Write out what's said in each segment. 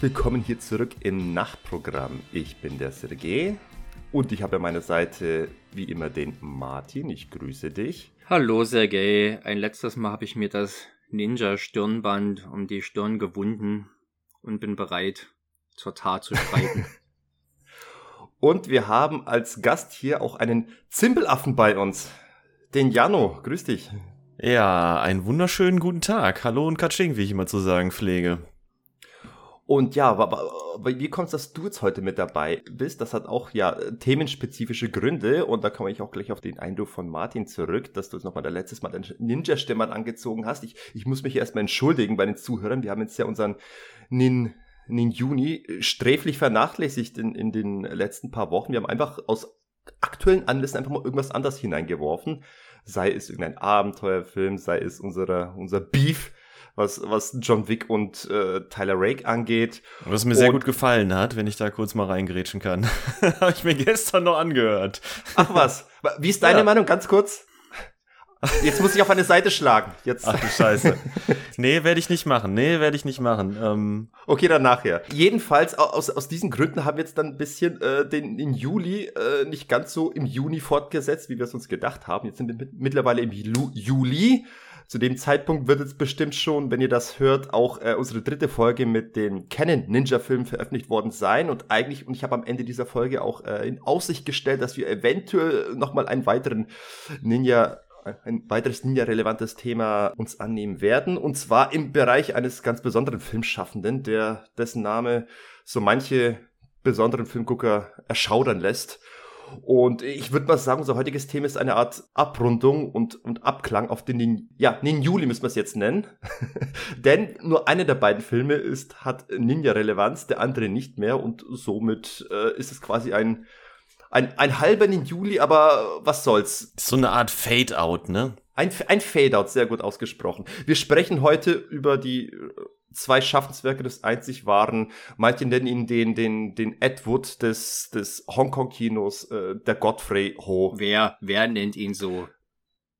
herzlich willkommen hier zurück im Nachtprogramm. Ich bin der Sergej und ich habe an meiner Seite wie immer den Martin. Ich grüße dich. Hallo Sergej. Ein letztes Mal habe ich mir das Ninja-Stirnband um die Stirn gewunden und bin bereit, zur Tat zu schreiten. Und wir haben als Gast hier auch einen Zimbelaffen bei uns, den Janno. Grüß dich. Ja, einen wunderschönen guten Tag. Hallo und Katsching, wie ich immer zu sagen pflege. Und ja, wie kommt es, dass du jetzt heute mit dabei bist? Das hat auch ja themenspezifische Gründe und da komme ich auch gleich auf den Eindruck von Martin zurück, dass du uns nochmal letztes Mal den Ninja-Stirnband angezogen hast. Ich muss mich erstmal entschuldigen bei den Zuhörern. Wir haben jetzt ja unseren Ninjuni sträflich vernachlässigt in den letzten paar Wochen. Wir haben einfach aus aktuellen Anlässen einfach mal irgendwas anderes hineingeworfen. Sei es irgendein Abenteuerfilm, sei es unser Beef, was John Wick und Tyler Rake angeht. Was mir sehr gut gefallen hat, wenn ich da kurz mal reingrätschen kann. Habe ich mir gestern noch angehört. Ach was, wie ist deine Meinung, ganz kurz? Jetzt muss ich auf eine Seite schlagen. Jetzt. Ach du Scheiße. Nee, werde ich nicht machen. Okay, dann nachher. Jedenfalls, aus diesen Gründen haben wir jetzt dann ein bisschen den nicht ganz so im Juni fortgesetzt, wie wir es uns gedacht haben. Jetzt sind wir mittlerweile im Juli. Zu dem Zeitpunkt wird jetzt bestimmt schon, wenn ihr das hört, auch unsere dritte Folge mit den Canon-Ninja-Filmen veröffentlicht worden sein. Und ich habe am Ende dieser Folge auch in Aussicht gestellt, dass wir eventuell nochmal ein weiteres Ninja-relevantes Thema uns annehmen werden. Und zwar im Bereich eines ganz besonderen Filmschaffenden, dessen Name so manche besonderen Filmgucker erschaudern lässt. Und ich würde mal sagen, unser heutiges Thema ist eine Art Abrundung und Abklang auf den Juli müssen wir es jetzt nennen. Denn nur einer der beiden Filme hat Ninja-Relevanz, der andere nicht mehr. Und somit ist es quasi ein halber Ninjuli, aber was soll's? So eine Art Fade-Out, ne? Ein Fade-Out, sehr gut ausgesprochen. Wir sprechen heute über die zwei Schaffenswerke des einzig wahren, manche nennen ihn den Ed Wood des Hongkong-Kinos, der Godfrey Ho. Wer nennt ihn so?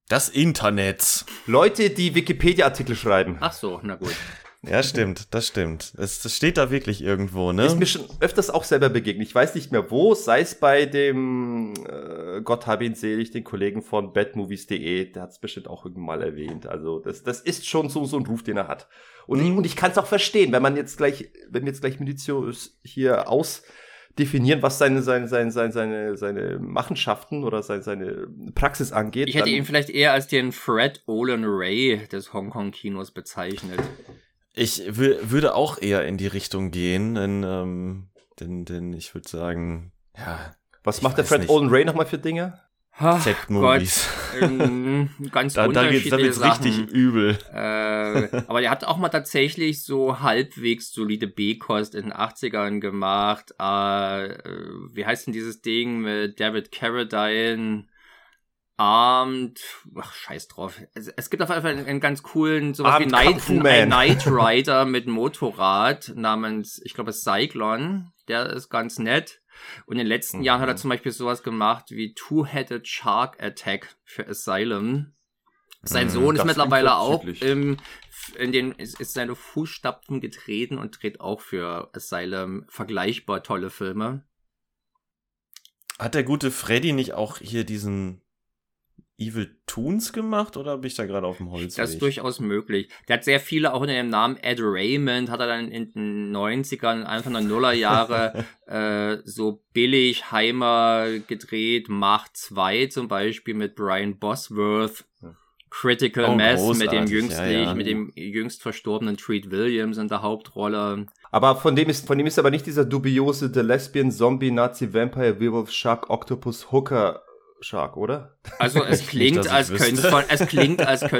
Das Internet. Leute, die Wikipedia-Artikel schreiben. Ach so, na gut. Ja, stimmt, das stimmt. Es steht da wirklich irgendwo, ne? Ist mir schon öfters auch selber begegnet. Ich weiß nicht mehr wo, sei es bei dem, Gott hab ihn selig, den Kollegen von badmovies.de, der hat es bestimmt auch irgendwann mal erwähnt. Also das ist schon so ein Ruf, den er hat. Und ich kann es auch verstehen, wenn wir jetzt gleich minutiös hier ausdefinieren, was seine Machenschaften oder seine Praxis angeht. Ich hätte ihn vielleicht eher als den Fred Olen Ray des Hongkong-Kinos bezeichnet. Ich würde auch eher in die Richtung gehen, denn ich würde sagen, ja. Was macht der Fred Olen Ray nochmal für Dinge? Tech-Movies. Ganz unterschiedliche Sachen. Da wird's richtig übel. Aber der hat auch mal tatsächlich so halbwegs solide B-Kost in den 80ern gemacht. Wie heißt denn dieses Ding mit David Carradine? Armed, ach scheiß drauf. Es gibt auf jeden Fall einen ganz coolen, sowas wie Knight Rider mit Motorrad namens, ich glaube, Cyclone. Der ist ganz nett. Und in den letzten Jahren hat er zum Beispiel sowas gemacht wie Two-Headed Shark Attack für Asylum. Sein Sohn ist mittlerweile auch in seine Fußstapfen getreten und dreht auch für Asylum vergleichbar tolle Filme. Hat der gute Freddy nicht auch hier diesen Evil Toons gemacht oder bin ich da gerade auf dem Holzweg? Das ist durchaus möglich. Der hat sehr viele, auch unter dem Namen Ed Raymond, hat er dann in den 90ern, Anfang der Nullerjahre so billig Heimer gedreht, Macht 2 zum Beispiel mit Brian Bosworth, Critical Mass mit dem jüngst verstorbenen Treat Williams in der Hauptrolle. Aber von dem ist aber nicht dieser dubiose The Lesbian, Zombie, Nazi, Vampire, Werewolf, Shark, Octopus, Hooker Shark, oder? Also es klingt, nicht, als könnte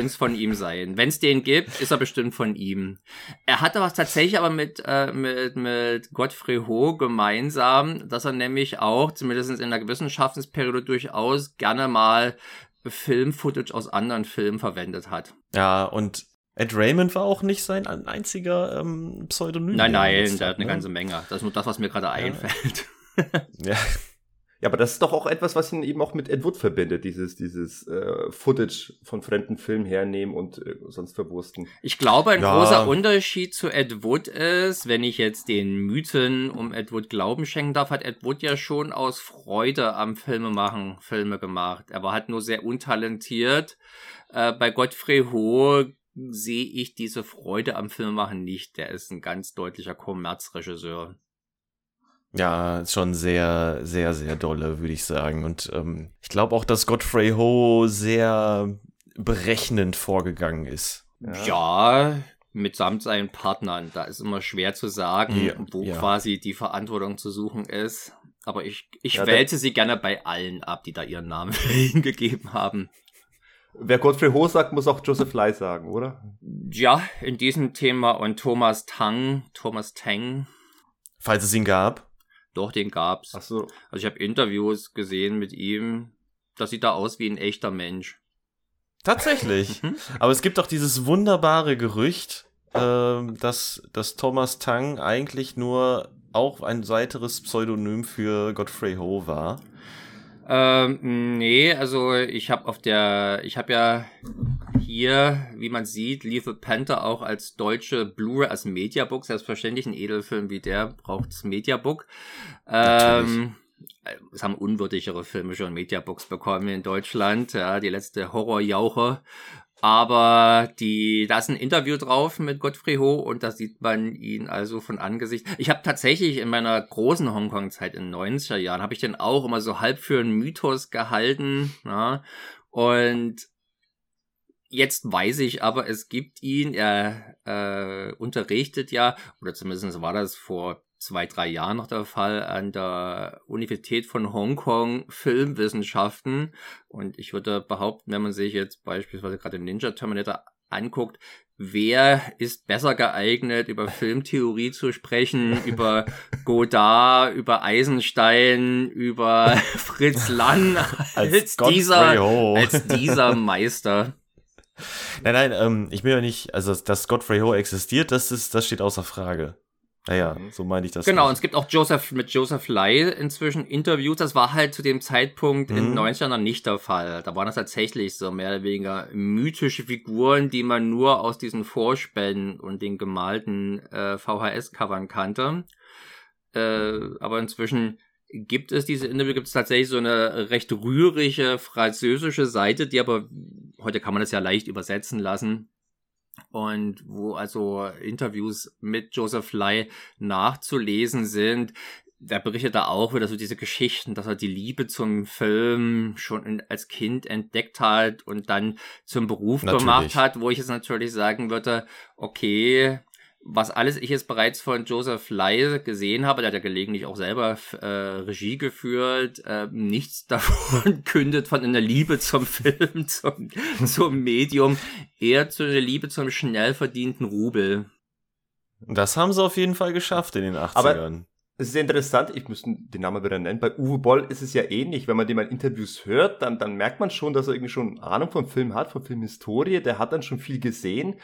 es von ihm sein. Wenn es den gibt, ist er bestimmt von ihm. Er hatte was tatsächlich aber mit Godfrey Ho gemeinsam, dass er nämlich auch, zumindest in einer gewissen Schaffensperiode, durchaus gerne mal Film-Footage aus anderen Filmen verwendet hat. Ja, und Ed Raymond war auch nicht sein einziger Pseudonym. Nein, der hat eine ganze Menge. Das ist nur das, was mir gerade einfällt. Ja. Ja, aber das ist doch auch etwas, was ihn eben auch mit Ed Wood verbindet, dieses Footage von fremden Filmen hernehmen und sonst verwursten. Ich glaube, ein großer Unterschied zu Ed Wood ist, wenn ich jetzt den Mythen um Ed Wood Glauben schenken darf, hat Ed Wood ja schon aus Freude am Filmemachen Filme gemacht. Aber hat nur sehr untalentiert. Bei Godfrey Ho sehe ich diese Freude am Filmemachen nicht. Der ist ein ganz deutlicher Kommerzregisseur. Ja, ist schon sehr, sehr, sehr dolle, würde ich sagen. Und ich glaube auch, dass Godfrey Ho sehr berechnend vorgegangen ist. Ja, mitsamt seinen Partnern. Da ist immer schwer zu sagen, wo quasi die Verantwortung zu suchen ist. Aber ich wälze sie gerne bei allen ab, die da ihren Namen hingegeben haben. Wer Godfrey Ho sagt, muss auch Joseph Lai sagen, oder? Ja, in diesem Thema. Und Thomas Tang. Falls es ihn gab. Doch, den gab's. Ach so. Also ich habe Interviews gesehen mit ihm. Das sieht da aus wie ein echter Mensch. Tatsächlich. Aber es gibt auch dieses wunderbare Gerücht, dass Thomas Tang eigentlich nur auch ein weiteres Pseudonym für Godfrey Ho war. Nee, also ich habe ja hier, wie man sieht, Lethal Panther auch als deutsche Blu-ray, als Mediabook, selbstverständlich ein Edelfilm wie der braucht's Mediabook. Es haben unwürdigere Filme schon Mediabooks bekommen in Deutschland, ja, die letzte Horrorjauche. Aber da ist ein Interview drauf mit Godfrey Ho und da sieht man ihn also von Angesicht. Ich habe tatsächlich in meiner großen Hongkong-Zeit in den 90er Jahren, habe ich den auch immer so halb für einen Mythos gehalten. Ja. Und jetzt weiß ich aber, es gibt ihn, er unterrichtet ja, oder zumindest war das vor 2-3 Jahren noch der Fall an der Universität von Hongkong Filmwissenschaften. Und ich würde behaupten, wenn man sich jetzt beispielsweise gerade den Ninja Terminator anguckt, wer ist besser geeignet, über Filmtheorie zu sprechen, über Godard, über Eisenstein, über Fritz Lang als dieser Meister. Nein, ich will ja nicht, also dass Godfrey Ho existiert, das steht außer Frage. Naja, so meine ich das. Genau, nicht. Und es gibt auch mit Joseph Lai inzwischen Interviews. Das war halt zu dem Zeitpunkt in den 90ern noch nicht der Fall. Da waren das tatsächlich so mehr oder weniger mythische Figuren, die man nur aus diesen Vorspänen und den gemalten VHS-Covern kannte. Aber inzwischen gibt es diese Interviews, gibt es tatsächlich so eine recht rührige französische Seite, die aber, heute kann man das ja leicht übersetzen lassen, und wo also Interviews mit Joseph Lai nachzulesen sind. Da berichtet er auch wieder so diese Geschichten, dass er die Liebe zum Film schon als Kind entdeckt hat und dann zum Beruf gemacht hat, wo ich jetzt natürlich sagen würde, okay, was alles ich jetzt bereits von Joseph Lai gesehen habe, der hat ja gelegentlich auch selber Regie geführt, nichts davon kündet von einer Liebe zum Film, zum Medium, eher zu einer Liebe zum schnell verdienten Rubel. Das haben sie auf jeden Fall geschafft in den 80ern. Aber es ist ja interessant, ich müsste den Namen wieder nennen, bei Uwe Boll ist es ja ähnlich, wenn man den mal in Interviews hört, dann merkt man schon, dass er irgendwie schon Ahnung vom Film hat, von Filmhistorie, der hat dann schon viel gesehen,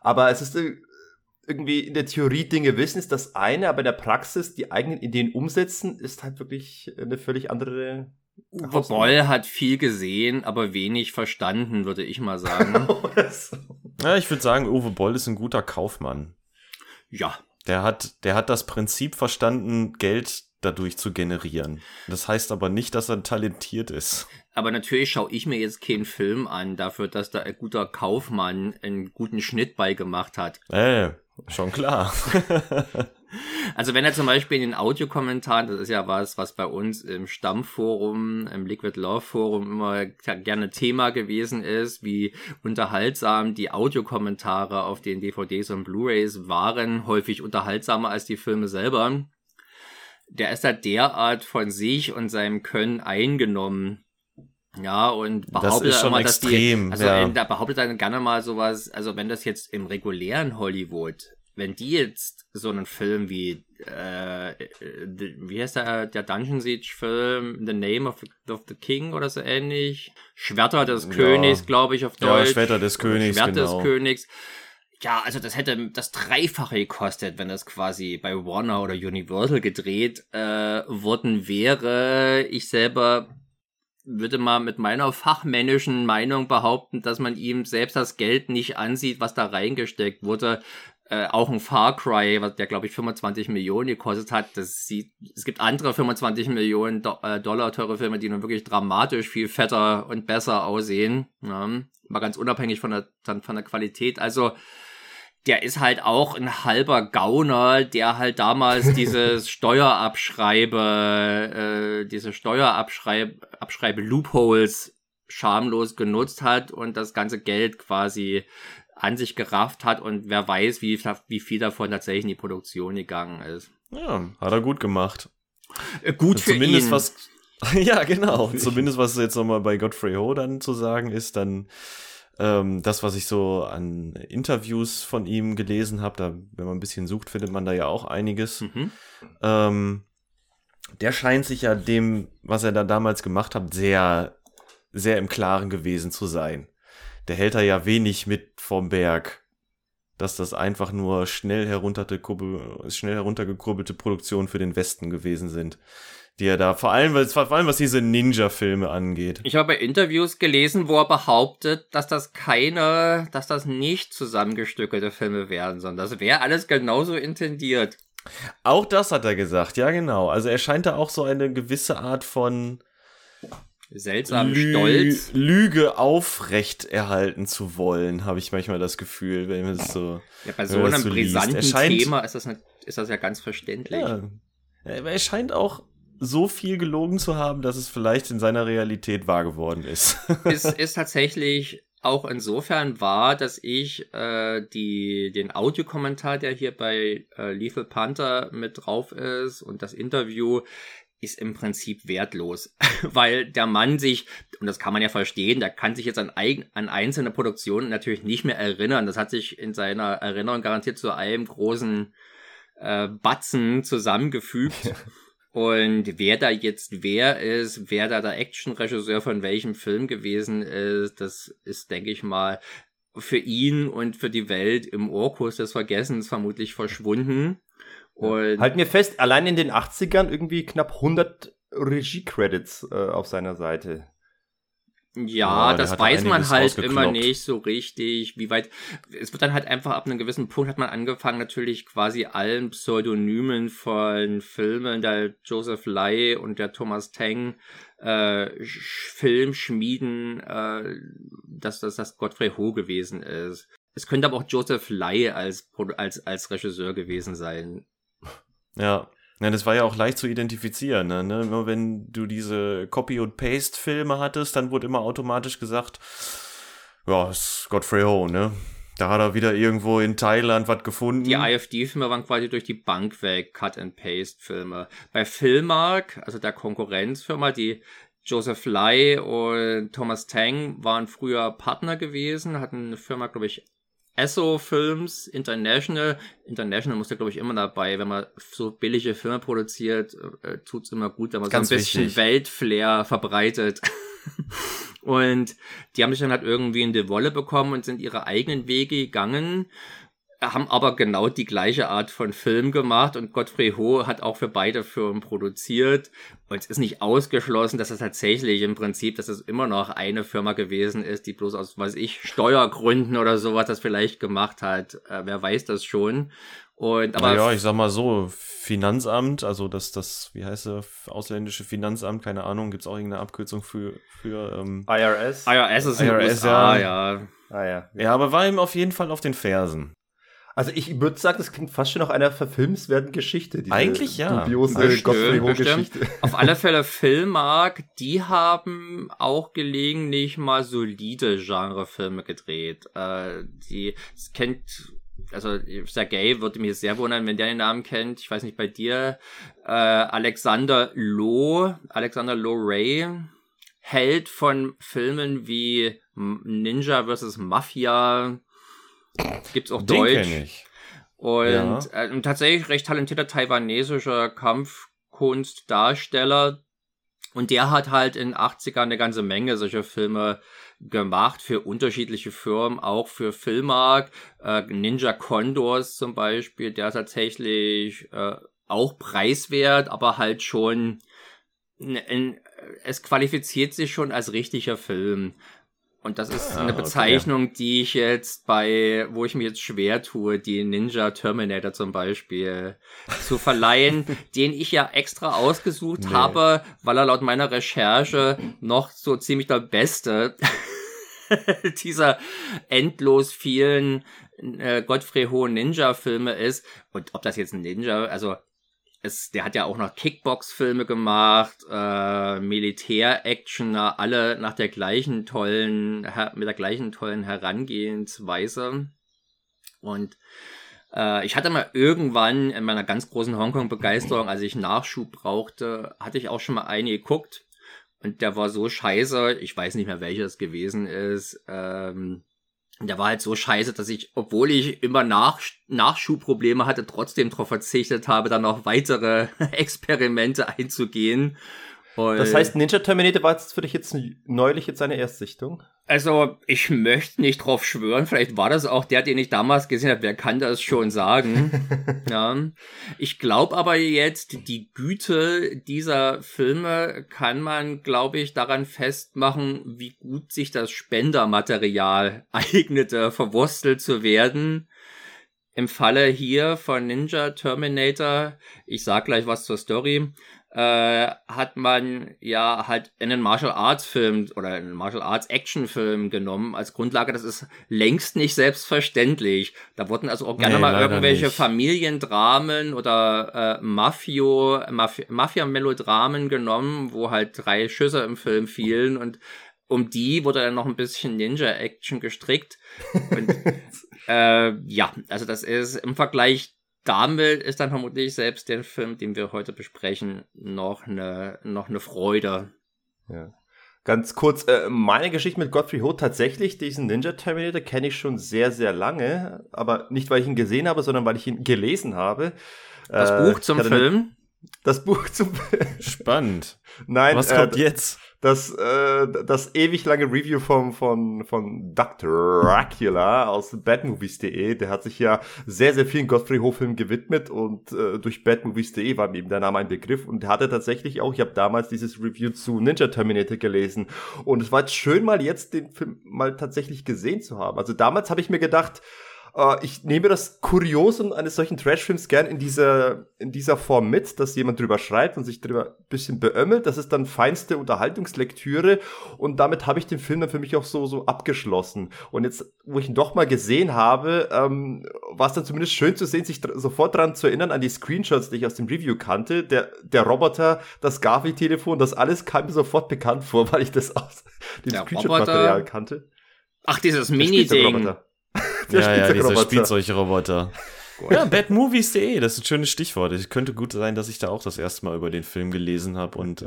aber es ist irgendwie in der Theorie Dinge wissen, ist das eine, aber in der Praxis die eigenen Ideen umsetzen, ist halt wirklich eine völlig andere. Uwe Boll hat viel gesehen, aber wenig verstanden, würde ich mal sagen. Ja, ich würde sagen, Uwe Boll ist ein guter Kaufmann. Ja. Der hat das Prinzip verstanden, Geld dadurch zu generieren. Das heißt aber nicht, dass er talentiert ist. Aber natürlich schaue ich mir jetzt keinen Film an, dafür, dass da ein guter Kaufmann einen guten Schnitt bei gemacht hat. Schon klar. Also wenn er zum Beispiel in den Audiokommentaren, das ist ja was bei uns im Stammforum, im Liquid Love Forum immer gerne Thema gewesen ist, wie unterhaltsam die Audiokommentare auf den DVDs und Blu-rays waren, häufig unterhaltsamer als die Filme selber. Der ist da derart von sich und seinem Können eingenommen. Ja, und behauptet das immer, dass extrem, da behauptet dann gerne mal sowas, also wenn das jetzt im regulären Hollywood, wenn die jetzt so einen Film wie, wie heißt der Dungeon Siege Film, The Name of the King oder so ähnlich, Schwerter des Königs, glaube ich auf Deutsch. Ja, Schwerter des Königs, genau. Ja, also das hätte das Dreifache gekostet, wenn das quasi bei Warner oder Universal gedreht worden wäre. Ich selber würde mal mit meiner fachmännischen Meinung behaupten, dass man ihm selbst das Geld nicht ansieht, was da reingesteckt wurde. Auch ein Far Cry, der glaube ich 25 Millionen gekostet hat, es gibt andere 25 Millionen Dollar teure Filme, die nun wirklich dramatisch viel fetter und besser aussehen, ja, mal ganz unabhängig von der Qualität, also der ist halt auch ein halber Gauner, der halt damals diese Steuerabschreibe-Loopholes schamlos genutzt hat und das ganze Geld quasi an sich gerafft hat und wer weiß, wie viel davon tatsächlich in die Produktion gegangen ist. Ja, hat er gut gemacht. Gut für ihn. Was, ja, genau. Zumindest was jetzt nochmal bei Godfrey Ho dann zu sagen ist, dann das, was ich so an Interviews von ihm gelesen habe, da, wenn man ein bisschen sucht, findet man da ja auch einiges. Mhm. Der scheint sich ja dem, was er da damals gemacht hat, sehr, sehr im Klaren gewesen zu sein. Der hält da ja wenig mit vom Berg, dass das einfach nur schnell heruntergekurbelte Produktionen für den Westen gewesen sind, die er da, vor allem was diese Ninja-Filme angeht. Ich habe bei Interviews gelesen, wo er behauptet, dass das nicht zusammengestückelte Filme werden, sondern das wäre alles genauso intendiert. Auch das hat er gesagt, ja genau. Also er scheint da auch so eine gewisse Art von seltsam stolz. Lüge aufrecht erhalten zu wollen, habe ich manchmal das Gefühl, wenn man es so. Ja, bei so einem brisanten Thema ist das ja ganz verständlich. Ja. Er scheint auch so viel gelogen zu haben, dass es vielleicht in seiner Realität wahr geworden ist. Es ist tatsächlich auch insofern wahr, dass ich den Audiokommentar, der hier bei Lethal Panther mit drauf ist und das Interview, ist im Prinzip wertlos, weil der Mann sich, und das kann man ja verstehen, der kann sich jetzt an einzelne Produktionen natürlich nicht mehr erinnern. Das hat sich in seiner Erinnerung garantiert zu einem großen Batzen zusammengefügt. Und wer da jetzt wer ist, wer da der Actionregisseur von welchem Film gewesen ist, das ist, denke ich mal, für ihn und für die Welt im Orkus des Vergessens vermutlich verschwunden. Und halt mir fest, allein in den 80ern irgendwie knapp 100 Regie-Credits auf seiner Seite. Ja, das weiß man halt immer nicht so richtig, wie weit. Es wird dann halt einfach ab einem gewissen Punkt hat man angefangen, natürlich quasi allen Pseudonymen von Filmen, der Joseph Lai und der Thomas Tang, Filmschmieden, dass das Godfrey Ho gewesen ist. Es könnte aber auch Joseph Lai als Regisseur gewesen sein. Ja, das war ja auch leicht zu identifizieren. Ne? Immer wenn du diese Copy- und Paste-Filme hattest, dann wurde immer automatisch gesagt, ja, ist Godfrey Ho, ne? Da hat er wieder irgendwo in Thailand was gefunden. Die IFD-Filme waren quasi durch die Bank weg, Cut-and-Paste-Filme. Bei Filmmark, also der Konkurrenzfirma, die Joseph Lai und Thomas Tang waren früher Partner gewesen, hatten eine Firma, glaube ich, Esso Films International. International muss ja, glaube ich, immer dabei, wenn man so billige Filme produziert, tut's immer gut, wenn man ganz so ein bisschen Weltflair verbreitet. Und die haben sich dann halt irgendwie in die Wolle bekommen und sind ihre eigenen Wege gegangen, haben aber genau die gleiche Art von Film gemacht und Godfrey Ho hat auch für beide Firmen produziert und es ist nicht ausgeschlossen, dass es tatsächlich im Prinzip, dass es immer noch eine Firma gewesen ist, die bloß aus, weiß ich, Steuergründen oder sowas das vielleicht gemacht hat, wer weiß das schon. Und, aber ja, ich sag mal so, Finanzamt, also das, wie heißt das, ausländische Finanzamt, keine Ahnung, gibt's auch irgendeine Abkürzung für IRS? IRS ist in den USA, ja. Ah, ja. Ja, aber war ihm auf jeden Fall auf den Fersen. Also ich würde sagen, das klingt fast schon nach einer verfilmenswerten Geschichte. Diese eigentlich ja. Dubiose Godfrey Ho-Geschichte. Auf alle Fälle Filmmark, die haben auch gelegentlich mal solide Genrefilme gedreht. Also Sergej würde mich sehr wundern, wenn der den Namen kennt. Ich weiß nicht, bei dir. Alexander Lo Ray, Held von Filmen wie Ninja vs. Mafia. Gibt's auch den Deutsch. Und ja. Tatsächlich recht talentierter taiwanesischer Kampfkunstdarsteller, Und der hat halt in den 80ern eine ganze Menge solcher Filme gemacht für unterschiedliche Firmen, auch für Filmmark, Ninja Condors zum Beispiel, der tatsächlich auch preiswert, aber halt schon, es qualifiziert sich schon als richtiger Film. Und das ist eine Bezeichnung, okay, die ich jetzt wo ich mir jetzt schwer tue, die Ninja Terminator zum Beispiel zu verleihen, den ich ja extra ausgesucht habe, weil er laut meiner Recherche noch so ziemlich der beste dieser endlos vielen Godfrey Ho Ninja Filme ist. Und ob das jetzt ein Ninja, also der hat ja auch noch Kickbox-Filme gemacht, Militär-Actioner, alle nach der gleichen tollen, mit der gleichen tollen Herangehensweise. Und ich hatte mal irgendwann in meiner ganz großen Hongkong-Begeisterung, als ich Nachschub brauchte, hatte ich auch schon mal einen geguckt. Und der war so scheiße, ich weiß nicht mehr, welcher es gewesen ist, der war halt so scheiße, dass ich, obwohl ich immer Nachschubprobleme hatte, trotzdem darauf verzichtet habe, dann noch weitere Experimente einzugehen. Und das heißt, Ninja Terminator war jetzt für dich neulich seine Erstsichtung? Also, ich möchte nicht drauf schwören, vielleicht war das auch der, den ich damals gesehen habe, wer kann das schon sagen? Ja. Ich glaube aber jetzt, die Güte dieser Filme kann man, glaube ich, daran festmachen, wie gut sich das Spendermaterial eignete, verwurstelt zu werden. Im Falle hier von Ninja Terminator, ich sag gleich was zur Story, hat man ja halt einen Martial-Arts-Film oder einen Martial-Arts-Action-Film genommen als Grundlage. Das ist längst nicht selbstverständlich. Da wurden also auch gerne mal irgendwelche Familiendramen oder Mafia-Melodramen genommen, wo halt 3 Schüsse im Film fielen und um die wurde dann noch ein bisschen Ninja-Action gestrickt. Und ja, also das ist im Vergleich damit ist dann vermutlich selbst der Film, den wir heute besprechen, noch eine Freude. Ja. Ganz kurz, meine Geschichte mit Godfrey Ho, tatsächlich diesen Ninja Terminator kenne ich schon sehr, sehr lange, aber nicht, weil ich ihn gesehen habe, sondern weil ich ihn gelesen habe. Das Buch zum Film? Das Buch zum Film. Spannend. Nein, was kommt jetzt? Das ewig lange Review von Dr. Dracula aus badmovies.de, der hat sich ja sehr, sehr vielen Godfrey Ho Filmen gewidmet und durch badmovies.de war eben der Name ein Begriff und hatte tatsächlich auch, ich habe damals dieses Review zu Ninja Terminator gelesen und es war schön mal jetzt den Film mal tatsächlich gesehen zu haben. Also damals habe ich mir gedacht, ich nehme das Kuriosum eines solchen Trash-Films gern in dieser Form mit, dass jemand drüber schreibt und sich drüber ein bisschen beömmelt. Das ist dann feinste Unterhaltungslektüre und damit habe ich den Film dann für mich auch so abgeschlossen. Und jetzt, wo ich ihn doch mal gesehen habe, war es dann zumindest schön zu sehen, sich sofort dran zu erinnern an die Screenshots, die ich aus dem Review kannte. Der Roboter, das Garfield-Telefon, das alles kam mir sofort bekannt vor, weil ich das aus dem Screenshot-Material kannte. Ach, dieses Mini-Ding. Ja, dieser Spielzeugroboter. Ja, badmovies.de, das ist ein schönes Stichwort. Es könnte gut sein, dass ich da auch das erste Mal über den Film gelesen habe und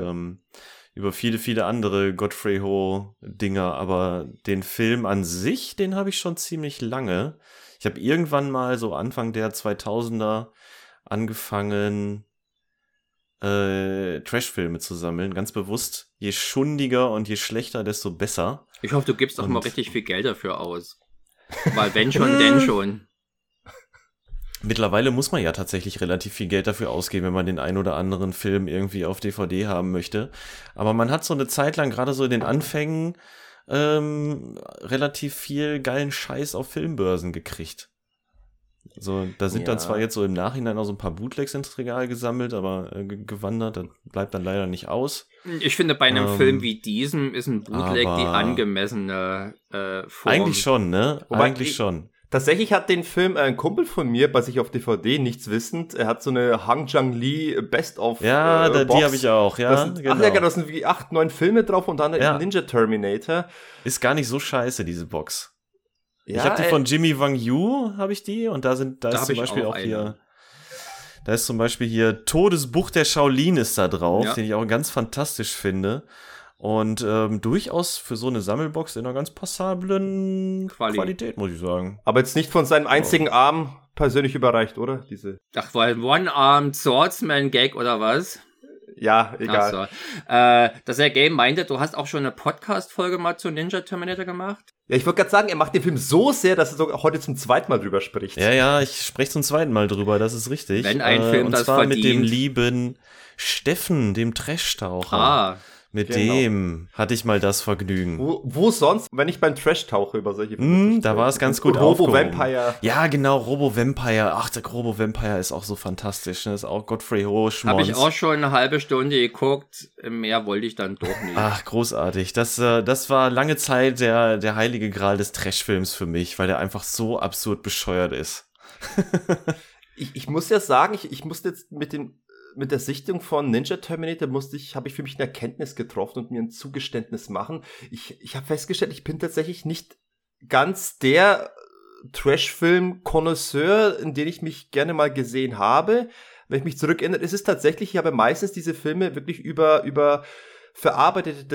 über viele, viele andere Godfrey Ho-Dinger. Aber den Film an sich, den habe ich schon ziemlich lange. Ich habe irgendwann mal so Anfang der 2000er angefangen, Trash-Filme zu sammeln. Ganz bewusst, je schundiger und je schlechter, desto besser. Ich hoffe, du gibst doch mal richtig viel Geld dafür aus. Weil wenn schon, denn schon. Mittlerweile muss man ja tatsächlich relativ viel Geld dafür ausgeben, wenn man den einen oder anderen Film irgendwie auf DVD haben möchte. Aber man hat so eine Zeit lang, gerade so in den Anfängen, relativ viel geilen Scheiß auf Filmbörsen gekriegt. So, da sind dann zwar jetzt so im Nachhinein auch so ein paar Bootlegs ins Regal gesammelt, aber gewandert, das bleibt dann leider nicht aus. Ich finde, bei einem Film wie diesem ist ein Bootleg die angemessene Form. Eigentlich schon, ne? Wobei eigentlich schon. Tatsächlich hat den Film ein Kumpel von mir bei sich auf DVD, nichts wissend, er hat so eine Wong Jang-Lee Best-of-Box. Ja, die habe ich auch, ja. Da sind wie 8, 9 Filme drauf und dann Ninja Terminator. Ist gar nicht so scheiße, diese Box. Ja, ich habe die von Jimmy Wang Yu, habe ich die, und da ist zum Beispiel auch hier... Da ist zum Beispiel hier Todesbuch der Shaolin ist da drauf, den ich auch ganz fantastisch finde. Und durchaus für so eine Sammelbox in einer ganz passablen Qualität, muss ich sagen. Aber jetzt nicht von seinem einzigen Arm persönlich überreicht, oder? Ach, weil One-Armed Swordsman-Gag oder was? Ja, egal. So. Dass er Game meinte, du hast auch schon eine Podcast-Folge mal zu Ninja Terminator gemacht? Ja, ich wollte gerade sagen, er macht den Film so sehr, dass er sogar heute zum zweiten Mal drüber spricht. Ja, ich spreche zum zweiten Mal drüber, das ist richtig. Wenn ein Film und das zwar verdient. Mit dem lieben Steffen, dem Trash-Taucher. Mit dem hatte ich mal das Vergnügen. Wo sonst, wenn nicht beim Trash-Taucher über solche Filme? Da war es ganz gut aufgehoben. Robo Vampire. Ja, genau, Robo Vampire. Ach, der Robo Vampire ist auch so fantastisch. Ne? Ist auch Godfrey Ho, Schmonz. Habe ich auch schon eine halbe Stunde geguckt. Mehr wollte ich dann doch nicht. Ach, großartig. Das war lange Zeit der heilige Gral des Trash-Films für mich, weil der einfach so absurd bescheuert ist. Ich muss ja sagen, ich muss jetzt mit der Sichtung von Ninja Terminator habe ich für mich eine Erkenntnis getroffen und mir ein Zugeständnis machen. Ich habe festgestellt, ich bin tatsächlich nicht ganz der Trash-Film-Konnoisseur, in den ich mich gerne mal gesehen habe. Wenn ich mich zurückerinnere, ist es tatsächlich, ich habe meistens diese Filme wirklich über verarbeitete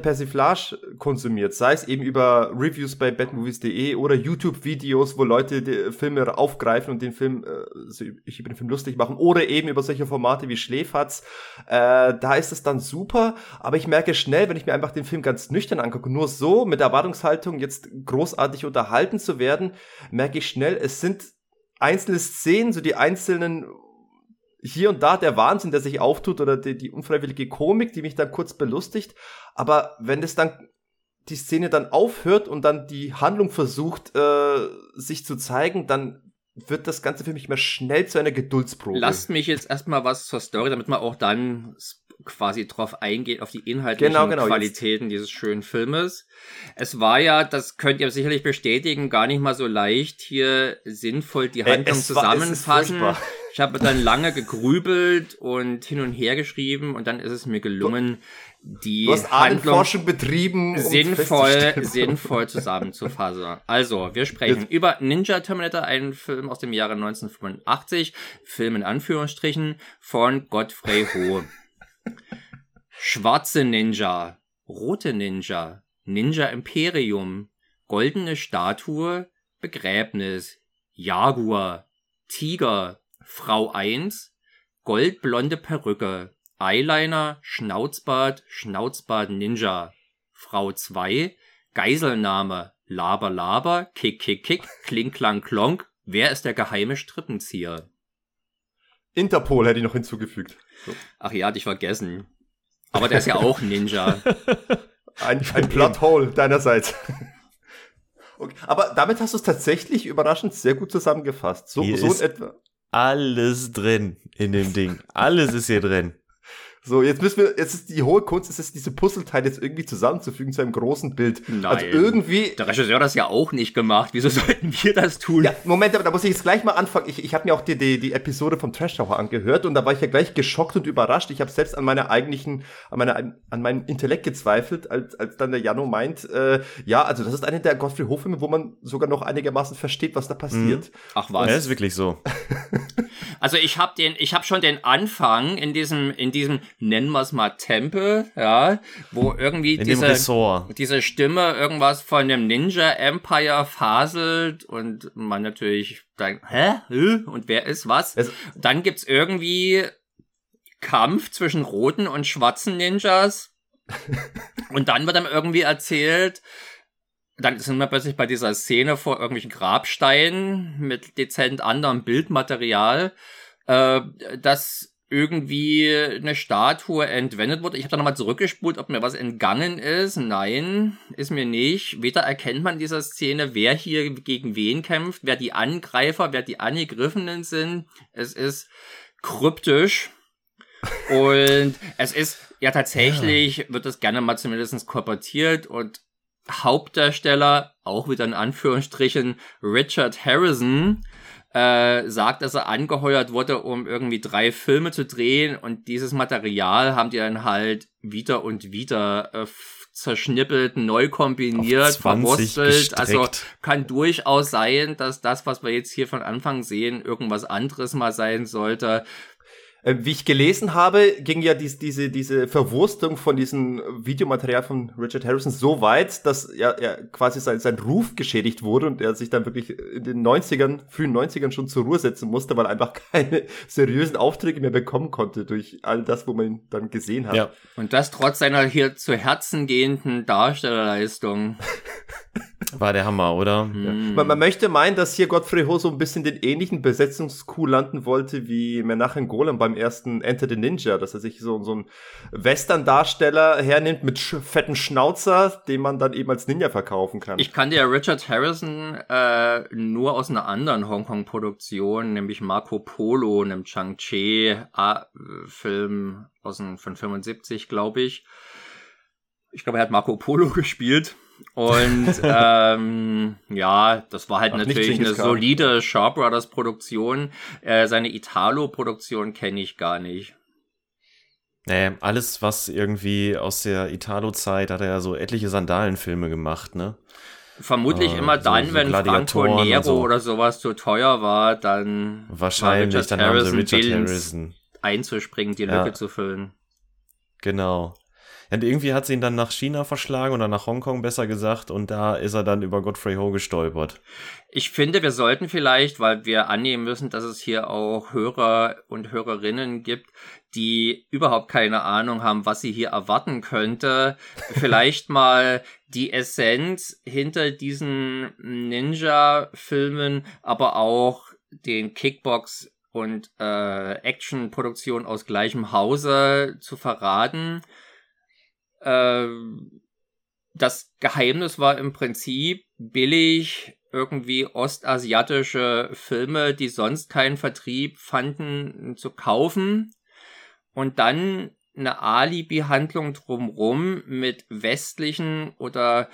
Persiflage konsumiert, sei es eben über Reviews bei badmovies.de oder YouTube-Videos, wo Leute die Filme aufgreifen und sich über den Film lustig machen, oder eben über solche Formate wie Schläferz. Da ist es dann super, aber ich merke schnell, wenn ich mir einfach den Film ganz nüchtern angucke, nur so mit der Erwartungshaltung jetzt großartig unterhalten zu werden, merke ich schnell, es sind einzelne Szenen, so die einzelnen hier und da der Wahnsinn, der sich auftut, oder die unfreiwillige Komik, die mich dann kurz belustigt. Aber wenn das dann die Szene dann aufhört und dann die Handlung versucht, sich zu zeigen, dann wird das Ganze für mich mal schnell zu einer Geduldsprobe. Lasst mich jetzt erstmal was zur Story, damit man auch dann quasi drauf eingeht, auf die inhaltlichen Qualitäten jetzt dieses schönen Filmes. Es war ja, das könnt ihr sicherlich bestätigen, gar nicht mal so leicht, hier sinnvoll die Handlung zusammenfassen. Ich habe dann lange gegrübelt und hin und her geschrieben und dann ist es mir gelungen, die Handlung betrieben, sinnvoll zusammenzufassen. Also, wir sprechen über Ninja Terminator, einen Film aus dem Jahre 1985, Film in Anführungsstrichen, von Godfrey Ho. Schwarze Ninja, rote Ninja, Ninja Imperium, goldene Statue, Begräbnis, Jaguar, Tiger, Frau 1, goldblonde Perücke, Eyeliner, Schnauzbart, Schnauzbart Ninja, Frau 2, Geiselnahme, Laber Laber, Kick Kick Kick, Kling Klang Klonk, wer ist der geheime Strippenzieher? Interpol hätte ich noch hinzugefügt. So. Ach ja, hatte ich vergessen. Aber der ist ja auch Ninja. Ein Plothole deinerseits. Okay, aber damit hast du es tatsächlich überraschend sehr gut zusammengefasst. So in etwa. Alles drin in dem Ding. Alles ist hier drin. So, jetzt ist die hohe Kunst, diese Puzzleteile jetzt irgendwie zusammenzufügen zu einem großen Bild. Nein. Also irgendwie. Der Regisseur hat das ja auch nicht gemacht. Wieso sollten wir das tun? Ja, Moment, aber da muss ich jetzt gleich mal anfangen. Ich habe mir auch die Episode vom Trash Tower angehört und da war ich ja gleich geschockt und überrascht. Ich habe selbst an meinen Intellekt gezweifelt, als dann der Janno meint, also das ist eine der Godfrey Ho Filme, wo man sogar noch einigermaßen versteht, was da passiert. Ach was. Ja, ist wirklich so. Also ich habe schon den Anfang in diesem nennen wir es mal Tempel, ja, wo irgendwie diese Stimme irgendwas von dem Ninja Empire faselt und man natürlich denkt, hä? Und wer ist was? Dann gibt's irgendwie Kampf zwischen roten und schwarzen Ninjas und dann wird einem irgendwie erzählt, dann sind wir plötzlich bei dieser Szene vor irgendwelchen Grabsteinen mit dezent anderem Bildmaterial, dass irgendwie eine Statue entwendet wurde. Ich habe da nochmal zurückgespult, ob mir was entgangen ist. Nein, ist mir nicht. Weder erkennt man in dieser Szene, wer hier gegen wen kämpft, wer die Angreifer, wer die Angegriffenen sind. Es ist kryptisch. Und es ist ja tatsächlich, wird das gerne mal zumindest korportiert und Hauptdarsteller, auch wieder in Anführungsstrichen, Richard Harrison, sagt, dass er angeheuert wurde, um irgendwie 3 Filme zu drehen und dieses Material haben die dann halt wieder und wieder zerschnippelt, neu kombiniert, verwurstelt. Gestreckt. Also kann durchaus sein, dass das, was wir jetzt hier von Anfang sehen, irgendwas anderes mal sein sollte. Wie ich gelesen habe, ging ja diese Verwurstung von diesem Videomaterial von Richard Harrison so weit, dass er quasi sein Ruf geschädigt wurde und er sich dann wirklich in den 90ern, frühen 90ern schon zur Ruhe setzen musste, weil er einfach keine seriösen Aufträge mehr bekommen konnte durch all das, wo man ihn dann gesehen hat. Ja. Und das trotz seiner hier zu Herzen gehenden Darstellerleistung. War der Hammer, oder? Ja. Man möchte meinen, dass hier Godfrey Ho so ein bisschen den ähnlichen Besetzungskuh landen wollte wie Menachem Golem beim ersten Enter the Ninja, dass er sich so einen Western-Darsteller hernimmt mit fetten Schnauzer, den man dann eben als Ninja verkaufen kann. Ich kannte ja Richard Harrison nur aus einer anderen Hongkong-Produktion, nämlich Marco Polo, einem Chang-Chi-Film von 75, glaube ich. Ich glaube, er hat Marco Polo gespielt. Und ja, das war halt natürlich eine solide Shaw Brothers Produktion. Seine Italo-Produktion kenne ich gar nicht. Alles, was irgendwie aus der Italo-Zeit, hat er ja so etliche Sandalenfilme gemacht, ne? Vermutlich immer dann, so wenn Franco Nero so oder sowas zu teuer war, dann wahrscheinlich war dann haben sie Richard Harrison einzuspringen, die Lücke zu füllen. Genau. Und irgendwie hat sie ihn dann nach China verschlagen oder nach Hongkong, besser gesagt, und da ist er dann über Godfrey Ho gestolpert. Ich finde, wir sollten vielleicht, weil wir annehmen müssen, dass es hier auch Hörer und Hörerinnen gibt, die überhaupt keine Ahnung haben, was sie hier erwarten könnte, vielleicht mal die Essenz hinter diesen Ninja-Filmen, aber auch den Kickbox- und Action-Produktionen aus gleichem Hause zu verraten. Das Geheimnis war im Prinzip billig, irgendwie ostasiatische Filme, die sonst keinen Vertrieb fanden, zu kaufen und dann eine Alibi-Handlung drumrum mit westlichen oder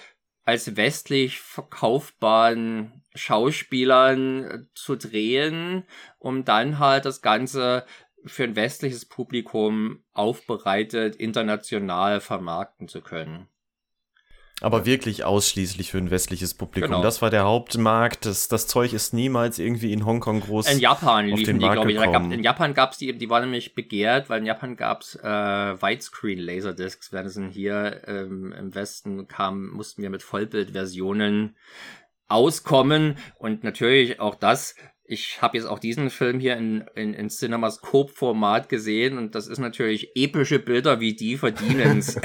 als westlich verkaufbaren Schauspielern zu drehen, um dann halt das Ganze für ein westliches Publikum aufbereitet, international vermarkten zu können. Aber wirklich ausschließlich für ein westliches Publikum. Genau. Das war der Hauptmarkt. Das Zeug ist niemals irgendwie in Hongkong groß in Japan auf den Markt gekommen. In Japan gab es die waren nämlich begehrt, weil in Japan gab es Widescreen-Laserdiscs. Während es hier im Westen kam, mussten wir mit Vollbildversionen auskommen. Und natürlich auch das. Ich habe jetzt auch diesen Film hier in Cinemascope-Format gesehen und das ist natürlich epische Bilder wie die verdienen's,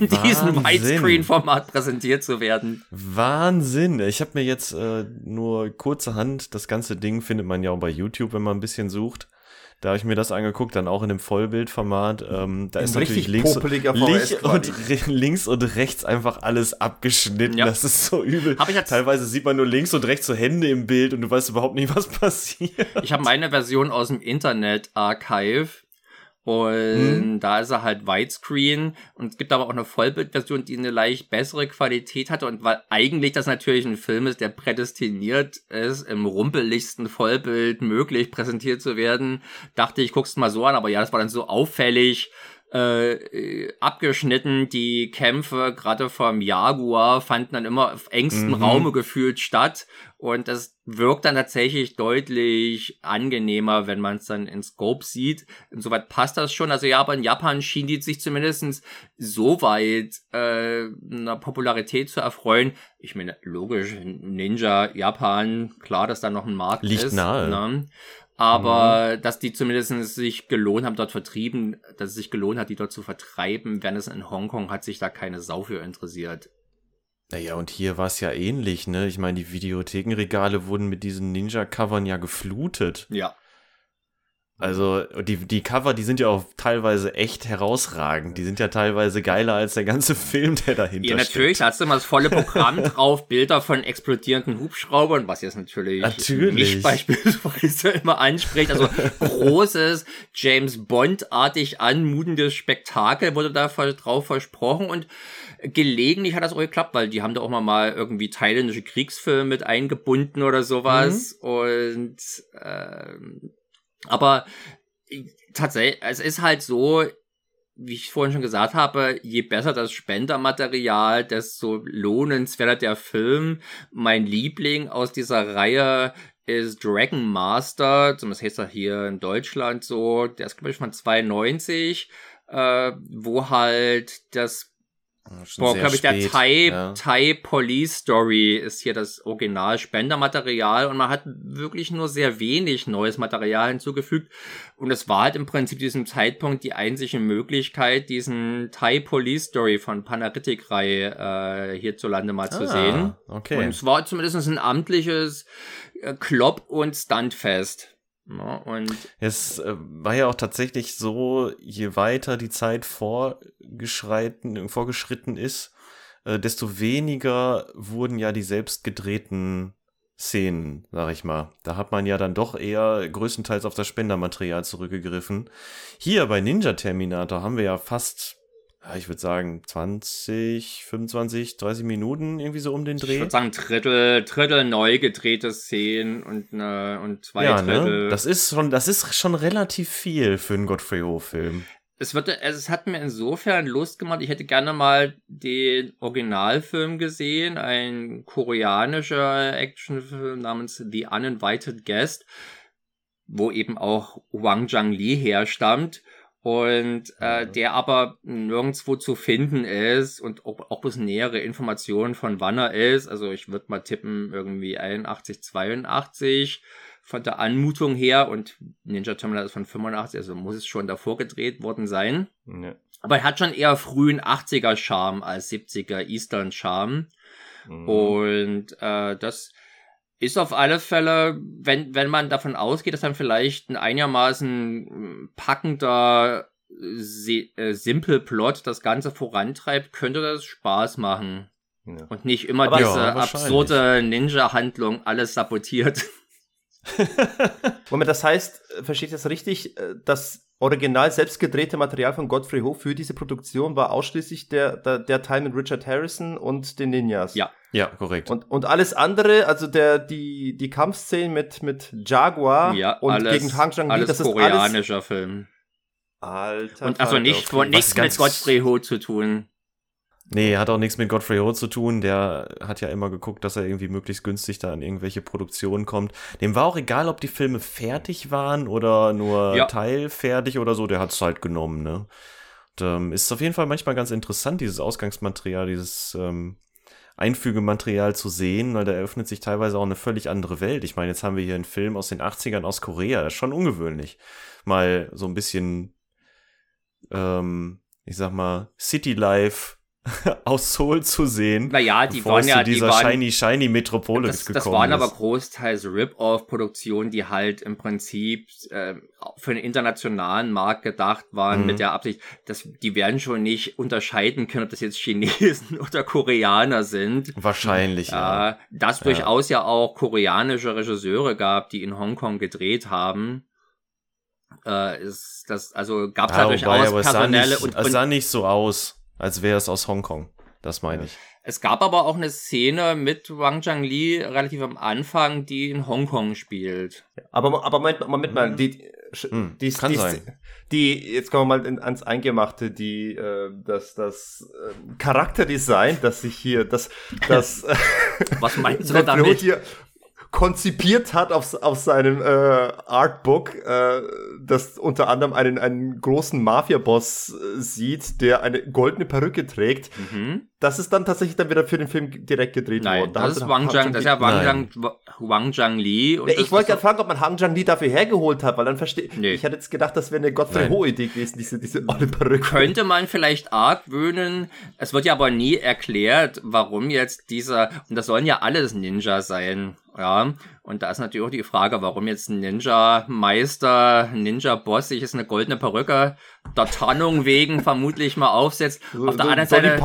in diesem Widescreen-Format präsentiert zu werden. Wahnsinn! Ich habe mir jetzt nur kurzerhand, das ganze Ding findet man ja auch bei YouTube, wenn man ein bisschen sucht. Da habe ich mir das angeguckt, dann auch in dem Vollbildformat. Da ist natürlich links und rechts einfach alles abgeschnitten. Ja. Das ist so übel. Teilweise sieht man nur links und rechts so Hände im Bild und du weißt überhaupt nicht, was passiert. Ich habe meine Version aus dem Internet-Archive. Und da ist er halt Widescreen und es gibt aber auch eine Vollbildversion, die eine leicht bessere Qualität hatte und weil eigentlich das natürlich ein Film ist, der prädestiniert ist, im rumpeligsten Vollbild möglich präsentiert zu werden, dachte ich, guck's mal so an, aber ja, das war dann so auffällig abgeschnitten, die Kämpfe gerade vom Jaguar fanden dann immer auf engstem Raume gefühlt statt und das wirkt dann tatsächlich deutlich angenehmer, wenn man es dann in Scope sieht. Insoweit passt das schon. Also ja, aber in Japan schien die sich zumindest so weit einer Popularität zu erfreuen. Ich meine, logisch, Ninja, Japan, klar, dass da noch ein Markt ist. Liegt nahe. Ne? Aber dass die zumindest sich gelohnt haben, dass es sich gelohnt hat, die dort zu vertreiben, während es in Hongkong hat sich da keine Sau für interessiert. Naja, und hier war es ja ähnlich, ne? Ich meine, die Videothekenregale wurden mit diesen Ninja-Covern ja geflutet. Ja. Also, die Cover, die sind ja auch teilweise echt herausragend. Die sind ja teilweise geiler als der ganze Film, der dahinter steht. Ja, natürlich, da hast du immer das volle Programm drauf, Bilder von explodierenden Hubschraubern, was jetzt natürlich mich beispielsweise immer anspricht. Also, großes, James-Bond-artig anmutendes Spektakel wurde da drauf versprochen und gelegentlich hat das auch geklappt, weil die haben da auch mal irgendwie thailändische Kriegsfilme mit eingebunden oder sowas. Und aber tatsächlich, es ist halt so, wie ich vorhin schon gesagt habe, je besser das Spendermaterial, desto lohnenswerter der Film. Mein Liebling aus dieser Reihe ist Dragon Master, zumindest heißt er hier in Deutschland so, der ist glaube ich von 92, wo halt das, glaube ich, der Thai Police Story ist hier das Original Spendermaterial und man hat wirklich nur sehr wenig neues Material hinzugefügt und es war halt im Prinzip zu diesem Zeitpunkt die einzige Möglichkeit, diesen Thai Police Story von Panaritik-Reihe hierzulande mal zu sehen. Okay. Und es war zumindest ein amtliches Klopp- und Stuntfest. Ja, und es war ja auch tatsächlich so, je weiter die Zeit vorgeschritten ist, desto weniger wurden ja die selbst gedrehten Szenen, sag ich mal. Da hat man ja dann doch eher größtenteils auf das Spendermaterial zurückgegriffen. Hier bei Ninja Terminator haben wir ja fast, ich würde sagen, 20, 25, 30 Minuten irgendwie so um den Dreh. Ich würde sagen, Drittel neu gedrehte Szenen und zwei Drittel. Ne? Das ist schon relativ viel für einen Godfrey Ho-Film. Es hat mir insofern Lust gemacht, ich hätte gerne mal den Originalfilm gesehen, ein koreanischer Actionfilm namens The Uninvited Guest, wo eben auch Wong Jang-Lee herstammt. Und der aber nirgendwo zu finden ist und auch bloß nähere Informationen von wann er ist. Also ich würde mal tippen, irgendwie 81, 82 von der Anmutung her. Und Ninja Terminator ist von 85, also muss es schon davor gedreht worden sein. Ja. Aber er hat schon eher frühen 80er-Charme als 70er-Eastern-Charme. Mhm. Und das ist auf alle Fälle, wenn man davon ausgeht, dass dann vielleicht ein einigermaßen packender, simple Plot das Ganze vorantreibt, könnte das Spaß machen. Ja. Und nicht immer absurde Ninja-Handlung alles sabotiert. Moment, das heißt, verstehe ich das richtig, das original selbst gedrehte Material von Godfrey Ho für diese Produktion war ausschließlich der Teil mit Richard Harrison und den Ninjas? Ja. Ja, korrekt. Und alles andere, also die Kampfszenen mit Jaguar und alles, gegen Hang Chang-Li, das ist koreanischer alles Film. Alter. Und also nichts mit Godfrey Ho zu tun. Nee, hat auch nichts mit Godfrey Ho zu tun. Der hat ja immer geguckt, dass er irgendwie möglichst günstig da an irgendwelche Produktionen kommt. Dem war auch egal, ob die Filme fertig waren oder nur teilfertig oder so. Der hat Zeit genommen, ne? Und, ist auf jeden Fall manchmal ganz interessant, dieses Ausgangsmaterial, dieses Einfügematerial zu sehen, weil da eröffnet sich teilweise auch eine völlig andere Welt. Ich meine, jetzt haben wir hier einen Film aus den 80ern aus Korea. Das ist schon ungewöhnlich. Mal so ein bisschen, ich sag mal, City Life aus Seoul zu sehen. Naja, die waren ja shiny Metropole gekommen. Das waren aber großteils Rip-Off-Produktionen, die halt im Prinzip für den internationalen Markt gedacht waren, mit der Absicht, dass die werden schon nicht unterscheiden können, ob das jetzt Chinesen oder Koreaner sind. Wahrscheinlich, ja. Dass durchaus ja auch koreanische Regisseure gab, die in Hongkong gedreht haben. Gab es da durchaus personelle und. Es sah nicht so aus, als wäre es aus Hongkong, das meine ich. Es gab aber auch eine Szene mit Wong Jang-Lee relativ am Anfang, die in Hongkong spielt. Aber Moment mal, die jetzt kommen wir mal ans Eingemachte, das Charakterdesign, das sich hier, das was meinst du damit? Hier konzipiert hat auf seinem Artbook, das unter anderem einen großen Mafia-Boss sieht, der eine goldene Perücke trägt. Mhm. Das ist dann tatsächlich dann wieder für den Film direkt gedreht worden. Wong Jang-Lee. Ja, ich wollte gerade fragen, ob man Wong Jang-Lee dafür hergeholt hat, weil dann ich hätte jetzt gedacht, das wäre eine Godfrey-Ho-Idee gewesen, diese olle Perücke. Könnte man vielleicht argwöhnen, es wird ja aber nie erklärt, warum jetzt und das sollen ja alles Ninja sein, ja, und da ist natürlich auch die Frage, warum jetzt ein Ninja-Boss sich jetzt eine goldene Perücke der Tarnung wegen vermutlich mal aufsetzt. Auf der anderen Seite,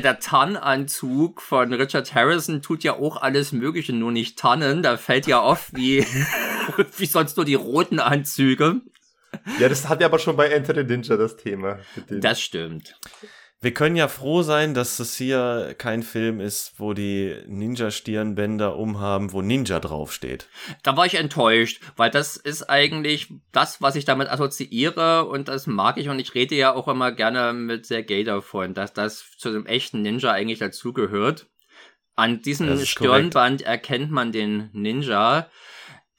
der Tarnanzug von Richard Harrison tut ja auch alles Mögliche, nur nicht tarnen. Da fällt ja oft wie sonst nur die roten Anzüge. Ja, das hat ja aber schon bei Enter the Ninja das Thema. Das stimmt. Wir können ja froh sein, dass das hier kein Film ist, wo die Ninja-Stirnbänder umhaben, wo Ninja draufsteht. Da war ich enttäuscht, weil das ist eigentlich das, was ich damit assoziiere und das mag ich und ich rede ja auch immer gerne mit Sergej davon, dass das zu dem echten Ninja eigentlich dazugehört. An diesem Stirnband erkennt man den Ninja.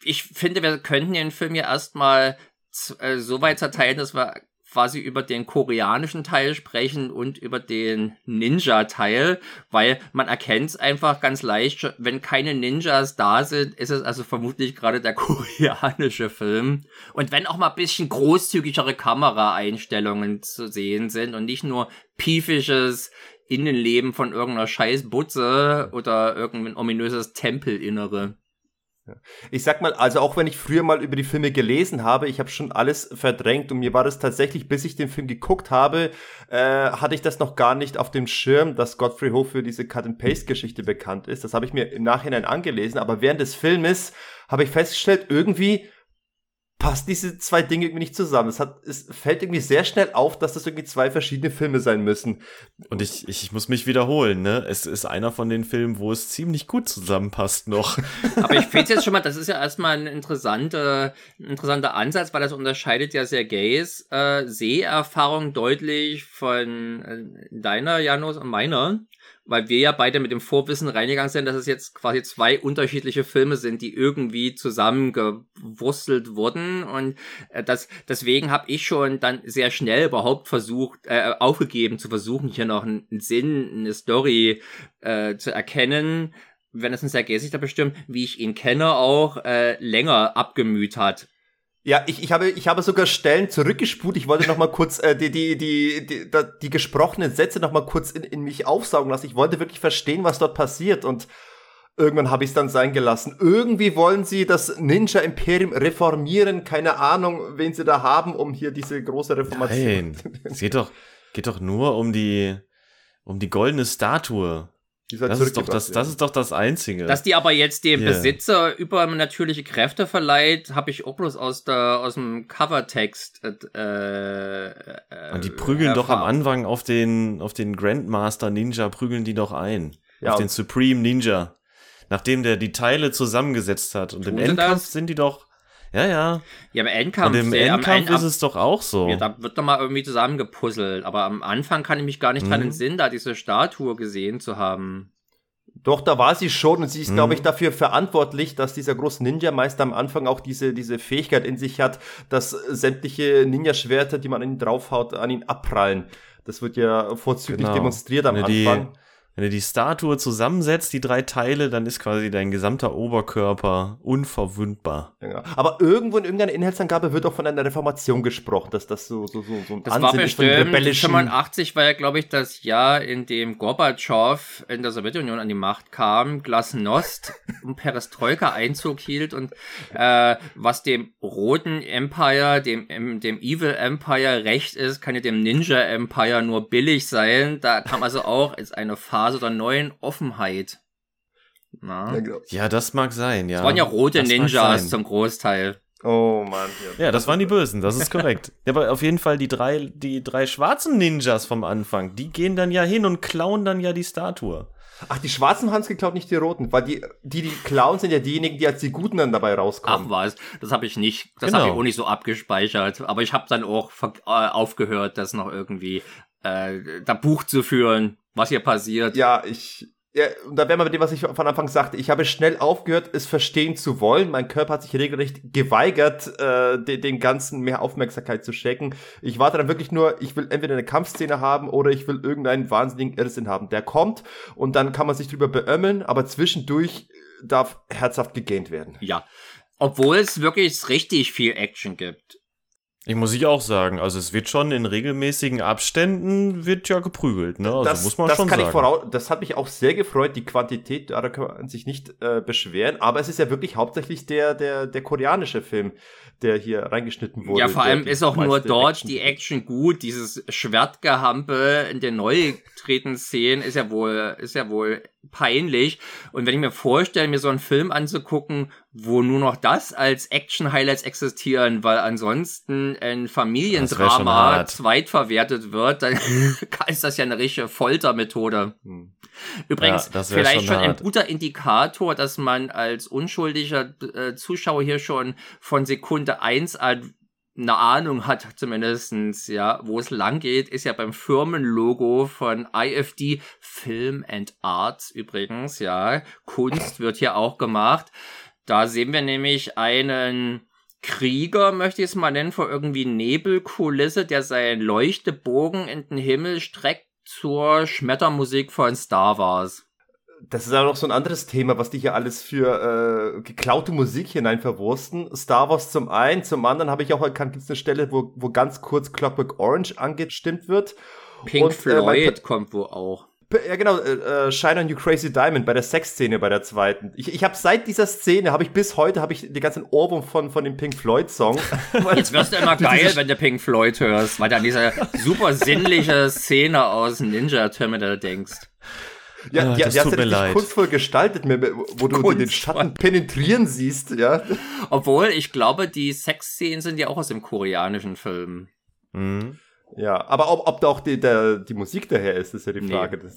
Ich finde, wir könnten den Film ja erstmal so weit zerteilen, dass wir quasi über den koreanischen Teil sprechen und über den Ninja-Teil, weil man erkennt es einfach ganz leicht, wenn keine Ninjas da sind, ist es also vermutlich gerade der koreanische Film. Und wenn auch mal ein bisschen großzügigere Kameraeinstellungen zu sehen sind und nicht nur piefisches Innenleben von irgendeiner scheiß Butze oder irgendein ominöses Tempelinnere. Ich sag mal, also auch wenn ich früher mal über die Filme gelesen habe, ich habe schon alles verdrängt und mir war das tatsächlich, bis ich den Film geguckt habe, hatte ich das noch gar nicht auf dem Schirm, dass Godfrey Ho für diese Cut-and-Paste-Geschichte bekannt ist. Das habe ich mir im Nachhinein angelesen, aber während des Filmes habe ich festgestellt, irgendwie passt diese zwei Dinge irgendwie nicht zusammen. Es fällt irgendwie sehr schnell auf, dass das irgendwie zwei verschiedene Filme sein müssen. Und ich muss mich wiederholen, ne? Es ist einer von den Filmen, wo es ziemlich gut zusammenpasst noch. Aber ich finde es jetzt schon mal, das ist ja erstmal ein interessanter Ansatz, weil das unterscheidet ja Sergejs Seherfahrung deutlich von deiner, Janos, und meiner. Weil wir ja beide mit dem Vorwissen reingegangen sind, dass es jetzt quasi zwei unterschiedliche Filme sind, die irgendwie zusammengewurstelt wurden. Und deswegen habe ich schon dann sehr schnell überhaupt versucht, aufgegeben zu versuchen, hier noch einen Sinn, eine Story zu erkennen, wenn es ein Sergej sich da bestimmt, wie ich ihn kenne, auch länger abgemüht hat. Ja, ich habe sogar Stellen zurückgespult. Ich wollte noch mal kurz die gesprochenen Sätze noch mal kurz in mich aufsaugen lassen. Ich wollte wirklich verstehen, was dort passiert, und irgendwann habe ich es dann sein gelassen. Irgendwie wollen sie das Ninja-Imperium reformieren. Keine Ahnung, wen sie da haben, um hier diese große Reformation. Nein, es geht doch nur um die goldene Statue. Das ist doch das Einzige. Dass die aber jetzt dem Besitzer übernatürliche Kräfte verleiht, habe ich auch bloß aus dem Covertext und die prügeln erfahren. Doch am Anfang auf den Grandmaster Ninja prügeln die doch ein. Ja, auf den Supreme Ninja. Nachdem der die Teile zusammengesetzt hat. Und im Endkampf sind die doch... Ja. Ja, im Endkampf. Und im Endkampf ist es doch auch so. Ja, da wird doch mal irgendwie zusammengepuzzelt. Aber am Anfang kann ich mich gar nicht dran entsinnen, da diese Statue gesehen zu haben. Doch, da war sie schon. Und sie ist, glaube ich, dafür verantwortlich, dass dieser große Ninja-Meister am Anfang auch diese Fähigkeit in sich hat, dass sämtliche Ninja-Schwerter, die man an ihn draufhaut, an ihn abprallen. Das wird ja vorzüglich demonstriert am Anfang. Wenn du die Statue zusammensetzt, die drei Teile, dann ist quasi dein gesamter Oberkörper unverwundbar. Ja, aber irgendwo in irgendeiner Inhaltsangabe wird auch von einer Reformation gesprochen, dass das so ein Ansinn ist von rebellischen... 85 war ja, glaube ich, das Jahr, in dem Gorbatschow in der Sowjetunion an die Macht kam, Glasnost und Perestroika Einzug hielt und was dem roten Empire, dem Evil Empire recht ist, kann ja dem Ninja Empire nur billig sein. Da kam also auch als eine Farbe oder neuen Offenheit. Na? Ja, das mag sein, ja. Das waren ja rote Ninjas zum Großteil. Oh Mann. Ja, das waren die Bösen, das ist korrekt. Ja, aber auf jeden Fall die drei schwarzen Ninjas vom Anfang, die gehen dann ja hin und klauen dann ja die Statue. Ach, die Schwarzen haben es geklaut, nicht die Roten, weil die klauen, sind ja diejenigen, die als die Guten dann dabei rauskommen. Ach was, das habe ich nicht, habe ich auch nicht so abgespeichert, aber ich habe dann auch aufgehört, das noch irgendwie da Buch zu führen. Was hier passiert. Ja, da wären wir mit dem, was ich von Anfang sagte. Ich habe schnell aufgehört, es verstehen zu wollen. Mein Körper hat sich regelrecht geweigert, den Ganzen mehr Aufmerksamkeit zu schenken. Ich warte dann wirklich nur, ich will entweder eine Kampfszene haben oder ich will irgendeinen wahnsinnigen Irrsinn haben. Der kommt und dann kann man sich drüber beömmeln, aber zwischendurch darf herzhaft gegähnt werden. Ja, obwohl es wirklich richtig viel Action gibt. Muss ich auch sagen, also es wird schon in regelmäßigen Abständen wird ja geprügelt, ne? Also das, muss man das schon kann sagen. Das hat mich auch sehr gefreut, die Quantität, da kann man sich nicht beschweren, aber es ist ja wirklich hauptsächlich der koreanische Film, der hier reingeschnitten wurde. Ja, vor allem ist auch nur dort Action. Die Action gut, dieses Schwertgehampel in den Neugetreten-Szenen ist ja wohl peinlich. Und wenn ich mir vorstelle, mir so einen Film anzugucken, wo nur noch das als Action-Highlights existieren, weil ansonsten ein Familiendrama zweitverwertet wird, dann ist das ja eine richtige Foltermethode. Übrigens, ja, vielleicht schon ein guter Indikator, dass man als unschuldiger Zuschauer hier schon von Sekunde 1 an eine Ahnung hat, zumindestens, ja, wo es lang geht, ist ja beim Firmenlogo von IFD Film and Arts übrigens, ja. Kunst wird hier auch gemacht. Da sehen wir nämlich einen Krieger, möchte ich es mal nennen, vor irgendwie Nebelkulisse, der seinen Leuchtebogen in den Himmel streckt zur Schmettermusik von Star Wars. Das ist aber noch so ein anderes Thema, was die hier alles für geklaute Musik hinein verwursten. Star Wars zum einen, zum anderen habe ich auch erkannt, gibt es eine Stelle, wo ganz kurz Clockwork Orange angestimmt wird. Pink Floyd kommt wo auch. Ja genau, Shine on You Crazy Diamond bei der Sexszene, bei der zweiten. Ich habe seit dieser Szene, bis heute habe ich den ganzen Ohrwurm von dem Pink Floyd Song. Jetzt wirst du immer geil, wenn du Pink Floyd hörst, weil du an diese super sinnliche Szene aus Ninja Terminator denkst. Ja, die hast du richtig kunstvoll gestaltet, wo du den Schatten penetrieren siehst, ja. Obwohl, ich glaube, die Sexszenen sind ja auch aus dem koreanischen Film. Mhm. Ja, aber ob da auch die Musik daher ist ja die Frage. Nee,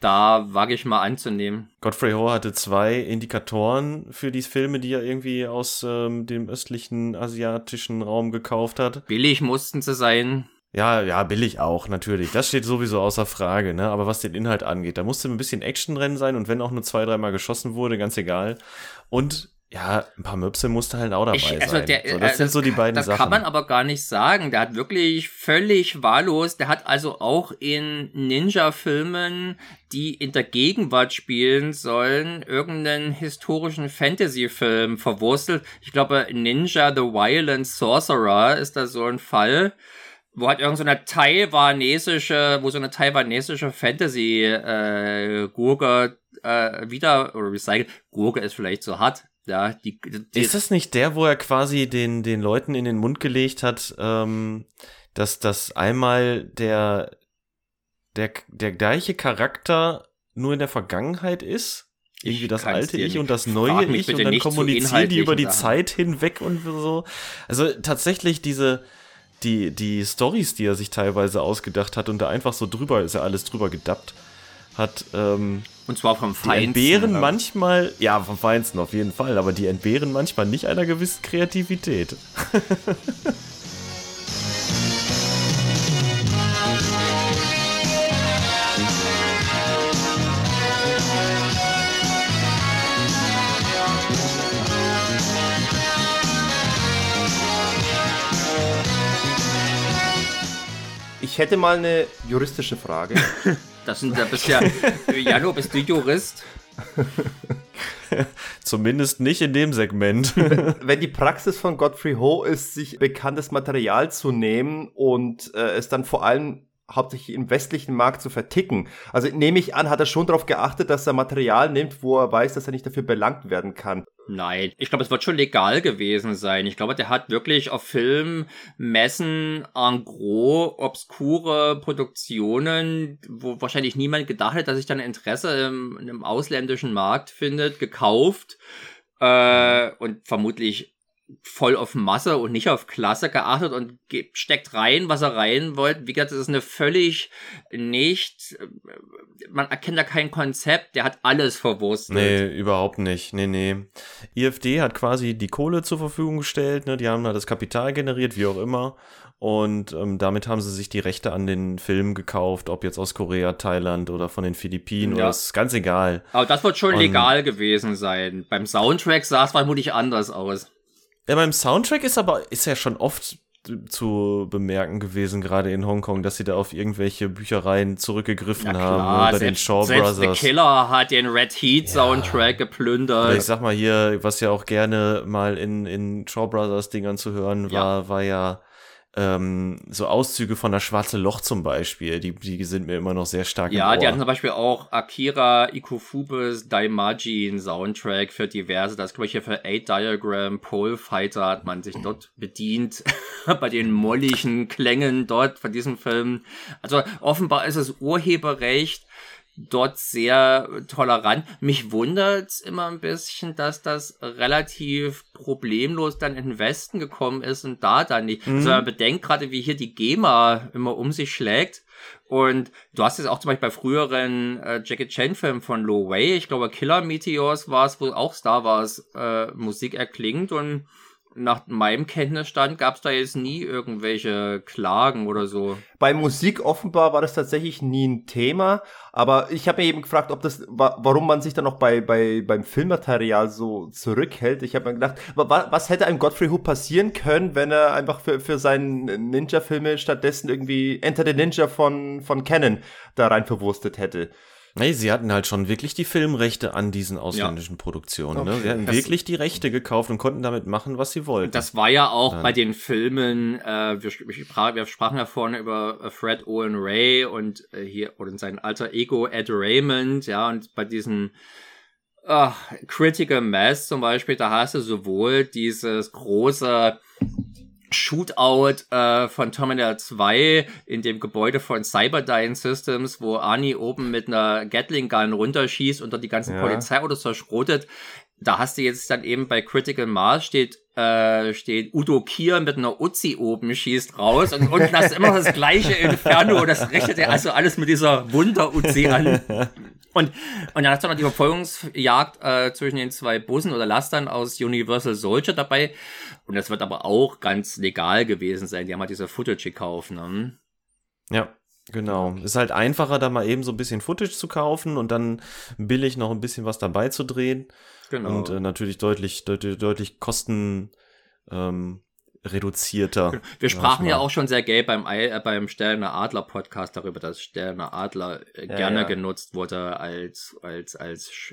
da wage ich mal anzunehmen. Godfrey Ho hatte 2 Indikatoren für die Filme, die er irgendwie aus dem östlichen asiatischen Raum gekauft hat. Billig mussten sie sein. Ja, billig auch, natürlich. Das steht sowieso außer Frage, ne? Aber was den Inhalt angeht, da musste ein bisschen Action drin sein und wenn auch nur 2-3 Mal geschossen wurde, ganz egal. Und ja, ein paar Möpse musste halt auch dabei sein. Das sind so die beiden Sachen. Das kann man aber gar nicht sagen. Der hat wirklich völlig wahllos, der hat also auch in Ninja-Filmen, die in der Gegenwart spielen sollen, irgendeinen historischen Fantasy-Film verwurstelt. Ich glaube, Ninja the Violent Sorcerer ist da so ein Fall, wo halt irgend so eine taiwanesische Fantasy-Gurke wieder, oder recycelt, Gurke ist vielleicht so hart. Ja, ist das nicht der, wo er quasi den Leuten in den Mund gelegt hat, dass das einmal der gleiche Charakter nur in der Vergangenheit ist? Irgendwie das alte Ich und das neue Ich und dann kommunizieren die über die Zeit hinweg und so. Also tatsächlich die Storys, die er sich teilweise ausgedacht hat und da einfach so drüber, ist ja alles drüber gedappt, hat, und zwar vom Feinsten. Die entbehren manchmal, ja, vom Feinsten auf jeden Fall, aber die entbehren manchmal nicht einer gewissen Kreativität. Ich hätte mal eine juristische Frage. Das sind ja bisher. Janno, bist du Jurist? Zumindest nicht in dem Segment. Wenn die Praxis von Godfrey Ho ist, sich bekanntes Material zu nehmen und es dann vor allem hauptsächlich im westlichen Markt zu verticken. Also nehme ich an, hat er schon darauf geachtet, dass er Material nimmt, wo er weiß, dass er nicht dafür belangt werden kann. Nein, ich glaube, es wird schon legal gewesen sein. Ich glaube, der hat wirklich auf Filmmessen en gros obskure Produktionen, wo wahrscheinlich niemand gedacht hat, dass sich dann Interesse im ausländischen Markt findet, gekauft und vermutlich voll auf Masse und nicht auf Klasse geachtet und steckt rein, was er rein wollte. Wie gesagt, das ist eine völlig nicht, man erkennt da kein Konzept, der hat alles verwurstelt. Nee, überhaupt nicht. Nee. IFD hat quasi die Kohle zur Verfügung gestellt, ne? Die haben da das Kapital generiert, wie auch immer. Und damit haben sie sich die Rechte an den Film gekauft, ob jetzt aus Korea, Thailand oder von den Philippinen, ja, oder ist ganz egal. Aber das wird schon legal gewesen sein. Beim Soundtrack sah es vermutlich anders aus. Ja, beim Soundtrack ist ja schon oft zu bemerken gewesen, gerade in Hongkong, dass sie da auf irgendwelche Büchereien zurückgegriffen haben. Oder den Shaw Brothers. Selbst The Killer hat den Red Heat Soundtrack geplündert. Oder ich sag mal hier, was ja auch gerne mal in Shaw Brothers Dingern zu hören war, war ja so Auszüge von der Schwarze Loch zum Beispiel, die sind mir immer noch sehr stark im Ohr. Die hatten zum Beispiel auch Akira Ikufubes Daimajin Soundtrack für diverse, das glaube ich hier für 8 Diagram, Pole Fighter hat man sich dort bedient, bei den molligen Klängen dort von diesem Film. Also offenbar ist das Urheberrecht dort sehr tolerant. Mich wundert's immer ein bisschen, dass das relativ problemlos dann in den Westen gekommen ist und da dann nicht. Also man bedenkt gerade, wie hier die GEMA immer um sich schlägt. Und du hast es auch zum Beispiel bei früheren Jackie Chan-Filmen von Lo Wei, ich glaube Killer Meteors war es, wo auch Star Wars Musik erklingt und nach meinem Kenntnisstand gab es da jetzt nie irgendwelche Klagen oder so. Bei Musik offenbar war das tatsächlich nie ein Thema, aber ich habe mir eben gefragt, ob das, warum man sich dann noch beim Filmmaterial so zurückhält. Ich habe mir gedacht, was hätte einem Godfrey Ho passieren können, wenn er einfach für seinen Ninja-Filme stattdessen irgendwie Enter the Ninja von Canon da rein verwurstet hätte? Nee, sie hatten halt schon wirklich die Filmrechte an diesen ausländischen Produktionen. Okay. Ne? Sie hatten wirklich die Rechte gekauft und konnten damit machen, was sie wollten. Das war ja auch bei den Filmen, wir sprachen ja vorhin über Fred Olen Ray und hier, oder sein alter Ego Ed Raymond, ja, und bei diesen Critical Mass zum Beispiel, da hast du sowohl dieses große Shootout von Terminator 2 in dem Gebäude von Cyberdyne Systems, wo Arnie oben mit einer Gatling Gun runterschießt und da die ganzen Polizeiautos zerschrotet. Da hast du jetzt dann eben bei Critical Mass steht Udo Kier mit einer Uzi oben, schießt raus und unten hast du immer das gleiche Inferno. Das richtet er also alles mit dieser Wunder-Uzi an. Und dann hast du noch die Verfolgungsjagd zwischen den zwei Bussen oder Lastern aus Universal Soldier dabei. Und das wird aber auch ganz legal gewesen sein. Die haben halt diese Footage gekauft, ne? Ja, genau. Ist halt einfacher, da mal eben so ein bisschen Footage zu kaufen und dann billig noch ein bisschen was dabei zu drehen. Genau. Und natürlich deutlich kosten... reduzierter. Wir sprachen ja auch schon sehr gelb beim Sterner Adler Podcast darüber, dass Sterner Adler gerne genutzt wurde als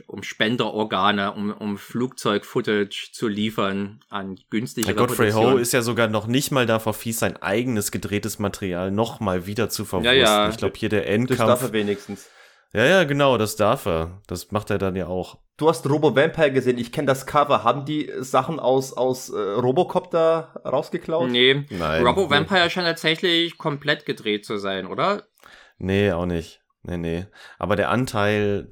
um Spenderorgane, um Flugzeug-Footage zu liefern an günstigere Produktionen. Godfrey Ho ist ja sogar noch nicht mal da verfies, sein eigenes gedrehtes Material noch mal wieder zu verwursten. Ja. Ich glaube, hier der Endkampf. Das darf er wenigstens. Ja, genau, das darf er. Das macht er dann ja auch. Du hast Robo Vampire gesehen, ich kenne das Cover. Haben die Sachen aus Robocop da rausgeklaut? Nee. Nein. Robo Vampire scheint tatsächlich komplett gedreht zu sein, oder? Nee, auch nicht. Nee. Aber der Anteil,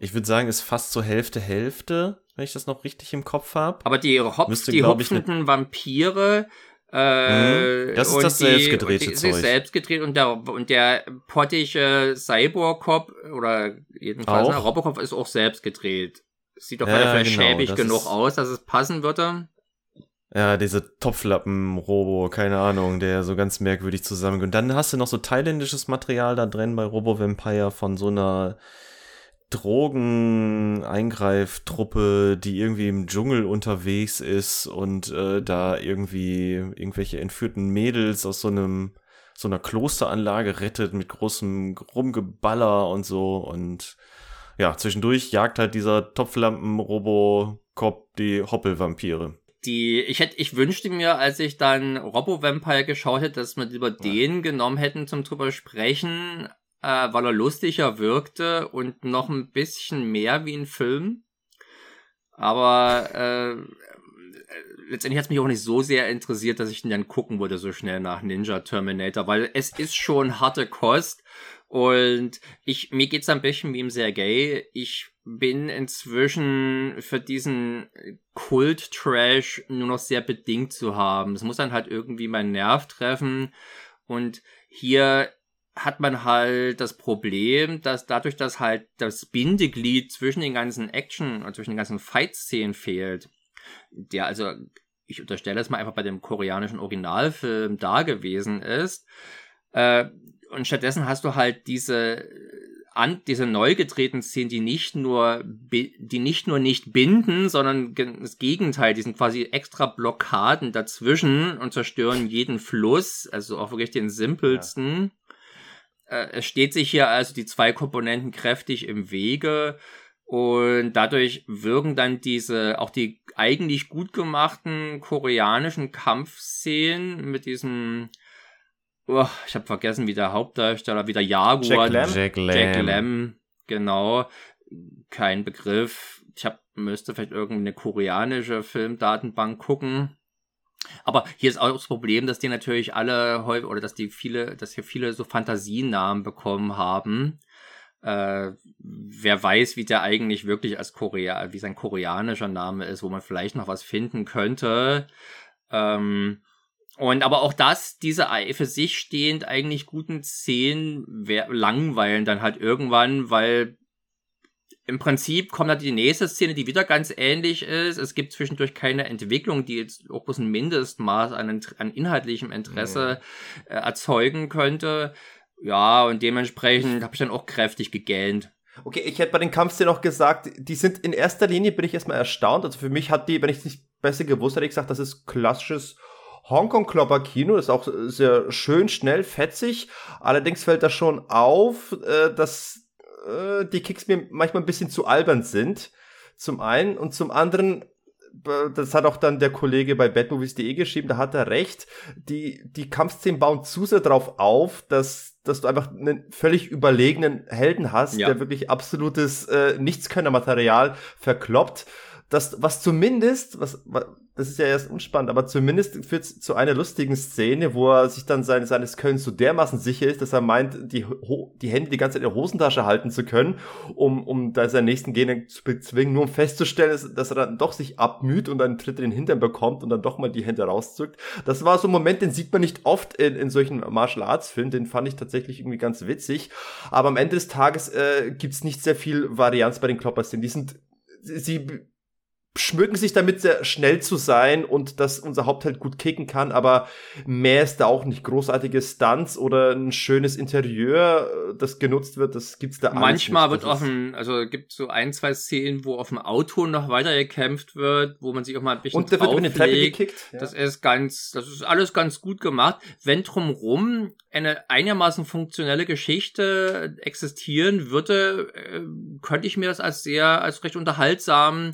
ich würde sagen, ist fast zur Hälfte, wenn ich das noch richtig im Kopf habe. Aber die hopfenden Vampire... das ist das selbstgedrehte Zeug. Das ist selbstgedreht und der pottische Cyborg-Cop oder jedenfalls der Robocop ist auch selbstgedreht. Sieht doch vielleicht schäbig genug aus, dass es passen würde. Ja, diese Topflappen-Robo, keine Ahnung, der so ganz merkwürdig zusammengeht. Und dann hast du noch so thailändisches Material da drin bei Robo Vampire von so einer Drogen-Eingreiftruppe, die irgendwie im Dschungel unterwegs ist und da irgendwie irgendwelche entführten Mädels aus so einer Klosteranlage rettet mit großem Rumgeballer und so. Und ja, zwischendurch jagt halt dieser Topflampen-Robocop die Hoppelvampire. Ich wünschte mir, als ich dann Robo-Vampire geschaut hätte, dass wir lieber den genommen hätten zum drüber sprechen, weil er lustiger wirkte und noch ein bisschen mehr wie ein Film. Aber letztendlich hat es mich auch nicht so sehr interessiert, dass ich ihn dann gucken wollte so schnell nach Ninja Terminator, weil es ist schon harte Kost und mir geht's ein bisschen wie im Sergej. Ich bin inzwischen für diesen Kult-Trash nur noch sehr bedingt zu haben. Es muss dann halt irgendwie meinen Nerv treffen und hier hat man halt das Problem, dass dadurch, dass halt das Bindeglied zwischen den ganzen Action und zwischen den ganzen Fight-Szenen fehlt, der also, ich unterstelle es mal einfach bei dem koreanischen Originalfilm da gewesen ist, und stattdessen hast du halt diese neu gedrehten Szenen, die nicht nur nicht binden, sondern das Gegenteil, die sind quasi extra Blockaden dazwischen und zerstören jeden Fluss, also auch wirklich den simpelsten. Es steht sich hier also die zwei Komponenten kräftig im Wege und dadurch wirken dann auch die eigentlich gut gemachten koreanischen Kampfszenen mit diesem, ich habe vergessen, wie der Hauptdarsteller, wie der Jaguar, Jack Lam, genau, kein Begriff. Müsste vielleicht irgendeine koreanische Filmdatenbank gucken. Aber hier ist auch das Problem, dass die natürlich alle häufig, oder dass hier viele so Fantasienamen bekommen haben. Wer weiß, wie der eigentlich wirklich wie sein koreanischer Name ist, wo man vielleicht noch was finden könnte. Und aber auch diese für sich stehend eigentlich guten Szenen langweilen dann halt irgendwann, weil im Prinzip kommt dann die nächste Szene, die wieder ganz ähnlich ist. Es gibt zwischendurch keine Entwicklung, die jetzt auch bloß ein Mindestmaß an inhaltlichem Interesse erzeugen könnte. Ja, und dementsprechend habe ich dann auch kräftig gegähnt. Okay, ich hätte bei den Kampfszenen auch gesagt, die sind in erster Linie, bin ich erstmal erstaunt. Also für mich hat die, wenn ich es nicht besser gewusst hätte, ich gesagt, das ist klassisches Hongkong-Klopper-Kino, ist auch sehr schön, schnell, fetzig. Allerdings fällt das schon auf, dass die Kicks mir manchmal ein bisschen zu albern sind, zum einen. Und zum anderen, das hat auch dann der Kollege bei badmovies.de geschrieben, da hat er recht, die Kampfszenen bauen zu sehr drauf auf, dass du einfach einen völlig überlegenen Helden hast, der wirklich absolutes Nichtskönner-Material verkloppt. Das ist ja erst unspannend, aber zumindest führt es zu einer lustigen Szene, wo er sich dann seines Könnens so dermaßen sicher ist, dass er meint, die Hände die ganze Zeit in der Hosentasche halten zu können, um da seinen nächsten Gegner zu bezwingen, nur um festzustellen, dass er dann doch sich abmüht und einen Tritt in den Hintern bekommt und dann doch mal die Hände rauszückt. Das war so ein Moment, den sieht man nicht oft in solchen Martial Arts Filmen, den fand ich tatsächlich irgendwie ganz witzig, aber am Ende des Tages gibt's nicht sehr viel Varianz bei den Klopper-Szenen. Sie schmücken sich damit, sehr schnell zu sein und dass unser Hauptheld gut kicken kann, aber mehr ist da auch nicht. Großartige Stunts oder ein schönes Interieur, das genutzt wird, das gibt's da manchmal nicht. Gibt so ein, zwei Szenen, wo auf dem Auto noch weiter gekämpft wird, wo man sich auch mal ein bisschen und der wird mit der Treppe gekickt. Ja. Das ist alles ganz gut gemacht. Wenn drumrum eine einigermaßen funktionelle Geschichte existieren würde, könnte ich mir das als recht unterhaltsam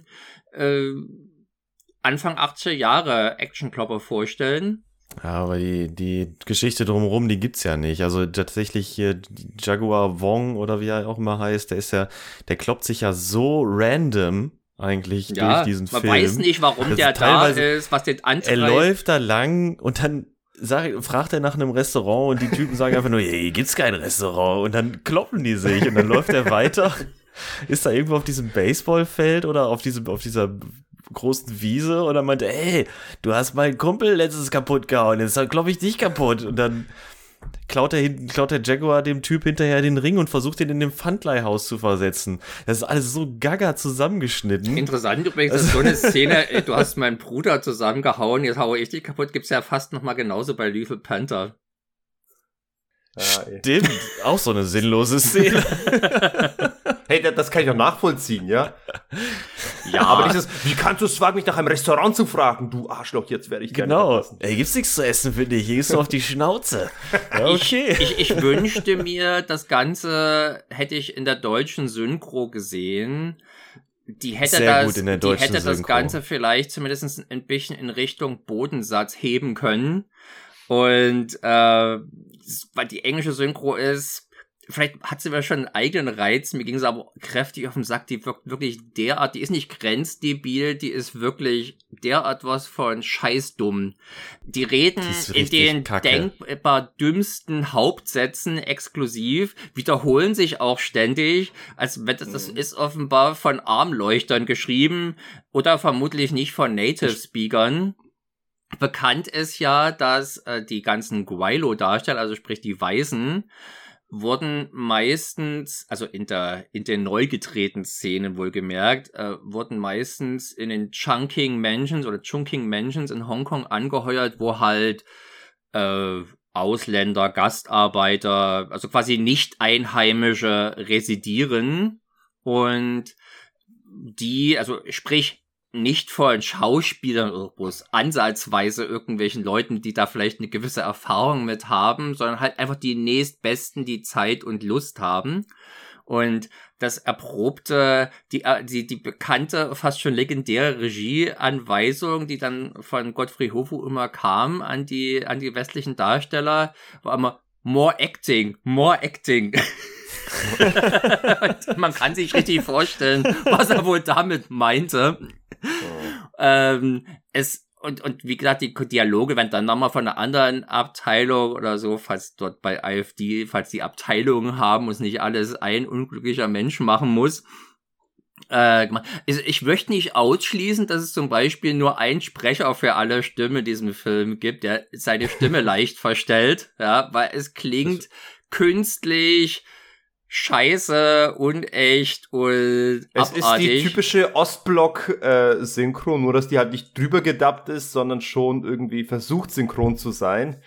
Anfang 80er Jahre Action-Klopper vorstellen. Ja, aber die Geschichte drumherum, die gibt's ja nicht. Also tatsächlich hier Jaguar Wong oder wie er auch immer heißt, der kloppt sich ja so random eigentlich durch diesen Film. Man weiß nicht, warum der da ist, was den antreibt. Er läuft da lang und dann fragt er nach einem Restaurant und die Typen sagen einfach nur, hier gibt's kein Restaurant und dann kloppen die sich und dann läuft er weiter. Ist da irgendwo auf diesem Baseballfeld oder auf dieser großen Wiese oder meinte, ey, du hast meinen Kumpel letztens kaputt gehauen, jetzt klopp ich dich kaputt. Und dann klaut der Jaguar dem Typ hinterher den Ring und versucht ihn in dem Pfandleihhaus zu versetzen. Das ist alles so gaga zusammengeschnitten. Interessant übrigens, dass so eine Szene, ey, du hast meinen Bruder zusammengehauen, jetzt haue ich dich kaputt, gibt's ja fast nochmal genauso bei Lethal Panther. Stimmt, auch so eine sinnlose Szene. Hey, das kann ich auch nachvollziehen, ja? Ja, aber dieses, wie kannst du es wagen, mich nach einem Restaurant zu fragen? Du Arschloch, jetzt werde ich genau. Ey, gibt's nichts zu essen für dich, hier gehst du auf die Schnauze. Ja, okay. Ich wünschte mir, das Ganze hätte ich in der deutschen Synchro gesehen. Die hätte das Ganze vielleicht zumindest ein bisschen in Richtung Bodensatz heben können. Und weil die englische Synchro ist, vielleicht hat sie mir schon einen eigenen Reiz, mir ging sie aber kräftig auf den Sack, die wirkt wirklich derart, die ist nicht grenzdebil, die ist wirklich derart was von scheißdumm. Die reden in den denkbar dümmsten Hauptsätzen exklusiv, wiederholen sich auch ständig, als wenn das ist offenbar von Armleuchtern geschrieben oder vermutlich nicht von Native-Speakern. Bekannt ist ja, dass die ganzen Guaylo-Darsteller, also sprich die Weißen, wurden meistens, also in den neu gedrehten Szenen wohlgemerkt, wurden meistens in den Chungking Mansions in Hongkong angeheuert, wo halt Ausländer, Gastarbeiter, also quasi Nicht-Einheimische residieren und die, also sprich nicht von Schauspielern oder bloß ansatzweise irgendwelchen Leuten, die da vielleicht eine gewisse Erfahrung mit haben, sondern halt einfach die nächstbesten, die Zeit und Lust haben. Und das erprobte, die bekannte, fast schon legendäre Regieanweisung, die dann von Godfrey Ho immer kam an die westlichen Darsteller, war immer more acting. Und man kann sich richtig vorstellen, was er wohl damit meinte. Oh. Und wie gesagt, die Dialoge werden dann nochmal von einer anderen Abteilung oder so, falls die Abteilungen haben und nicht alles ein unglücklicher Mensch machen muss. Also ich möchte nicht ausschließen, dass es zum Beispiel nur einen Sprecher für alle Stimmen in diesem Film gibt, der seine Stimme leicht verstellt, ja, weil es klingt künstlich, scheiße, unecht und abartig. Es ist die typische Ostblock-Synchro, nur dass die halt nicht drüber gedubbt ist, sondern schon irgendwie versucht, synchron zu sein.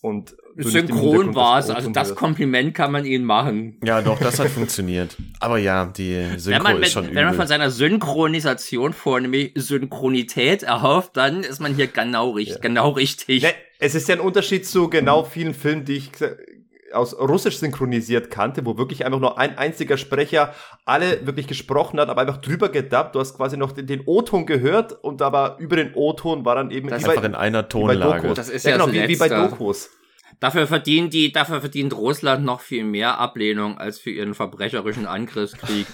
Und synchron war es, also das Kompliment kann man ihnen machen. Ja, doch, das hat funktioniert. Aber ja, die Synchro ist schon übel. Wenn man von seiner Synchronisation vornehmlich Synchronität erhofft, dann ist man hier genau richtig. Ja. Genau richtig. Ne, es ist ja ein Unterschied zu genau vielen Filmen, die ich aus Russisch synchronisiert kannte, wo wirklich einfach nur ein einziger Sprecher alle wirklich gesprochen hat, aber einfach drüber gedubbt. Du hast quasi noch den O-Ton gehört und aber über den O-Ton war dann eben das einfach in einer Tonlage. Das ist ja genau, wie bei Dokus. Dafür verdient Russland noch viel mehr Ablehnung als für ihren verbrecherischen Angriffskrieg.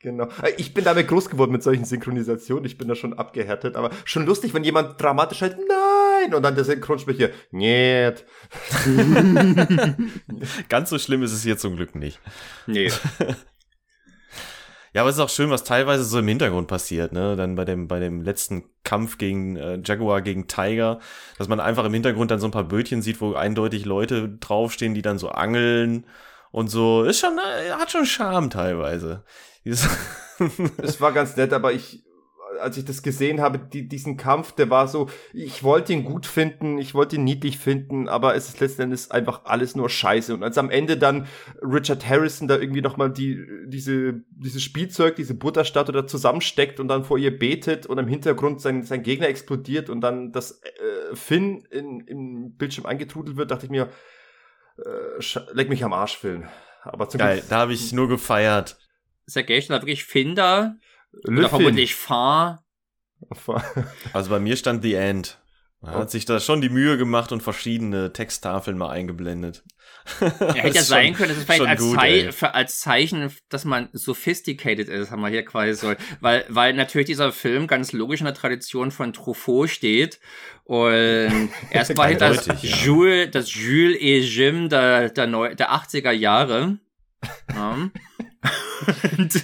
Genau. Ich bin damit groß geworden mit solchen Synchronisationen. Ich bin da schon abgehärtet, aber schon lustig, wenn jemand dramatisch halt, nein, und dann der Synchronsprecher, nicht. Ganz so schlimm ist es hier zum Glück nicht. Nee. Ja, aber es ist auch schön, was teilweise so im Hintergrund passiert, ne? Dann bei dem letzten Kampf gegen Jaguar gegen Tiger, dass man einfach im Hintergrund dann so ein paar Bötchen sieht, wo eindeutig Leute draufstehen, die dann so angeln und so. Ist schon, hat schon Charme teilweise. Es war ganz nett, aber als ich das gesehen habe, diesen Kampf, der war so, ich wollte ihn gut finden, ich wollte ihn niedlich finden, aber es ist letzten Endes einfach alles nur Scheiße. Und als am Ende dann Richard Harrison da irgendwie nochmal dieses Spielzeug, diese Butterstatue da zusammensteckt und dann vor ihr betet und im Hintergrund sein Gegner explodiert und dann das Finn im Bildschirm eingetrudelt wird, dachte ich mir, leck mich am Arsch, Finn. Aber zum Geil, da habe ich nur gefeiert. Sergej stand da wirklich Finn da. Oder vermutlich Fahr. Also bei mir stand The End. Man hat sich da schon die Mühe gemacht und verschiedene Texttafeln mal eingeblendet. Ja, hätte ja sein können, das ist vielleicht als Zeichen, dass man sophisticated ist, haben wir hier quasi so. Weil natürlich dieser Film ganz logisch in der Tradition von Truffaut steht. Und erst war das Jules et Jim der 80er Jahre. Ja. Und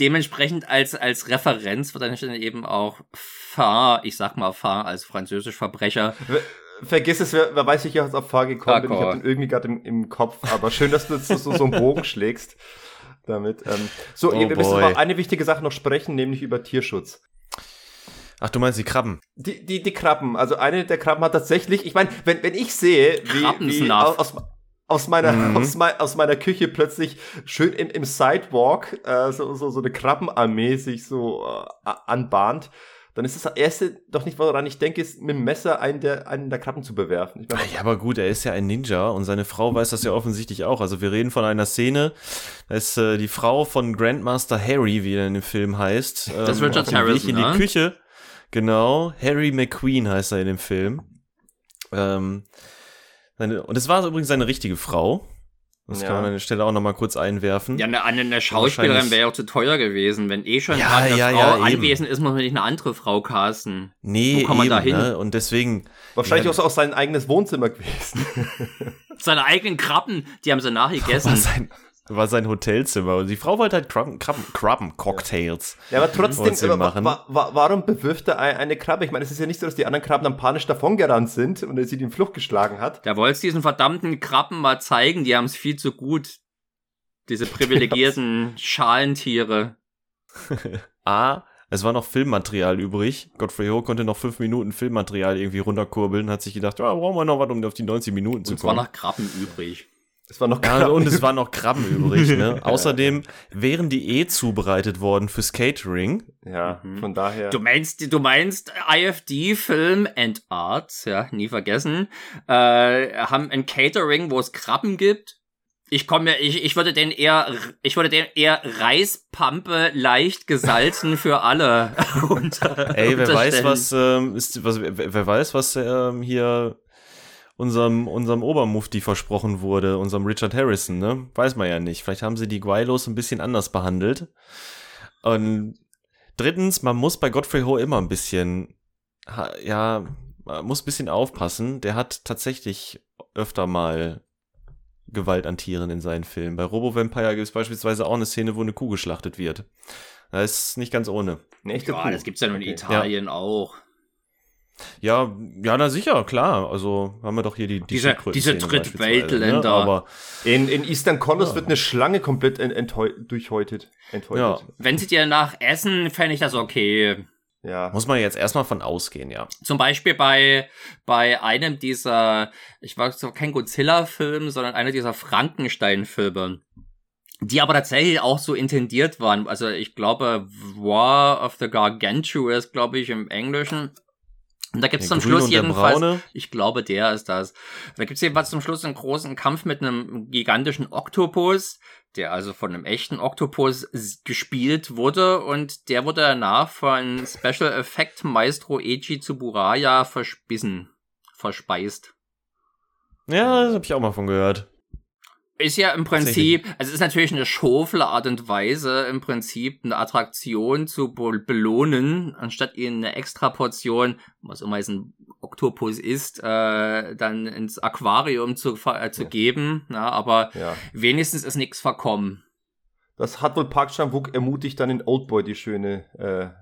dementsprechend als Referenz wird dann eben auch Fahr, ich sag mal Fahr, als französisch Verbrecher. Vergiss es, wer weiß, ich jetzt auf Fahr gekommen bin. Ich hab den irgendwie gerade im Kopf, aber schön, dass du jetzt so einen Bogen schlägst damit. Wir müssen über eine wichtige Sache noch sprechen, nämlich über Tierschutz. Ach, du meinst die Krabben? Die Krabben, also eine der Krabben hat tatsächlich, ich meine, wenn ich sehe, wie aus meiner Küche plötzlich schön im Sidewalk so eine Krabbenarmee sich so anbahnt, dann ist das Erste doch nicht, woran ich denke, ist, mit dem Messer einen der Krabben zu bewerfen. Ich meine, ja, aber gut, er ist ja ein Ninja und seine Frau weiß das ja offensichtlich auch. Also wir reden von einer Szene, da ist die Frau von Grandmaster Harry, wie er in dem Film heißt, das Richard Harrison, in die Küche. Genau, Harry McQueen heißt er in dem Film. Und das war übrigens seine richtige Frau. Das kann man an der Stelle auch nochmal kurz einwerfen. Ja, eine Schauspielerin wäre ja auch zu teuer gewesen. Wenn eh schon gerade eine Frau anwesend ist, muss man nicht eine andere Frau casten. Nee, wo kann man da hin? Ne? Und deswegen... Wahrscheinlich auch so aus sein eigenes Wohnzimmer gewesen. Seine eigenen Krabben, die haben sie nachgegessen. War sein Hotelzimmer. Und die Frau wollte halt Krabben-Cocktails. Ja, aber trotzdem, warum bewirft er eine Krabbe? Ich meine, es ist ja nicht so, dass die anderen Krabben dann panisch davongerannt sind und er sie in Flucht geschlagen hat. Der wollte es diesen verdammten Krabben mal zeigen, die haben es viel zu gut. Diese privilegierten Schalentiere. Es war noch Filmmaterial übrig. Godfrey Ho konnte noch 5 Minuten Filmmaterial irgendwie runterkurbeln, hat sich gedacht, ja, brauchen wir noch was, um auf die 90 Minuten zu kommen. Es war noch Krabben übrig. Es war noch Krabben. Und es waren noch Krabben übrig, ne? Außerdem wären die zubereitet worden fürs Catering. Ja, von daher. Du meinst IFD Film and Arts, ja, nie vergessen, haben ein Catering, wo es Krabben gibt. Ich würde den eher Reispampe leicht gesalzen für alle. Ey, wer weiß, was hier unserem Obermufti versprochen wurde, unserem Richard Harrison, ne? Weiß man ja nicht. Vielleicht haben sie die Guaylos ein bisschen anders behandelt. Und drittens, man muss bei Godfrey Ho immer ein bisschen, man muss ein bisschen aufpassen. Der hat tatsächlich öfter mal Gewalt an Tieren in seinen Filmen. Bei Robo Vampire gibt es beispielsweise auch eine Szene, wo eine Kuh geschlachtet wird. Das ist nicht ganz ohne. Eine echte Kuh. Das gibt's ja nur in Italien auch. Ja, ja, na sicher, klar. Also haben wir doch hier diese Drittweltländer. Ne? Aber in Eastern Corners wird eine Schlange komplett durchhäutet. Ja. Wenn sie dir nach Essen, fände ich das okay. Ja. Muss man jetzt erstmal von ausgehen, ja. Zum Beispiel bei einem dieser, ich weiß kein Godzilla-Film, sondern einer dieser Frankenstein-Filme, die aber tatsächlich auch so intendiert waren. Also ich glaube, War of the Gargantua ist, glaube ich, im Englischen. Und da gibt's zum Schluss jedenfalls, ich glaube, der ist das. Da gibt's jedenfalls zum Schluss einen großen Kampf mit einem gigantischen Oktopus, der also von einem echten Oktopus gespielt wurde, und der wurde danach von Special Effect Maestro Eiji Tsuburaya verspeist. Ja, das habe ich auch mal von gehört. Ist ja im Prinzip, also es ist natürlich eine schofle Art und Weise, im Prinzip eine Attraktion zu belohnen, anstatt ihnen eine extra Portion, was immer es ein Oktopus ist, dann ins Aquarium zu geben. Na, aber wenigstens ist nichts verkommen. Das hat wohl Park Chan-wook ermutigt, dann in Oldboy die schöne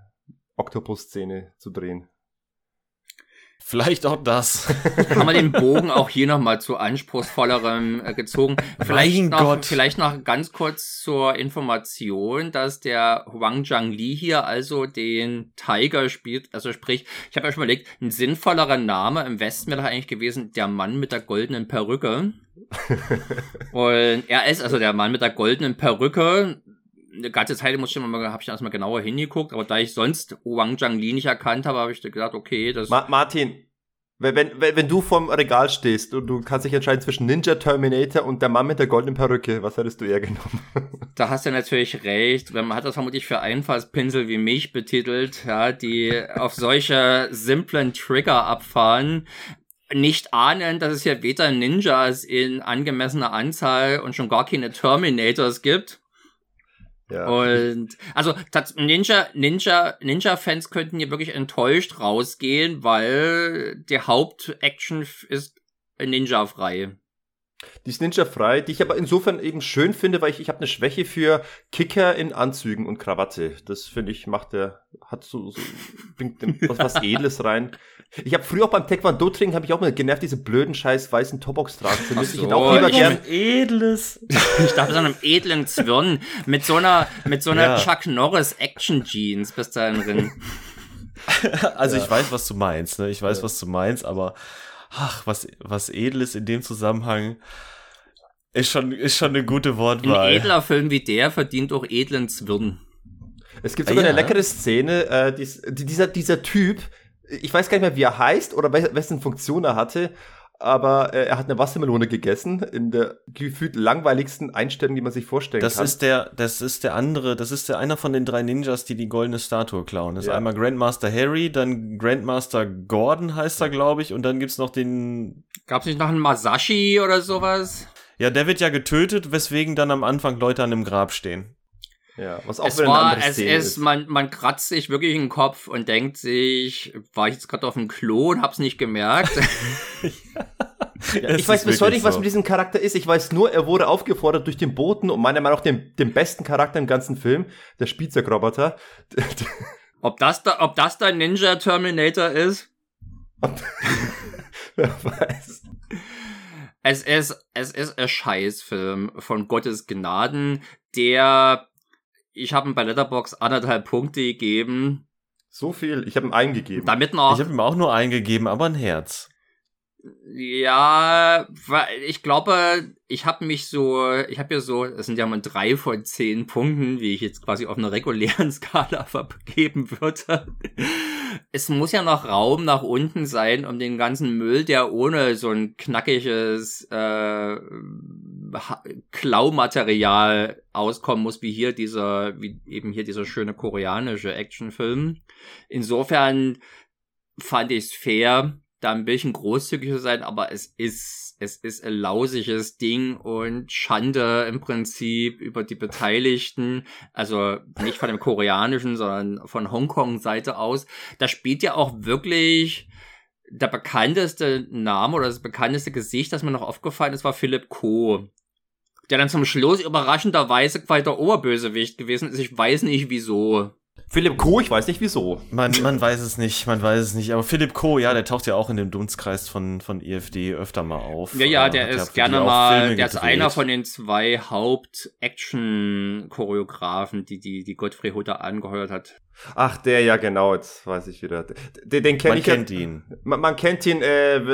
Oktopus-Szene zu drehen. Vielleicht auch das. Haben wir den Bogen auch hier nochmal zu anspruchsvollerem gezogen. Vielleicht noch ganz kurz zur Information, dass der Wong Jang-Lee hier also den Tiger spielt. Also sprich, ich habe ja schon überlegt, ein sinnvollerer Name im Westen wäre eigentlich gewesen, der Mann mit der goldenen Perücke. Und er ist also der Mann mit der goldenen Perücke. Eine ganze Zeit habe ich erstmal genauer hingeguckt, aber da ich sonst Wang Jang-Lee nicht erkannt habe, habe ich gedacht, okay, das... Martin, wenn du vorm Regal stehst und du kannst dich entscheiden zwischen Ninja Terminator und der Mann mit der goldenen Perücke, was hättest du eher genommen? Da hast du natürlich recht, man hat das vermutlich für Einfallspinsel wie mich betitelt, ja, die auf solche simplen Trigger abfahren, nicht ahnen, dass es hier weder Ninjas in angemessener Anzahl und schon gar keine Terminators gibt. Ja. Und, also, Ninja-Fans könnten hier wirklich enttäuscht rausgehen, weil die Haupt-Action ist ninja-frei. Die ist ninja-frei, die ich aber insofern eben schön finde, weil ich habe eine Schwäche für Kicker in Anzügen und Krawatte. Das finde ich, bringt was Edles rein. Ich habe früher auch beim Taekwondo-Training, habe ich auch mal genervt, diese blöden scheiß weißen Tobox tragen zu müssen. Ich hätte auch lieber gern edles. Ich dachte, so einem edlen Zwirn mit so einer Chuck Norris Action Jeans bist du da drin. Also ich weiß, was du meinst, ne? Ich weiß, was du meinst, aber ach, was Edles in dem Zusammenhang ist schon eine gute Wortwahl. Ein edler Film wie der verdient auch edlen Zwirn. Es gibt sogar eine leckere Szene, dieser Typ, ich weiß gar nicht mehr, wie er heißt oder wessen Funktion er hatte, aber er hat eine Wassermelone gegessen in der gefühlt langweiligsten Einstellung, die man sich vorstellen kann. Das ist einer von den drei Ninjas, die goldene Statue klauen. Das ist einmal Grandmaster Harry, dann Grandmaster Gordon heißt er, glaube ich, und dann gibt's noch den... Gab's nicht noch einen Masashi oder sowas? Ja, der wird ja getötet, weswegen dann am Anfang Leute an einem Grab stehen. Ja, was auch wieder eine andere Szene ist. Man kratzt sich wirklich in den Kopf und denkt sich, war ich jetzt gerade auf dem Klo und hab's nicht gemerkt. Ich weiß bis heute nicht, was mit diesem Charakter ist. Ich weiß nur, er wurde aufgefordert durch den Boten und meiner Meinung nach den besten Charakter im ganzen Film, der Spielzeugroboter. Ob das der Ninja Terminator ist? Wer weiß. Es ist ein Scheißfilm von Gottes Gnaden, ich habe ihm bei Letterboxd 1,5 Punkte gegeben. So viel? Ich habe ihm einen gegeben. Ich habe ihm auch nur einen gegeben, aber ein Herz. Ja, weil ich glaube, es sind ja mal 3 von 10 Punkten, wie ich jetzt quasi auf einer regulären Skala vergeben würde. Es muss ja noch Raum nach unten sein, um den ganzen Müll, der ohne so ein knackiges Klaumaterial auskommen muss, wie eben hier dieser schöne koreanische Actionfilm. Insofern fand ich es fair, da ein bisschen großzügig zu sein, aber es ist ein lausiges Ding und Schande im Prinzip über die Beteiligten, also nicht von dem koreanischen, sondern von Hongkong-Seite aus. Da spielt ja auch wirklich der bekannteste Name oder das bekannteste Gesicht, das mir noch aufgefallen ist, war Philip Ko, der dann zum Schluss überraschenderweise quasi der Oberbösewicht gewesen ist. Ich weiß nicht, wieso. Philip Ko, ich weiß nicht wieso. Man weiß es nicht, aber Philip Ko, ja, der taucht ja auch in dem Dunstkreis von IFD öfter mal auf. Ja, ja, der ist gerne mal, der ist einer von den zwei Haupt-Action-Choreografen, die Godfrey Ho da angeheuert hat. Ach, der, ja genau, jetzt weiß ich wieder. Den kenn ich. Man kennt ihn. Man kennt ihn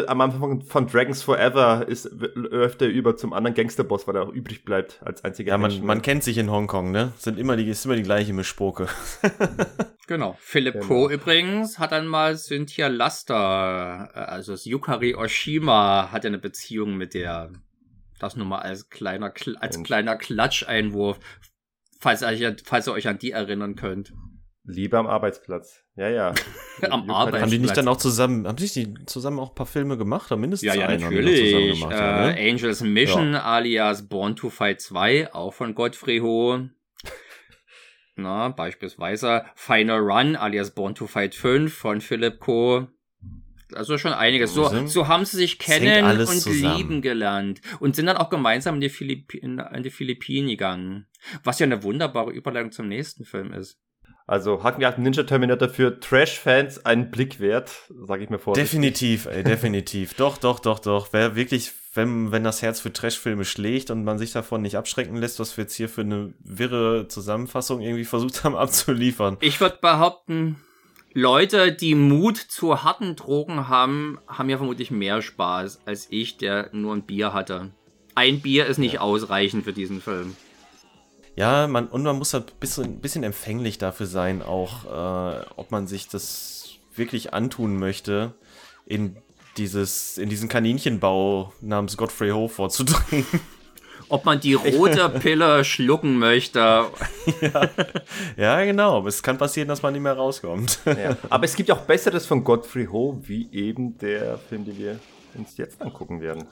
am Anfang von Dragons Forever, läuft er über zum anderen Gangsterboss, weil er auch übrig bleibt als einziger Mensch. Man kennt sich in Hongkong, ne? Ist immer die gleiche Mischpoke. Genau. Philip Ko übrigens hat einmal Cynthia Luster, also Yukari Oshima, hat eine Beziehung mit der. Das nur mal als kleiner Klatscheinwurf, falls ihr euch an die erinnern könnt. Liebe am Arbeitsplatz. Ja, ja. Am Arbeitsplatz. Haben die nicht zusammen auch ein paar Filme gemacht? Oder mindestens einen. Ja, ja, natürlich. Gemacht, Angels Mission alias Born to Fight 2, auch von Godfrey Ho. Na, beispielsweise Final Run alias Born to Fight 5 von Philip Ko. Also schon einiges. So haben sie sich kennen und zusammen lieben gelernt. Und sind dann auch gemeinsam in die Philippinen gegangen. Was ja eine wunderbare Überleitung zum nächsten Film ist. Also hat mir Ninja Terminator für Trash-Fans einen Blick wert, sage ich mir vor. Definitiv, definitiv. Doch. Wer wirklich, wenn das Herz für Trash-Filme schlägt und man sich davon nicht abschrecken lässt, was wir jetzt hier für eine wirre Zusammenfassung irgendwie versucht haben abzuliefern. Ich würde behaupten, Leute, die Mut zu harten Drogen haben, haben ja vermutlich mehr Spaß als ich, der nur ein Bier hatte. Ein Bier ist nicht ausreichend für diesen Film. Ja, man muss halt ein bisschen empfänglich dafür sein, auch ob man sich das wirklich antun möchte, in diesen Kaninchenbau namens Godfrey Ho vorzudringen. Ob man die rote Pille schlucken möchte. Ja, genau. Es kann passieren, dass man nicht mehr rauskommt. Ja. Aber es gibt auch Besseres von Godfrey Ho, wie eben der Film, den wir uns jetzt angucken werden.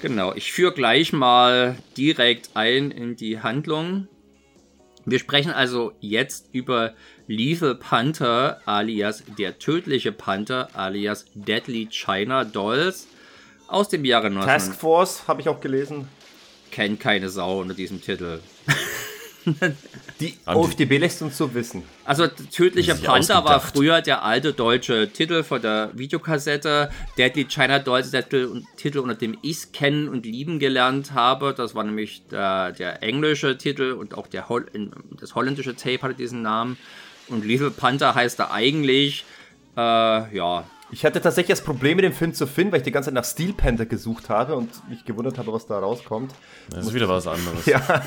Genau, ich führe gleich mal direkt ein in die Handlung. Wir sprechen also jetzt über Lethal Panther alias der tödliche Panther alias Deadly China Dolls aus dem Jahre 19... Task Force, habe ich auch gelesen. Kennt keine Sau unter diesem Titel. Die IFDB lässt uns so wissen. Also tödliche Panther war früher der alte deutsche Titel von der Videokassette. Deadly China Dolls ist der Titel, unter dem ich es kennen und lieben gelernt habe. Das war nämlich der englische Titel und auch das holländische Tape hatte diesen Namen. Und Lethal Panther heißt er eigentlich, Ich hatte tatsächlich das Problem, mit dem Film zu finden, weil ich die ganze Zeit nach Steel Panther gesucht habe und mich gewundert habe, was da rauskommt. Das ist wieder was anderes. Ja.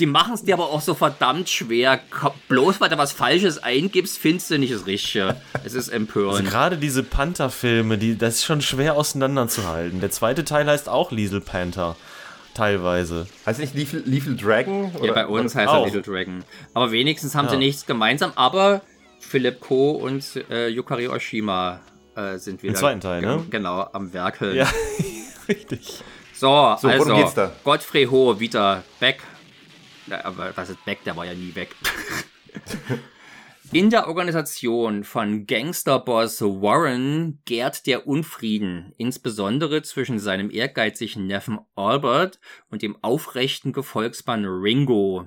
Die machen es dir aber auch so verdammt schwer. Bloß weil du was Falsches eingibst, findest du nicht das Richtige. Es ist empörend. Also gerade diese Panther-Filme, das ist schon schwer auseinanderzuhalten. Der zweite Teil heißt auch Lethal Panther. Teilweise. Heißt nicht Lethal Dragon? Oder? Ja, bei uns heißt er Lethal Dragon. Aber wenigstens haben sie nichts gemeinsam, aber Philip Ko und Yukari Oshima sind wieder im zweiten Teil, ne? Genau, am Werkeln. Ja, richtig. So, also, worum geht's da? Godfrey Ho wieder back. Ja, aber was ist back? Der war ja nie weg. In der Organisation von Gangsterboss Warren gärt der Unfrieden, insbesondere zwischen seinem ehrgeizigen Neffen Albert und dem aufrechten Gefolgsmann Ringo.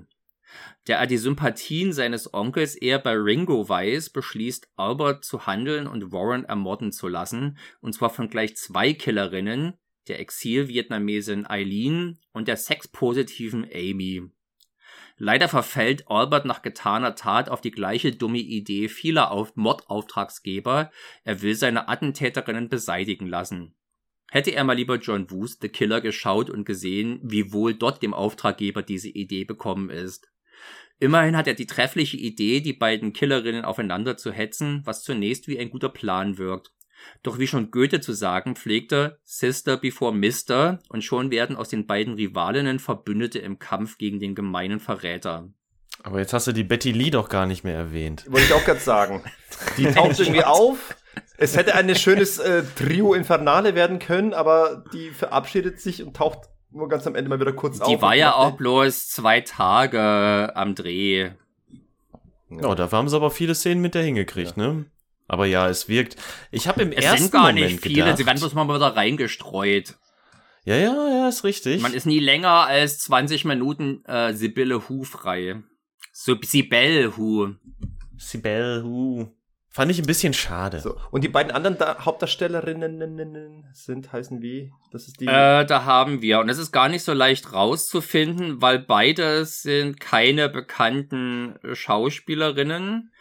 Da er die Sympathien seines Onkels eher bei Ringo weiß, beschließt Albert zu handeln und Warren ermorden zu lassen, und zwar von gleich zwei Killerinnen, der Exil-Vietnamesin Eileen und der sexpositiven Amy. Leider verfällt Albert nach getaner Tat auf die gleiche dumme Idee vieler Mordauftragsgeber, er will seine Attentäterinnen beseitigen lassen. Hätte er mal lieber John Woos The Killer geschaut und gesehen, wie wohl dort dem Auftraggeber diese Idee bekommen ist. Immerhin hat er die treffliche Idee, die beiden Killerinnen aufeinander zu hetzen, was zunächst wie ein guter Plan wirkt. Doch wie schon Goethe zu sagen pflegte, Sister before Mister, und schon werden aus den beiden Rivalinnen Verbündete im Kampf gegen den gemeinen Verräter. Aber jetzt hast du die Betty Lee doch gar nicht mehr erwähnt. Wollte ich auch gerade sagen. Die taucht irgendwie auf. Es hätte ein schönes Trio Infernale werden können, aber die verabschiedet sich und taucht nur ganz am Ende mal wieder kurz auf. Die war ja auch bloß 2 Tage am Dreh. Ja, oh, dafür haben sie aber viele Szenen mit da hingekriegt, ja, ne? Aber ja, es wirkt. Ich habe im ersten Moment. Es sind gar nicht viele, gedacht, sie werden bloß mal wieder reingestreut. Ja, ja, ja, ist richtig. Man ist nie länger als 20 Minuten Sibelle Hu frei. Sibelle Hu. Sibelle Hu. Fand ich ein bisschen schade. So, und die beiden anderen Hauptdarstellerinnen sind, heißen wie? Das ist die. Da haben wir. Und es ist gar nicht so leicht rauszufinden, weil beide sind keine bekannten Schauspielerinnen.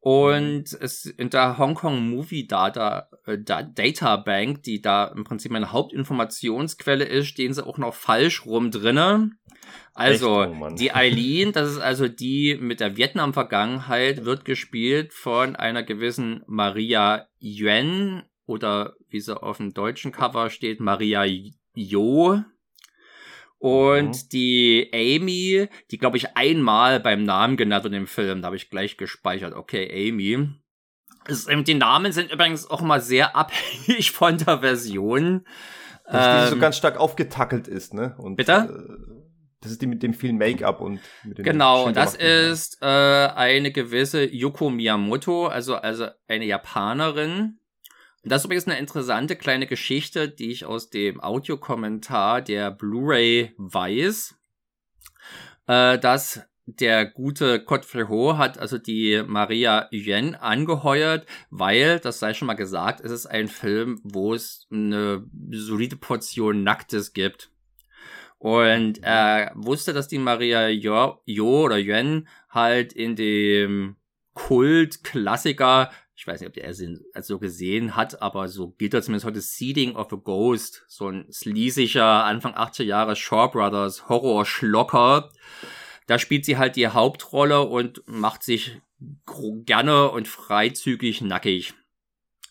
Und es in der Hong Kong Movie Data Bank, die da im Prinzip meine Hauptinformationsquelle ist, stehen sie auch noch falsch rum drinne. Also echt, oh Mann, die Eileen, das ist also die mit der Vietnam-Vergangenheit, wird gespielt von einer gewissen Maria Yuen oder wie sie auf dem deutschen Cover steht, Maria Jo. Und die Amy, die glaube ich einmal beim Namen genannt in dem Film, da habe ich gleich gespeichert, okay, Amy. Die Namen sind übrigens auch mal sehr abhängig von der Version. Dass die so ganz stark aufgetackelt ist, ne? Und, bitte? Das ist die mit dem vielen Make-up und mit den genau, das ist eine gewisse Yoko Miyamoto, also eine Japanerin. Das ist übrigens eine interessante kleine Geschichte, die ich aus dem Audiokommentar der Blu-ray weiß, dass der gute Godfrey Ho hat also die Maria Yuen angeheuert, weil, das sei schon mal gesagt, es ist ein Film, wo es eine solide Portion Nacktes gibt. Und er wusste, dass die Maria Yuen halt in dem Kult-Klassiker, ich weiß nicht, ob der er so gesehen hat, aber so geht er zumindest heute, Seeding of a Ghost, so ein sleaziger Anfang 80er Jahre Shaw Brothers Horror-Schlocker. Da spielt sie halt die Hauptrolle und macht sich gerne und freizügig nackig.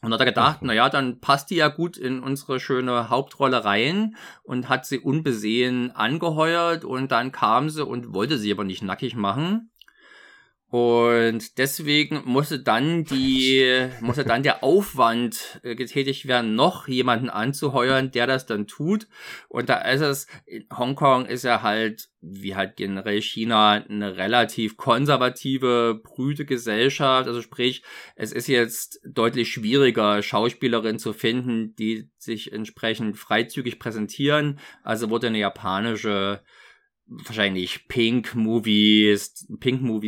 Und hat er gedacht, naja, dann passt die ja gut in unsere schöne Hauptrolle rein und hat sie unbesehen angeheuert und dann kam sie und wollte sie aber nicht nackig machen. Und deswegen musste dann der Aufwand getätigt werden, noch jemanden anzuheuern, der das dann tut. Und da ist es, in Hongkong ist ja halt, wie halt generell China, eine relativ konservative, prüde Gesellschaft. Also sprich, es ist jetzt deutlich schwieriger, Schauspielerinnen zu finden, die sich entsprechend freizügig präsentieren. Also wurde eine japanische, wahrscheinlich Pink Movie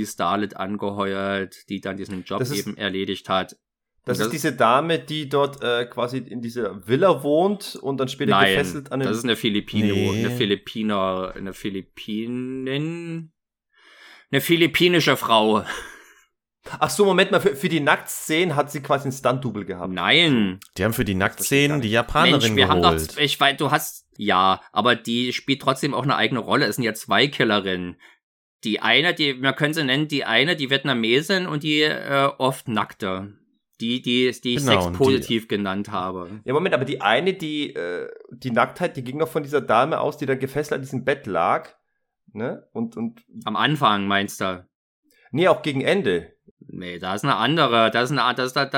Starlet angeheuert, die dann diesen Job eben erledigt hat. Das ist diese Dame, die dort quasi in dieser Villa wohnt und dann später gefesselt an den... das ist eine philippinische Frau. Ach so, Moment mal, für die Nacktszenen hat sie quasi einen Stunt-Double gehabt. Nein. Die haben für die Nacktszenen die Japanerin geholt. Mensch, wir geholt. Haben doch, ich weiß, du hast, ja, aber die spielt trotzdem auch eine eigene Rolle. Es sind ja 2 Killerinnen. Die eine, die, man könnte sie nennen, die Vietnamesin und die oft Nackte. Die ich sexpositiv genannt habe. Ja, Moment, aber die eine, die Nacktheit, die ging noch von dieser Dame aus, die dann gefesselt an diesem Bett lag. Ne? Und am Anfang, meinst du? Nee, auch gegen Ende. Nee, da ist eine andere, das ist halt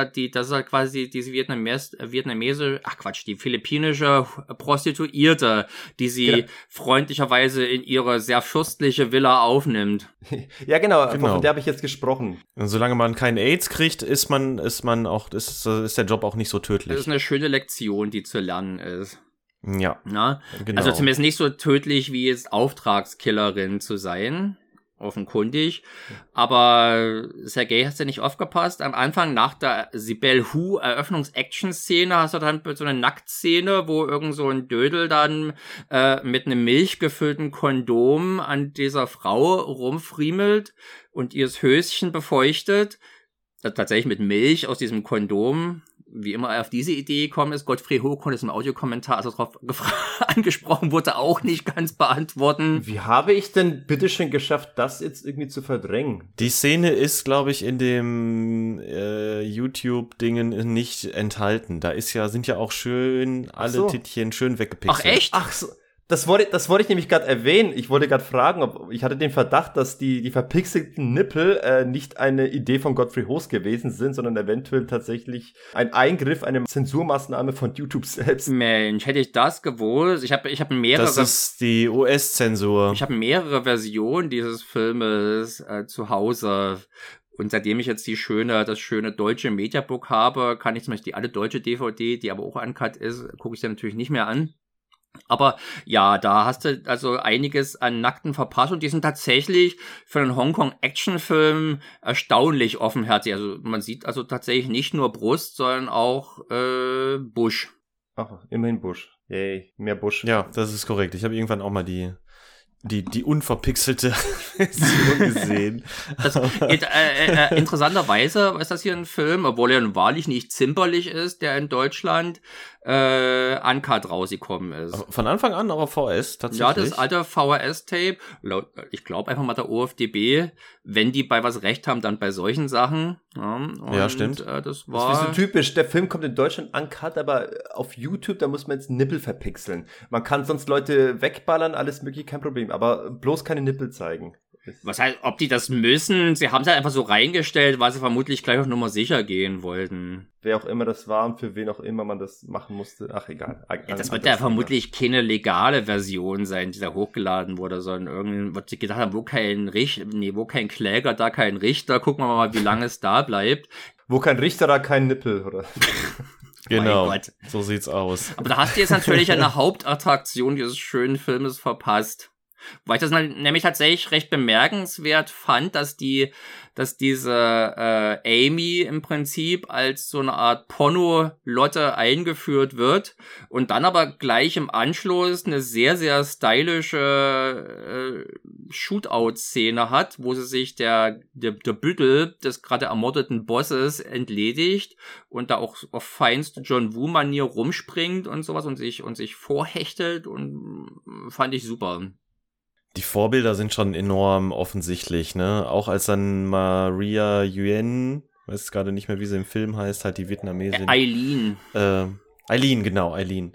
quasi diese die philippinische Prostituierte, die sie freundlicherweise in ihre sehr fürstliche Villa aufnimmt. Ja, genau. Von der habe ich jetzt gesprochen. Und solange man keinen AIDS kriegt, ist der Job auch nicht so tödlich. Das ist eine schöne Lektion, die zu lernen ist. Ja. Na? Genau. Also zumindest nicht so tödlich, wie jetzt Auftragskillerin zu sein. Offenkundig, aber Sergej, hast du nicht aufgepasst? Am Anfang, nach der Sibelle Hu Eröffnungs-Action-Szene, hast du dann so eine Nacktszene, wo irgend so ein Dödel dann mit einem milchgefüllten Kondom an dieser Frau rumfriemelt und ihrs Höschen befeuchtet, tatsächlich mit Milch aus diesem Kondom. Wie immer er auf diese Idee gekommen ist, Godfrey Ho konnte es im Audiokommentar, also darauf angesprochen wurde, auch nicht ganz beantworten. Wie habe ich denn bitte schon geschafft, das jetzt irgendwie zu verdrängen? Die Szene ist, glaube ich, in dem YouTube-Dingen nicht enthalten. Da sind ja auch schön alle Tittchen schön weggepixelt. Ach echt? Ach so. Das wollte ich nämlich gerade erwähnen. Ich wollte gerade fragen, ob ich hatte den Verdacht, dass die verpixelten Nippel nicht eine Idee von Godfrey Ho gewesen sind, sondern eventuell tatsächlich ein Eingriff, eine Zensurmaßnahme von YouTube selbst. Mensch, hätte ich das gewusst. Ich habe mehrere. Das ist die US-Zensur. Ich habe mehrere Versionen dieses Filmes zu Hause. Und seitdem ich jetzt das schöne deutsche Mediabook habe, kann ich zum Beispiel die alle deutsche DVD, die aber auch uncut ist, gucke ich dann natürlich nicht mehr an. Aber ja, da hast du also einiges an nackten verpasst und die sind tatsächlich für einen Hongkong-Actionfilm erstaunlich offenherzig. Also man sieht also tatsächlich nicht nur Brust, sondern auch Busch. Ach, immerhin Busch. Yay, mehr Busch. Ja, das ist korrekt. Ich habe irgendwann auch mal die unverpixelte Version gesehen. Also, interessanterweise ist das hier ein Film, obwohl er nun wahrlich nicht zimperlich ist, der in Deutschland uncut rausgekommen ist. Von Anfang an auch auf VHS tatsächlich? Ja, das alte VHS-Tape, ich glaube einfach mal der OFDB, wenn die bei was recht haben, dann bei solchen Sachen. Ja, und ja, stimmt. Das ist so typisch, der Film kommt in Deutschland uncut, aber auf YouTube, da muss man jetzt Nippel verpixeln. Man kann sonst Leute wegballern, alles mögliche, kein Problem, aber bloß keine Nippel zeigen. Was heißt, ob die das müssen? Sie haben es halt einfach so reingestellt, weil sie vermutlich gleich auf Nummer sicher gehen wollten. Wer auch immer das war und für wen auch immer man das machen musste. Ach, egal. Ja, das wird ja vermutlich keine legale Version sein, die da hochgeladen wurde, sondern irgendwie wird sich gedacht haben, wo kein Kläger, da kein Richter. Gucken wir mal, wie lange es da bleibt. Wo kein Richter, da kein Nippel, oder? Genau, so sieht's aus. Aber da hast du jetzt natürlich eine Hauptattraktion dieses schönen Filmes verpasst. Weil ich das nämlich tatsächlich recht bemerkenswert fand, dass diese Amy im Prinzip als so eine Art Porno-Lotte eingeführt wird und dann aber gleich im Anschluss eine sehr, sehr stylische Shootout-Szene hat, wo sie sich der Büttel des gerade ermordeten Bosses entledigt und da auch auf feinste John Woo-Manier rumspringt und sowas und sich vorhechtelt, und fand ich super. Die Vorbilder sind schon enorm offensichtlich, ne? Auch als dann Maria Yuen, weiß gerade nicht mehr, wie sie im Film heißt, halt die Vietnamesin. Eileen. Eileen.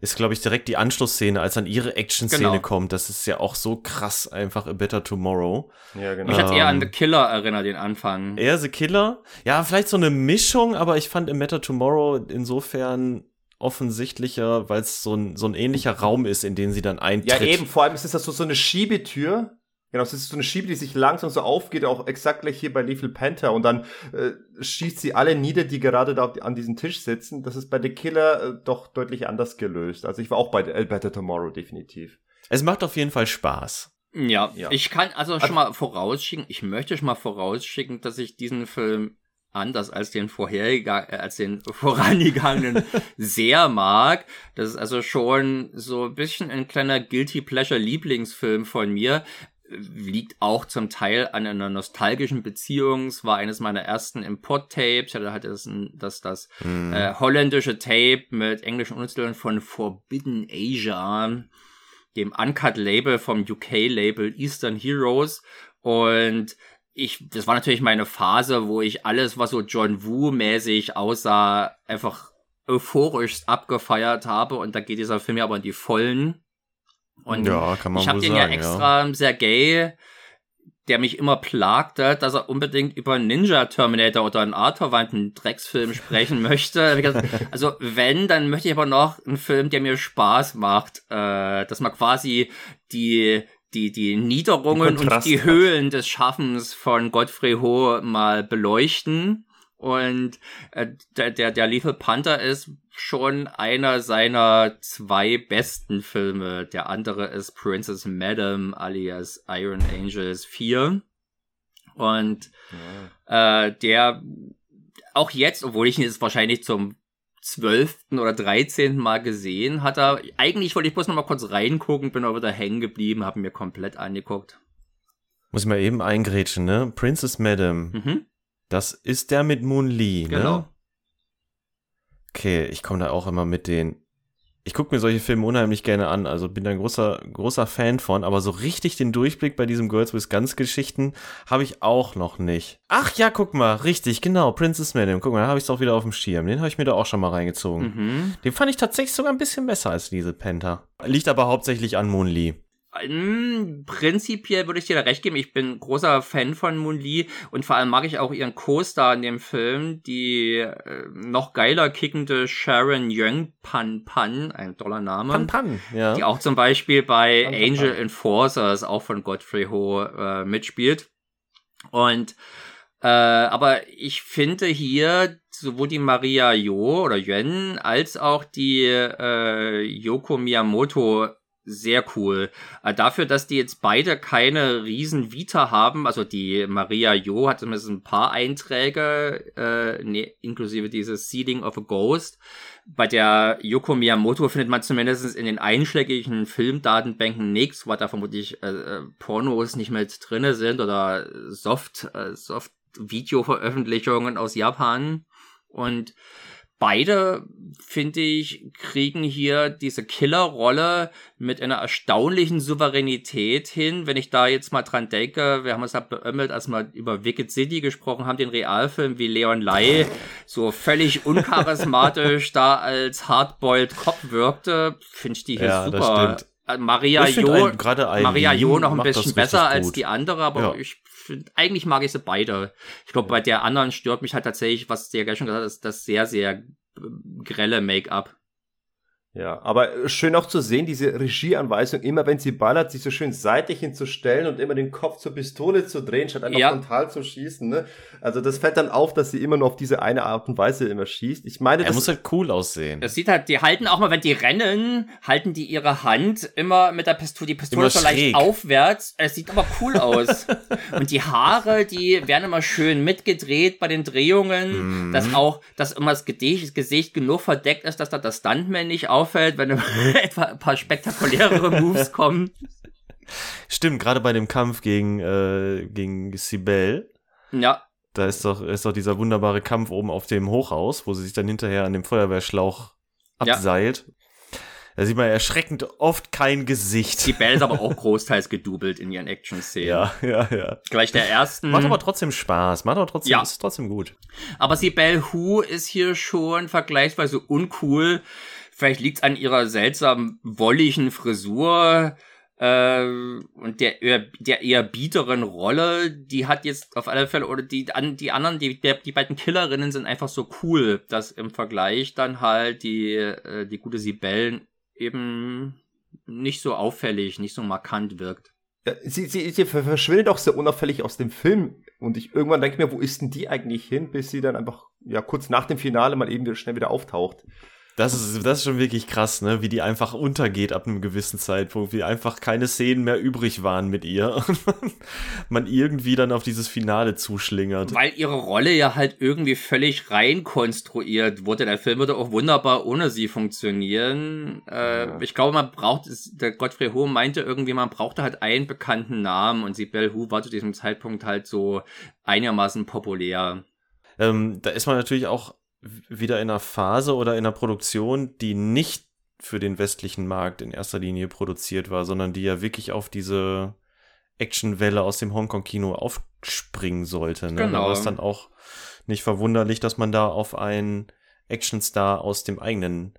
Ist, glaube ich, direkt die Anschlussszene, als dann ihre Action-Szene kommt. Das ist ja auch so krass einfach A Better Tomorrow. Ja, genau. Mich hat eher an The Killer erinnert, den Anfang. Eher The Killer? Ja, vielleicht so eine Mischung, aber ich fand A Better Tomorrow insofern offensichtlicher, weil es so ein ähnlicher Raum ist, in den sie dann eintritt. Ja, eben, vor allem ist das so eine Schiebetür. Genau, es ist so eine Schiebe, die sich langsam so aufgeht, auch exakt gleich hier bei Lethal Panther. Und dann schießt sie alle nieder, die gerade da an diesem Tisch sitzen. Das ist bei The Killer doch deutlich anders gelöst. Also ich war auch bei A Better Tomorrow, definitiv. Es macht auf jeden Fall Spaß. Ja. Ich kann schon mal vorausschicken, dass ich diesen Film anders als den vorangegangenen sehr mag. Das ist also schon so ein bisschen ein kleiner Guilty Pleasure Lieblingsfilm von mir. Liegt auch zum Teil an einer nostalgischen Beziehung. Es war eines meiner ersten Import-Tapes. Ich hatte halt das holländische Tape mit englischen Untertiteln von Forbidden Asia, dem Uncut-Label vom UK-Label Eastern Heroes. Und das war natürlich meine Phase, wo ich alles, was so John Woo-mäßig aussah, einfach euphorisch abgefeiert habe. Und da geht dieser Film ja aber in die Vollen. Und ja, kann man ich habe den sagen, ja extra Sergej, der mich immer plagte, dass er unbedingt über Ninja Terminator oder einen artverwandten Drecksfilm sprechen möchte. Also wenn, dann möchte ich aber noch einen Film, der mir Spaß macht. Dass man quasi die Niederungen und die Höhlen des Schaffens von Godfrey Ho mal beleuchten. Und der Lethal Panther ist schon einer seiner zwei besten Filme. Der andere ist Princess Madam alias Iron Angels 4. Und der auch jetzt, obwohl ich ihn jetzt wahrscheinlich zum 12. oder 13. Mal gesehen hat er. Eigentlich wollte ich bloß noch mal kurz reingucken, bin aber wieder hängen geblieben, habe mir komplett angeguckt. Muss ich mal eben eingrätschen, ne? Princess Madam. Mhm. Das ist der mit Moon Lee, ne? Genau. Okay, ich komme da auch immer mit den ich gucke mir solche Filme unheimlich gerne an, also bin da ein großer Fan von, aber so richtig den Durchblick bei diesem Girls with Guns Geschichten habe ich auch noch nicht. Ach ja, guck mal, richtig, genau, Princess Madam, guck mal, da habe ich es auch wieder auf dem Schirm, den habe ich mir da auch schon mal reingezogen. Mhm. Den fand ich tatsächlich sogar ein bisschen besser als Lethal Panther. Liegt aber hauptsächlich an Moon Lee. Prinzipiell würde ich dir da recht geben. Ich bin großer Fan von Moon Lee und vor allem mag ich auch ihren Co-Star in dem Film, die noch geiler kickende Sharon Yeung Pan Pan, ein toller Name. Pan Pan, ja. Die auch zum Beispiel bei Pan, Angel Pan. Enforcers, auch von Godfrey Ho, mitspielt. Und aber ich finde hier sowohl die Maria Yuen als auch die Yoko Miyamoto sehr cool. Dafür, dass die jetzt beide keine riesen Vita haben, also die Maria Jo hat zumindest ein paar Einträge, inklusive dieses Seeding of a Ghost. Bei der Yoko Miyamoto findet man zumindest in den einschlägigen Filmdatenbanken nichts, weil da vermutlich Pornos nicht mehr drinne sind oder Soft-Video-Veröffentlichungen aus Japan. Und beide, finde ich, kriegen hier diese Killer-Rolle mit einer erstaunlichen Souveränität hin. Wenn ich da jetzt mal dran denke, wir haben uns da beömmelt, als wir über Wicked City gesprochen haben, den Realfilm, wie Leon Lai so völlig uncharismatisch da als Hardboiled Cop wirkte, finde ich die hier ja, super. Das stimmt. Maria Jo noch ein bisschen besser als die andere, aber ja. Eigentlich mag ich sie beide. Ich glaube, bei der anderen stört mich halt tatsächlich, was der ja schon gesagt hat, ist das sehr, sehr grelle Make-up. Ja, aber schön auch zu sehen, diese Regieanweisung, immer wenn sie ballert, sich so schön seitlich hinzustellen und immer den Kopf zur Pistole zu drehen, statt einfach frontal zu schießen, ne? Also das fällt dann auf, dass sie immer nur auf diese eine Art und Weise immer schießt. Ich meine, das muss halt cool aussehen. Das sieht halt, die halten auch mal, wenn die rennen, halten die ihre Hand immer mit der Pistole, die Pistole so leicht aufwärts. Es sieht aber cool aus. Und die Haare, die werden immer schön mitgedreht bei den Drehungen, dass immer das Gesicht genug verdeckt ist, dass da das Stuntman nicht auffällt, wenn ein paar spektakulärere Moves kommen. Stimmt, gerade bei dem Kampf gegen Sibelle. Ja. Da ist doch dieser wunderbare Kampf oben auf dem Hochhaus, wo sie sich dann hinterher an dem Feuerwehrschlauch abseilt. Ja. Da sieht man erschreckend oft kein Gesicht. Sibelle ist aber auch großteils gedoubelt in ihren Action-Szenen. Ja. Gleich der ersten. Macht aber trotzdem Spaß. Ist trotzdem gut. Aber Sibelle Hu ist hier schon vergleichsweise uncool. Vielleicht liegt's an ihrer seltsamen, wolligen Frisur und der eher bieteren Rolle. Die hat jetzt auf alle Fälle, oder die beiden Killerinnen sind einfach so cool, dass im Vergleich dann halt die gute Sibelle eben nicht so auffällig, nicht so markant wirkt. Ja, sie verschwindet auch sehr unauffällig aus dem Film und irgendwann denke ich mir, wo ist denn die eigentlich hin, bis sie dann einfach kurz nach dem Finale mal eben schnell wieder auftaucht. Das ist schon wirklich krass, ne? Wie die einfach untergeht ab einem gewissen Zeitpunkt, wie einfach keine Szenen mehr übrig waren mit ihr und man irgendwie dann auf dieses Finale zuschlingert. Weil ihre Rolle ja halt irgendwie völlig reinkonstruiert wurde. Der Film würde auch wunderbar ohne sie funktionieren. Ich glaube, der Godfrey Ho meinte irgendwie, man brauchte halt einen bekannten Namen und Sibelle Hu war zu diesem Zeitpunkt halt so einigermaßen populär. Da ist man natürlich auch wieder in einer Phase oder in einer Produktion, die nicht für den westlichen Markt in erster Linie produziert war, sondern die ja wirklich auf diese Actionwelle aus dem Hongkong-Kino aufspringen sollte. Ne? Genau. Da war es dann auch nicht verwunderlich, dass man da auf einen Actionstar aus den eigenen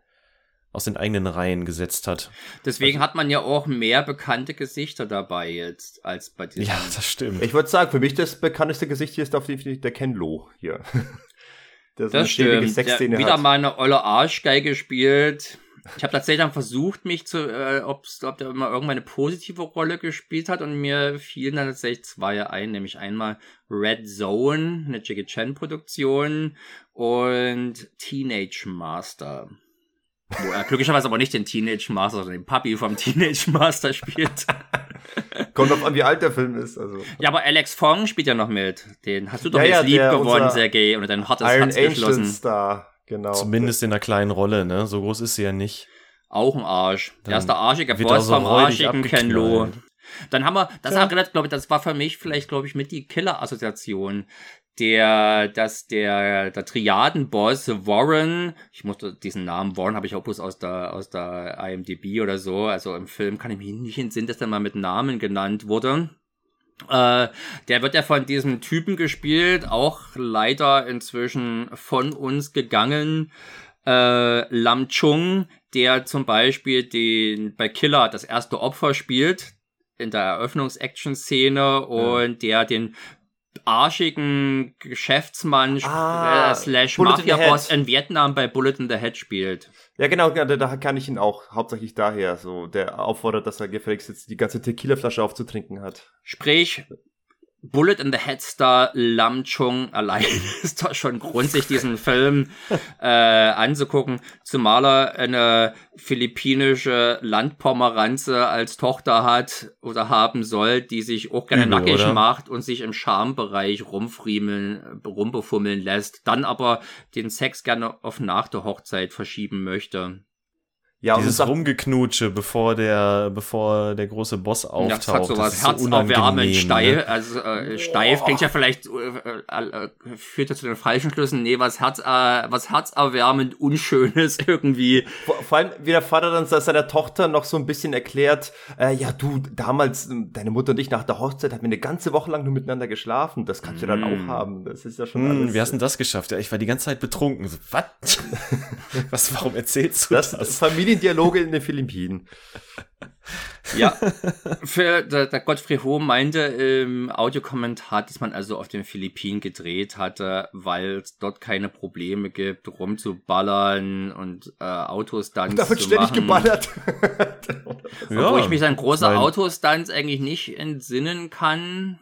Reihen gesetzt hat. Deswegen hat man ja auch mehr bekannte Gesichter dabei jetzt, als bei diesem. Ja, das stimmt. Ich würde sagen, für mich das bekannteste Gesicht hier ist definitiv der Ken Lo hier. Das stimmt, wieder mal eine olle Arschgeige spielt. Ich habe tatsächlich dann versucht, mich ob der immer irgendwann eine positive Rolle gespielt hat und mir fielen dann tatsächlich zwei ein, nämlich einmal Red Zone, eine Jackie Chan Produktion und Teenage Master. Wo er glücklicherweise aber nicht den Teenage Master, sondern den Papi vom Teenage Master spielt. Kommt drauf an, wie alt der Film ist. Also. Ja, aber Alex Fong spielt ja noch mit. Den hast du doch jetzt lieb gewonnen, Sergej. Und dein hartes Herz geschlossen. Star. Genau. Zumindest in einer kleinen Rolle, ne? So groß ist sie ja nicht. Auch ein Arsch. Der ist der arschige Boss vom arschigen Ken Lo. Dann haben wir, das war, glaube ich, das war für mich vielleicht, glaube ich, mit die Killer-Assoziation. der Triadenboss Warren, ich musste diesen Namen Warren habe ich auch bloß aus der IMDb oder so, also im Film kann ich mich nicht entsinnen, dass der mal mit Namen genannt wurde. Der wird ja von diesem Typen gespielt, auch leider inzwischen von uns gegangen, Lam Chung, der zum Beispiel bei Killer das erste Opfer spielt in der Eröffnungs-Action-Szene und der den arschigen Geschäftsmann slash Mafia-Boss in Vietnam bei Bullet in the Head spielt. Ja, genau, da kann ich ihn auch hauptsächlich daher, so der auffordert, dass er gefälligst jetzt die ganze Tequila-Flasche aufzutrinken hat. Sprich, Bullet in the Head-Star Lam Chung allein ist doch schon Grund, sich diesen Film anzugucken, zumal er eine philippinische Landpomeranze als Tochter hat oder haben soll, die sich auch gerne nackig macht und sich im Schambereich rumbefummeln lässt, dann aber den Sex gerne auf nach der Hochzeit verschieben möchte. Ja, dieses Rumgeknutsche, bevor der große Boss auftaucht. Ja, das hat sowas herzerwärmend steif. Ne? Also steif klingt ja vielleicht führt ja zu den falschen Schlüssen. Nee, was herzerwärmend Unschönes irgendwie. Vor allem, wie der Vater dann seiner Tochter noch so ein bisschen erklärt, ja du, damals, deine Mutter und ich nach der Hochzeit haben wir eine ganze Woche lang nur miteinander geschlafen. Das kannst du dann auch haben. Das ist ja schon alles. Wie hast du das geschafft? Ja, ich war die ganze Zeit betrunken. So, was? Warum erzählst du das? Familiendialoge in den Philippinen. Ja, der Godfrey Ho meinte im Audiokommentar, dass man also auf den Philippinen gedreht hatte, weil es dort keine Probleme gibt, rumzuballern und Autostunts zu machen. Da wird ständig geballert. Ja, obwohl ich mich an große Autostunts eigentlich nicht entsinnen kann.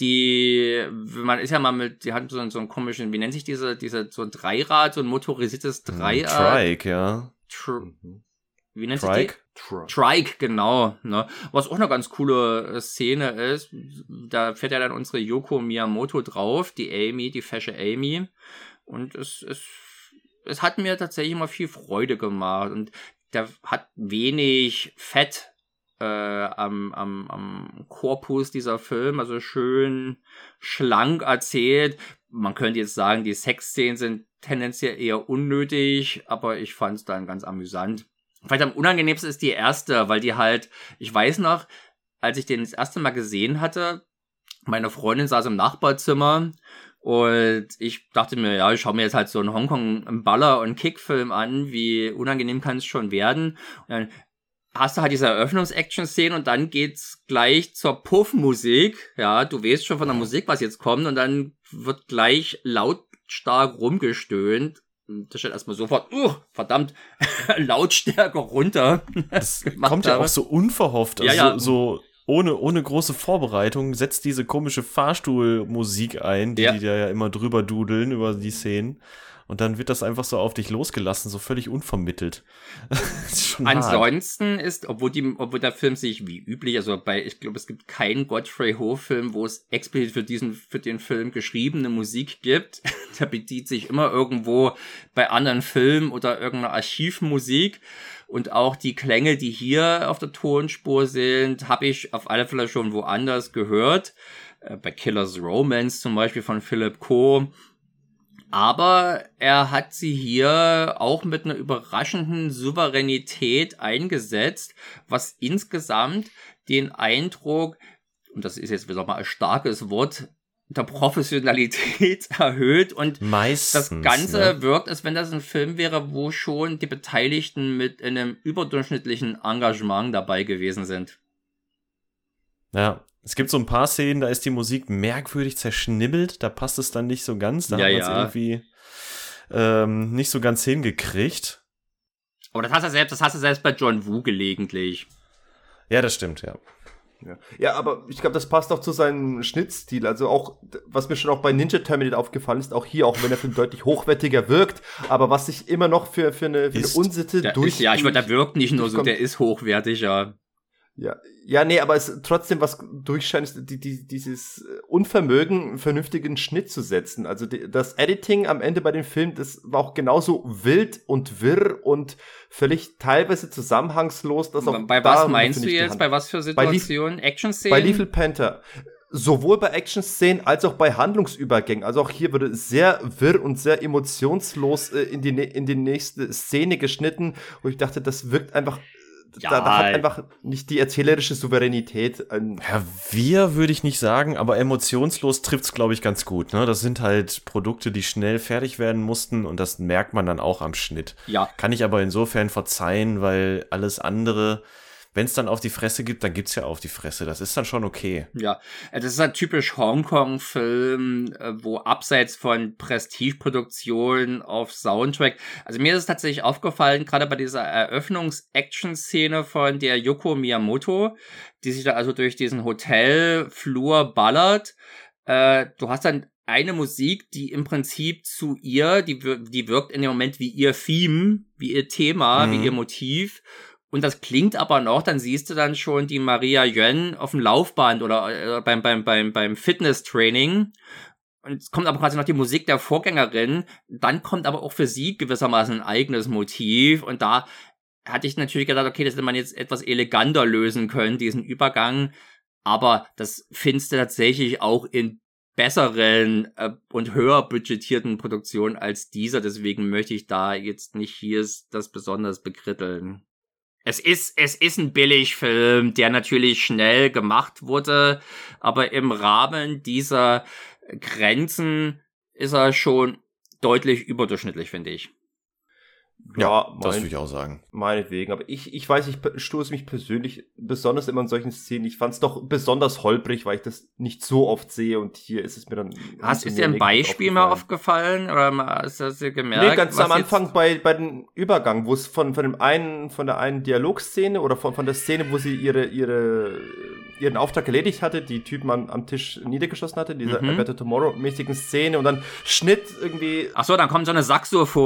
Man ist ja mal die hatten so einen komischen, wie nennt sich diese so ein Dreirad, so ein motorisiertes Dreirad. Trike, ja. Wie nennt sich die? Trike, genau. Ne? Was auch eine ganz coole Szene ist, da fährt ja dann unsere Yoko Miyamoto drauf, die Amy, die fesche Amy. Und es hat mir tatsächlich immer viel Freude gemacht. Und der hat wenig Fett am Korpus dieser Film, also schön schlank erzählt. Man könnte jetzt sagen, die Sexszenen sind tendenziell eher unnötig, aber ich fand es dann ganz amüsant. Vielleicht am unangenehmsten ist die erste, weil die halt, ich weiß noch, als ich den das erste Mal gesehen hatte, meine Freundin saß im Nachbarzimmer und ich dachte mir, ja, ich schaue mir jetzt halt so einen Hongkong-Baller- und Kickfilm an, wie unangenehm kann es schon werden. Und dann hast du halt diese Eröffnungs-Action-Szene und dann geht's gleich zur Puff-Musik. Ja, du weißt schon von der Musik, was jetzt kommt und dann wird gleich lautstark rumgestöhnt. Da steht erstmal sofort, verdammt, Lautstärke runter. Das kommt ja auch so unverhofft, also ja. So ohne große Vorbereitung setzt diese komische Fahrstuhlmusik ein, die da ja immer drüber dudeln über die Szenen. Und dann wird das einfach so auf dich losgelassen, so völlig unvermittelt. Ansonsten ist, obwohl der Film sich wie üblich, also ich glaube, es gibt keinen Godfrey Ho-Film, wo es explizit für den Film geschriebene Musik gibt. Der bezieht sich immer irgendwo bei anderen Filmen oder irgendeiner Archivmusik. Und auch die Klänge, die hier auf der Tonspur sind, habe ich auf alle Fälle schon woanders gehört. Bei Killer's Romance zum Beispiel von Philip Ko. Aber er hat sie hier auch mit einer überraschenden Souveränität eingesetzt, was insgesamt den Eindruck, und das ist jetzt wieder mal ein starkes Wort, der Professionalität erhöht. Und meistens, das Ganze wirkt, als wenn das ein Film wäre, wo schon die Beteiligten mit einem überdurchschnittlichen Engagement dabei gewesen sind. Ja. Es gibt so ein paar Szenen, da ist die Musik merkwürdig zerschnibbelt, da passt es dann nicht so ganz, da hat man es irgendwie nicht so ganz hingekriegt. Aber das hast du selbst bei John Woo gelegentlich. Ja, das stimmt, ja. Ja, aber ich glaube, das passt auch zu seinem Schnittstil, also auch, was mir schon auch bei Ninja Terminator aufgefallen ist, auch hier, auch wenn der Film deutlich hochwertiger wirkt, aber was sich immer noch für eine Unsitte durchkommt. Ja, ich würde, der wirkt nicht nur so, der ist hochwertiger. Ja, nee, aber es trotzdem was durchscheint, ist dieses Unvermögen, einen vernünftigen Schnitt zu setzen. Also das Editing am Ende bei dem Film, das war auch genauso wild und wirr und völlig teilweise zusammenhangslos. Dass auch bei was meinst du jetzt? Bei was für Situationen? Action-Szenen? Bei Lethal Panther. sowohl bei Action-Szenen als auch bei Handlungsübergängen. Also auch hier wurde sehr wirr und sehr emotionslos in die nächste Szene geschnitten, wo ich dachte, das wirkt einfach, ja, da hat einfach nicht die erzählerische Souveränität. Ja, wir würde ich nicht sagen, aber emotionslos trifft's, glaube ich, ganz gut. Ne? Das sind halt Produkte, die schnell fertig werden mussten, und das merkt man dann auch am Schnitt. Ja. Kann ich aber insofern verzeihen, weil alles andere... Wenn es dann auf die Fresse gibt, dann gibt's ja auf die Fresse. Das ist dann schon okay. Ja, das ist ein typisch Hongkong-Film, wo abseits von Prestigeproduktionen auf Soundtrack... Also mir ist es tatsächlich aufgefallen, gerade bei dieser Eröffnungs-Action-Szene von der Yoko Miyamoto, die sich da also durch diesen Hotelflur ballert. Du hast dann eine Musik, die im Prinzip zu ihr, die wirkt in dem Moment wie ihr Theme, wie ihr Thema, wie ihr Motiv. Und das klingt aber noch, dann siehst du dann schon die Maria Yuen auf dem Laufband oder beim Fitness-Training. Und es kommt aber quasi noch die Musik der Vorgängerin. Dann kommt aber auch für sie gewissermaßen ein eigenes Motiv. Und da hatte ich natürlich gedacht, okay, das hätte man jetzt etwas eleganter lösen können, diesen Übergang. Aber das findest du tatsächlich auch in besseren und höher budgetierten Produktionen als dieser. Deswegen möchte ich da jetzt nicht hier das besonders bekritteln. Es ist ein Billigfilm, der natürlich schnell gemacht wurde, aber im Rahmen dieser Grenzen ist er schon deutlich überdurchschnittlich, finde ich. Ja, das würde ich auch sagen. Meinetwegen, aber ich weiß, ich stoße mich persönlich besonders immer in solchen Szenen. Ich fand es doch besonders holprig, weil ich das nicht so oft sehe, und hier ist es mir dann... Ist dir ein Beispiel mal aufgefallen? Oder hast du gemerkt? Nee, ganz am Anfang bei dem Übergang, wo es von der einen Dialogszene oder von der Szene, wo sie ihren Auftrag erledigt hatte, die Typen am Tisch niedergeschossen hatte, dieser A Better Tomorrow-mäßigen Szene, und dann Schnitt irgendwie... Ach so, dann kommt so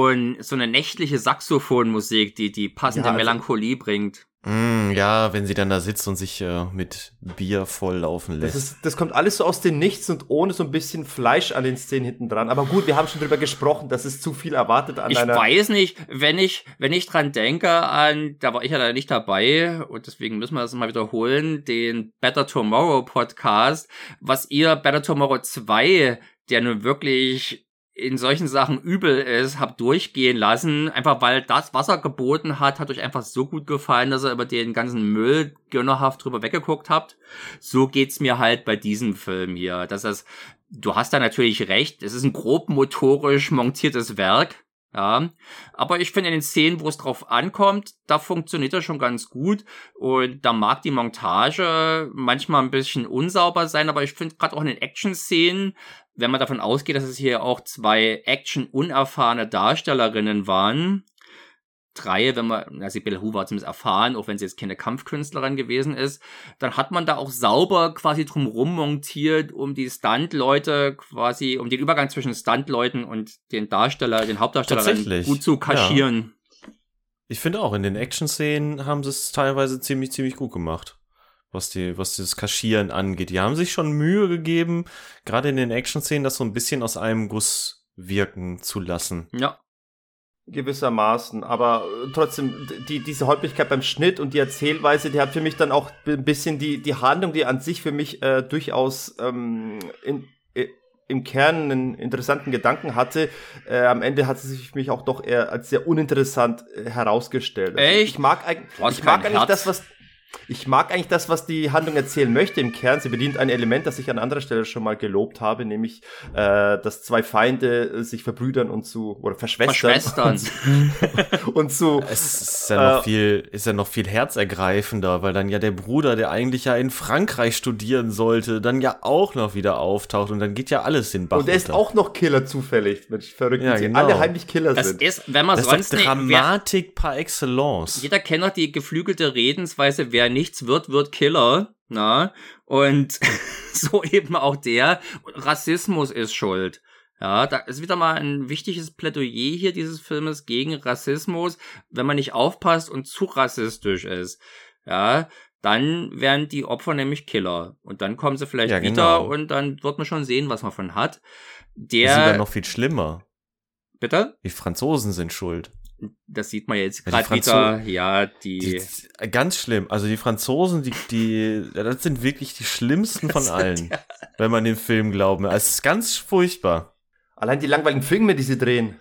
eine nächtliche Saxophonmusik, die passende Melancholie bringt. Ja, wenn sie dann da sitzt und sich mit Bier volllaufen lässt. Das kommt alles so aus dem Nichts und ohne so ein bisschen Fleisch an den Szenen hinten dran. Aber gut, wir haben schon drüber gesprochen, das ist zu viel erwartet an einer... Ich weiß nicht, wenn ich dran denke da war ich ja leider nicht dabei, und deswegen müssen wir das mal wiederholen, den Better Tomorrow Podcast, was ihr Better Tomorrow 2, der nun wirklich... in solchen Sachen übel ist, hab durchgehen lassen, einfach weil das, was er geboten hat, hat euch einfach so gut gefallen, dass ihr über den ganzen Müll gönnerhaft drüber weggeguckt habt. So geht's mir halt bei diesem Film hier. Du hast da natürlich recht, es ist ein grob motorisch montiertes Werk, ja, aber ich finde, in den Szenen, wo es drauf ankommt, da funktioniert das schon ganz gut, und da mag die Montage manchmal ein bisschen unsauber sein, aber ich finde gerade auch in den Action-Szenen, wenn man davon ausgeht, dass es hier auch 2 Action-unerfahrene Darstellerinnen waren, 3, Sibelle Hu war zumindest erfahren, auch wenn sie jetzt keine Kampfkünstlerin gewesen ist, dann hat man da auch sauber quasi drumrum montiert, um die Stunt-Leute quasi, um den Übergang zwischen Stunt-Leuten und den Hauptdarstellerinnen gut zu kaschieren. Ja. Ich finde auch, in den Action-Szenen haben sie es teilweise ziemlich, ziemlich gut gemacht. Was das Kaschieren angeht. Die haben sich schon Mühe gegeben, gerade in den Action-Szenen, das so ein bisschen aus einem Guss wirken zu lassen. Ja. Gewissermaßen, aber trotzdem, diese Holprigkeit beim Schnitt und die Erzählweise, die hat für mich dann auch ein bisschen die Handlung, die an sich für mich durchaus im Kern einen interessanten Gedanken hatte. Am Ende hat sie sich für mich auch doch eher als sehr uninteressant herausgestellt. Also echt? Ich mag eigentlich das, was die Handlung erzählen möchte im Kern. Sie bedient ein Element, das ich an anderer Stelle schon mal gelobt habe, nämlich, dass 2 Feinde sich verbrüdern oder verschwestern. Es ist ja noch viel herzergreifender, weil dann ja der Bruder, der eigentlich ja in Frankreich studieren sollte, dann ja auch noch wieder auftaucht, und dann geht ja alles den Bach runter. Und er ist auch noch Killer zufällig. Mensch, verrückt, ja, genau. Alle heimlich Killer sind. Das ist, wenn man das sonst ist Dramatik par excellence. Jeder kennt doch die geflügelte Redensweise, wer nichts wird, wird Killer. Na? Und so eben auch der. Rassismus ist schuld. Ja, da ist wieder mal ein wichtiges Plädoyer hier dieses Filmes gegen Rassismus. Wenn man nicht aufpasst und zu rassistisch ist, ja, dann werden die Opfer nämlich Killer. Und dann kommen sie vielleicht wieder, und dann wird man schon sehen, was man von hat. Das ist sogar noch viel schlimmer. Bitte? Die Franzosen sind schuld. Das sieht man jetzt gerade wieder, ganz schlimm. Also die Franzosen, das sind wirklich die schlimmsten von allen. wenn man den Film glauben will. Es ist ganz furchtbar. Allein die langweiligen Filme, die sie drehen.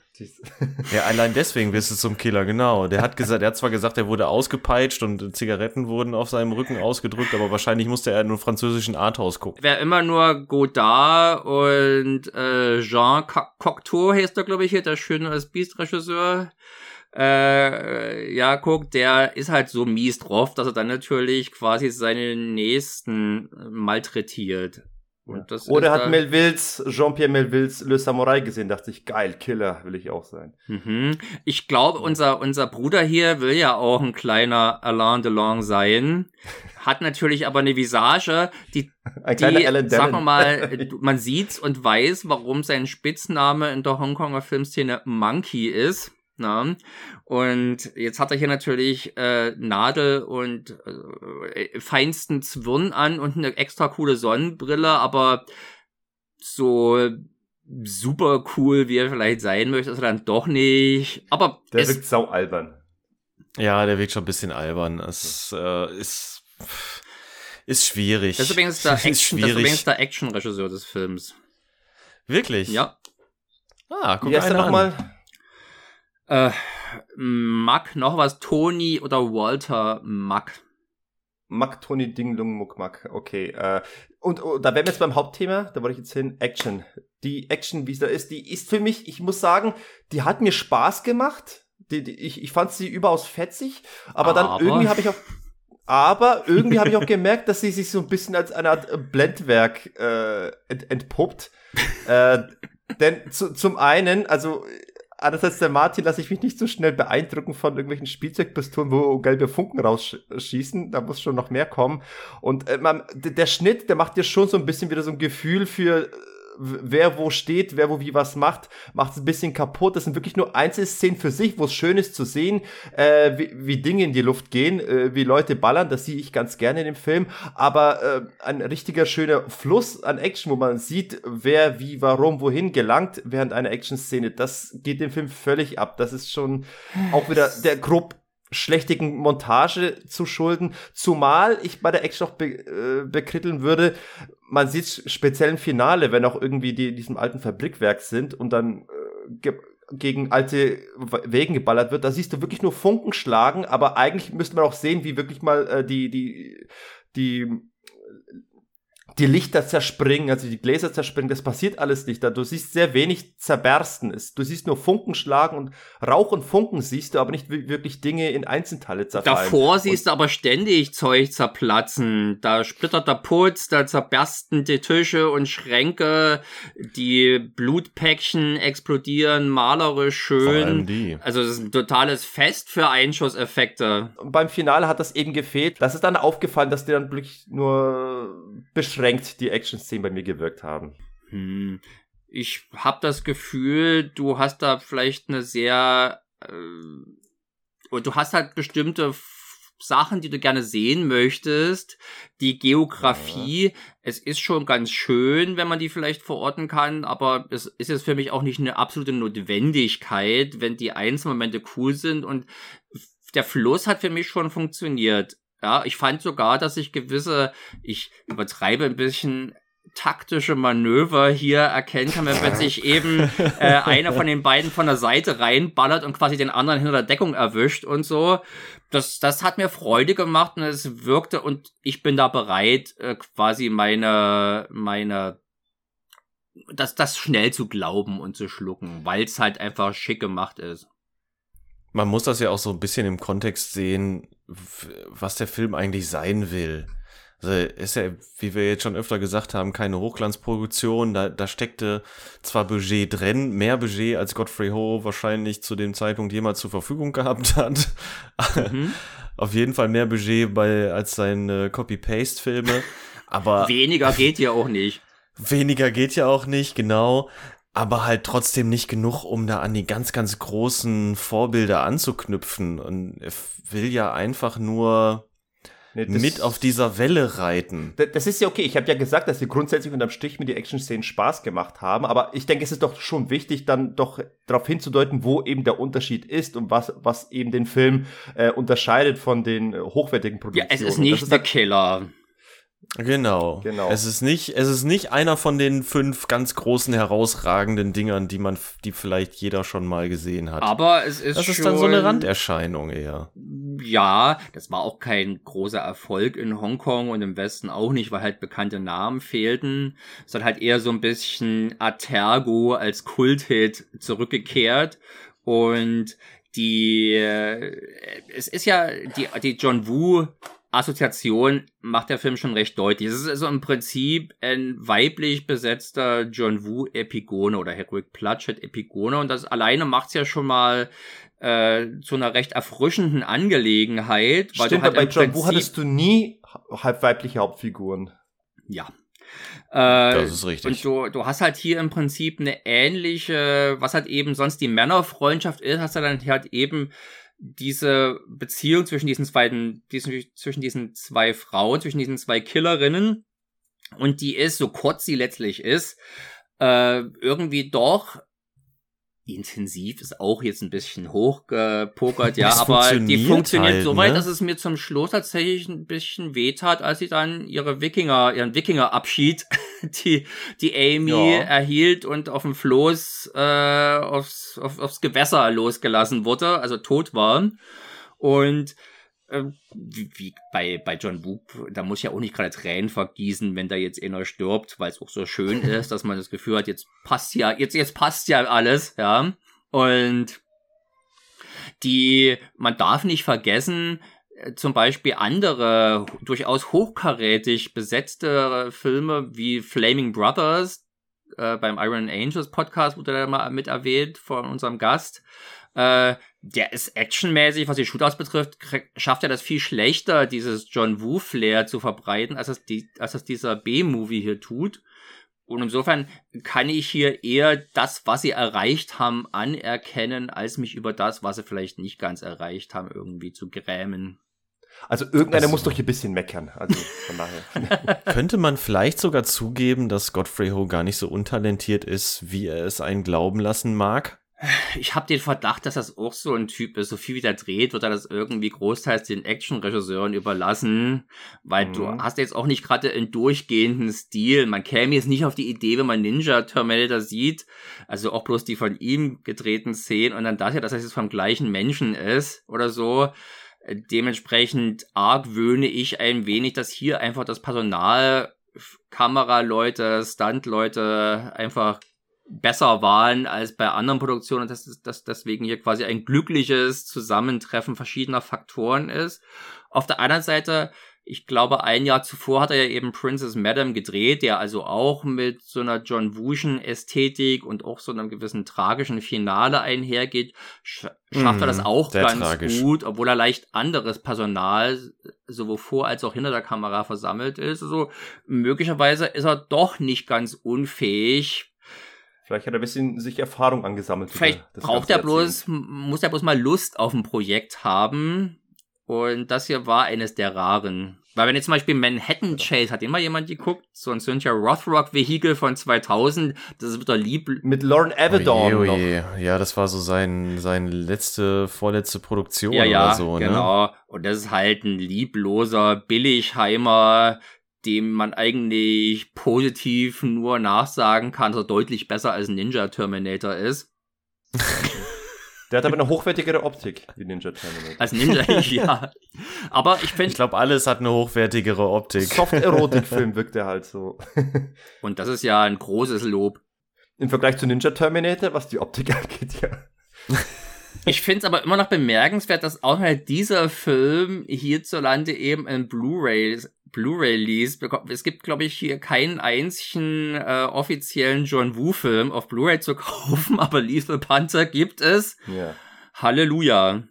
Ja, allein deswegen wirst du zum Killer, genau. Er hat zwar gesagt, er wurde ausgepeitscht und Zigaretten wurden auf seinem Rücken ausgedrückt, aber wahrscheinlich musste er in einem französischen Arthouse gucken. Wer immer nur Godard und Jean Cocteau heißt er, glaube ich, hier, der schöne als Beast-Regisseur, guckt, der ist halt so mies drauf, dass er dann natürlich quasi seine Nächsten malträtiert. Und das Oder hat Jean-Pierre Melvilles Le Samurai gesehen, dachte ich, geil, Killer will ich auch sein. Mhm. Ich glaube, unser Bruder hier will ja auch ein kleiner Alain Delon sein, hat natürlich aber eine Visage, die sagen wir mal, man sieht's und weiß, warum sein Spitzname in der Hongkonger Filmszene Monkey ist. Na? Und jetzt hat er hier natürlich Nadel und feinsten Zwirn an und eine extra coole Sonnenbrille, aber so super cool, wie er vielleicht sein möchte, ist er dann doch nicht. Aber der wirkt sau albern. Ja, der wirkt schon ein bisschen albern. Es ist schwierig. Das ist übrigens der Action-Regisseur des Films. Wirklich? Ja. Ah, guck mal nochmal. Mack, noch was? Tony oder Walter Mack? Mack, Tony, Ding, Lung, Muck, Mack. Okay. Und da wären wir jetzt beim Hauptthema, da wollte ich jetzt hin, Action. Die Action, wie es da ist, die ist für mich, ich muss sagen, die hat mir Spaß gemacht. Ich fand sie überaus fetzig, aber irgendwie habe ich auch gemerkt, dass sie sich so ein bisschen als eine Art Blendwerk entpuppt. Denn zum einen, also andererseits, der Martin, lasse ich mich nicht so schnell beeindrucken von irgendwelchen Spielzeugpistolen, wo gelbe Funken rausschießen. Da muss schon noch mehr kommen. Und der Schnitt, der macht dir schon so ein bisschen wieder so ein Gefühl für, wer wo steht, wer wo wie was macht es ein bisschen kaputt. Das sind wirklich nur Einzelszenen für sich, wo es schön ist zu sehen, wie Dinge in die Luft gehen, wie Leute ballern. Das sehe ich ganz gerne in dem Film. Aber ein richtiger schöner Fluss an Action, wo man sieht, wer wie warum wohin gelangt während einer Action-Szene, das geht dem Film völlig ab. Das ist schon auch wieder der grob schlechtigen Montage zu schulden, zumal ich bei der Action auch bekritteln würde, man sieht speziell im Finale, wenn auch irgendwie die in diesem alten Fabrikwerk sind und dann gegen alte Wegen geballert wird, da siehst du wirklich nur Funken schlagen, aber eigentlich müsste man auch sehen, wie wirklich mal die Lichter zerspringen, also die Gläser zerspringen, das passiert alles nicht. Du siehst sehr wenig zerbersten. Du siehst nur Funken schlagen und Rauch und Funken siehst du, aber nicht wirklich Dinge in Einzelteile zerfallen. Davor siehst du aber ständig Zeug zerplatzen. Da splittert der Putz, da zerbersten die Tische und Schränke, die Blutpäckchen explodieren, malerisch schön. Also das ist ein totales Fest für Einschusseffekte. Und beim Finale hat das eben gefehlt. Das ist dann aufgefallen, dass die dann wirklich nur beschränkt die Action-Szenen bei mir gewirkt haben. Ich habe das Gefühl, du hast da vielleicht eine sehr und du hast halt bestimmte Sachen, die du gerne sehen möchtest, die Geografie, Es ist schon ganz schön, wenn man die vielleicht verorten kann, aber es ist jetzt für mich auch nicht eine absolute Notwendigkeit, wenn die Einzelmomente cool sind und der Fluss hat für mich schon funktioniert. Ja, ich fand sogar, dass ich ich übertreibe ein bisschen, taktische Manöver hier erkennen kann, wenn plötzlich eben einer von den beiden von der Seite reinballert und quasi den anderen hinter der Deckung erwischt und so. Das hat mir Freude gemacht und es wirkte und ich bin da bereit, quasi meine das schnell zu glauben und zu schlucken, weil es halt einfach schick gemacht ist. Man muss das ja auch so ein bisschen im Kontext sehen, was der Film eigentlich sein will. Also ist ja, wie wir jetzt schon öfter gesagt haben, keine Hochglanzproduktion. Da steckte zwar Budget drin, mehr Budget als Godfrey Ho wahrscheinlich zu dem Zeitpunkt jemals zur Verfügung gehabt hat. Mhm. Auf jeden Fall mehr Budget als seine Copy-Paste-Filme. Aber weniger geht ja auch nicht. Weniger geht ja auch nicht, genau. Aber halt trotzdem nicht genug, um da an die ganz, ganz großen Vorbilder anzuknüpfen. Und er will ja einfach nur mit auf dieser Welle reiten. Das ist ja okay. Ich habe ja gesagt, dass sie grundsätzlich unterm Strich mir die Action-Szenen Spaß gemacht haben. Aber ich denke, es ist doch schon wichtig, dann doch darauf hinzudeuten, wo eben der Unterschied ist und was eben den Film unterscheidet von den hochwertigen Produktionen. Ja, es ist nicht der Killer. Genau. Es ist nicht einer von den 5 ganz großen herausragenden Dingern, die vielleicht jeder schon mal gesehen hat. Aber es ist schon... Das ist schon dann so eine Randerscheinung eher. Ja, das war auch kein großer Erfolg in Hongkong und im Westen auch nicht, weil halt bekannte Namen fehlten. Es hat halt eher so ein bisschen Atergo als Kulthit zurückgekehrt und es ist ja die John Woo Assoziation macht der Film schon recht deutlich. Es ist also im Prinzip ein weiblich besetzter John Woo Epigone oder Hedwig Platchett Epigone und das alleine macht's ja schon mal zu einer recht erfrischenden Angelegenheit. Weil stimmt, du halt bei John Woo hattest du nie halbweibliche Hauptfiguren. Ja. Das ist richtig. Und du hast halt hier im Prinzip eine ähnliche, was halt eben sonst die Männerfreundschaft ist, hast du dann halt eben diese Beziehung zwischen diesen zwei Frauen, zwischen diesen zwei Killerinnen, und die ist, so kurz sie letztlich ist, irgendwie doch intensiv, ist auch jetzt ein bisschen hochgepokert, ja, aber die funktioniert halt, so weit, ne? Dass es mir zum Schluss tatsächlich ein bisschen wehtat, als sie dann ihren Wikinger-Abschied, die Amy erhielt und auf dem Floß aufs Gewässer losgelassen wurde, also tot war. Und wie bei John Woo, da muss ich ja auch nicht gerade Tränen vergießen, wenn da jetzt einer stirbt, weil es auch so schön ist, dass man das Gefühl hat, jetzt passt ja alles, ja. Und man darf nicht vergessen, zum Beispiel andere durchaus hochkarätig besetzte Filme wie Flaming Brothers, beim Iron Angels Podcast wurde da mal mit erwähnt von unserem Gast. Der ist actionmäßig, was die Shootouts betrifft, schafft er das viel schlechter, dieses John Woo Flair zu verbreiten, als das dieser B-Movie hier tut. Und insofern kann ich hier eher das, was sie erreicht haben, anerkennen, als mich über das, was sie vielleicht nicht ganz erreicht haben, irgendwie zu grämen. Also irgendeiner muss doch hier ein bisschen meckern. Also von daher. Könnte man vielleicht sogar zugeben, dass Godfrey Ho gar nicht so untalentiert ist, wie er es einen glauben lassen mag? Ich habe den Verdacht, dass das auch so ein Typ ist. So viel wie der dreht, wird er das irgendwie großteils den Action-Regisseuren überlassen, weil du hast jetzt auch nicht gerade einen durchgehenden Stil. Man käme jetzt nicht auf die Idee, wenn man Ninja Terminator sieht, also auch bloß die von ihm gedrehten Szenen und dann dass das jetzt vom gleichen Menschen ist oder so. Dementsprechend argwöhne ich ein wenig, dass hier einfach das Personal, Kameraleute, Stuntleute einfach besser waren als bei anderen Produktionen und dass deswegen hier quasi ein glückliches Zusammentreffen verschiedener Faktoren ist. Auf der anderen Seite, ich glaube, ein Jahr zuvor hat er ja eben Princess Madam gedreht, der also auch mit so einer John Woo'schen Ästhetik und auch so einem gewissen tragischen Finale einhergeht. Schafft er das auch ganz tragisch gut, obwohl er leicht anderes Personal sowohl vor als auch hinter der Kamera versammelt ist. Also möglicherweise ist er doch nicht ganz unfähig. Vielleicht hat er ein bisschen sich Erfahrung angesammelt. Vielleicht muss er bloß mal Lust auf ein Projekt haben. Und das hier war eines der raren. Weil wenn jetzt zum Beispiel Manhattan Chase, hat immer jemand geguckt? So ein Cynthia Rothrock-Vehikel von 2000. Das ist wieder lieb. Mit Lauren Avedon. Oje. Ja, das war so seine vorletzte Produktion oder so. Genau. Ne? Und das ist halt ein liebloser Billigheimer, dem man eigentlich positiv nur nachsagen kann, dass er deutlich besser als Ninja Terminator ist. Der hat aber eine hochwertigere Optik wie Ninja Terminator. Als Ninja, ja. Aber ich glaube, alles hat eine hochwertigere Optik. Soft-Erotik-Film wirkt er halt so. Und das ist ja ein großes Lob. Im Vergleich zu Ninja Terminator, was die Optik angeht, ja. Ich finde es aber immer noch bemerkenswert, dass auch halt dieser Film hierzulande eben in Blu-ray-Release bekommt. Es gibt, glaube ich, hier keinen einzigen offiziellen John Woo-Film auf Blu-ray zu kaufen, aber Lethal Panther gibt es. Yeah. Halleluja.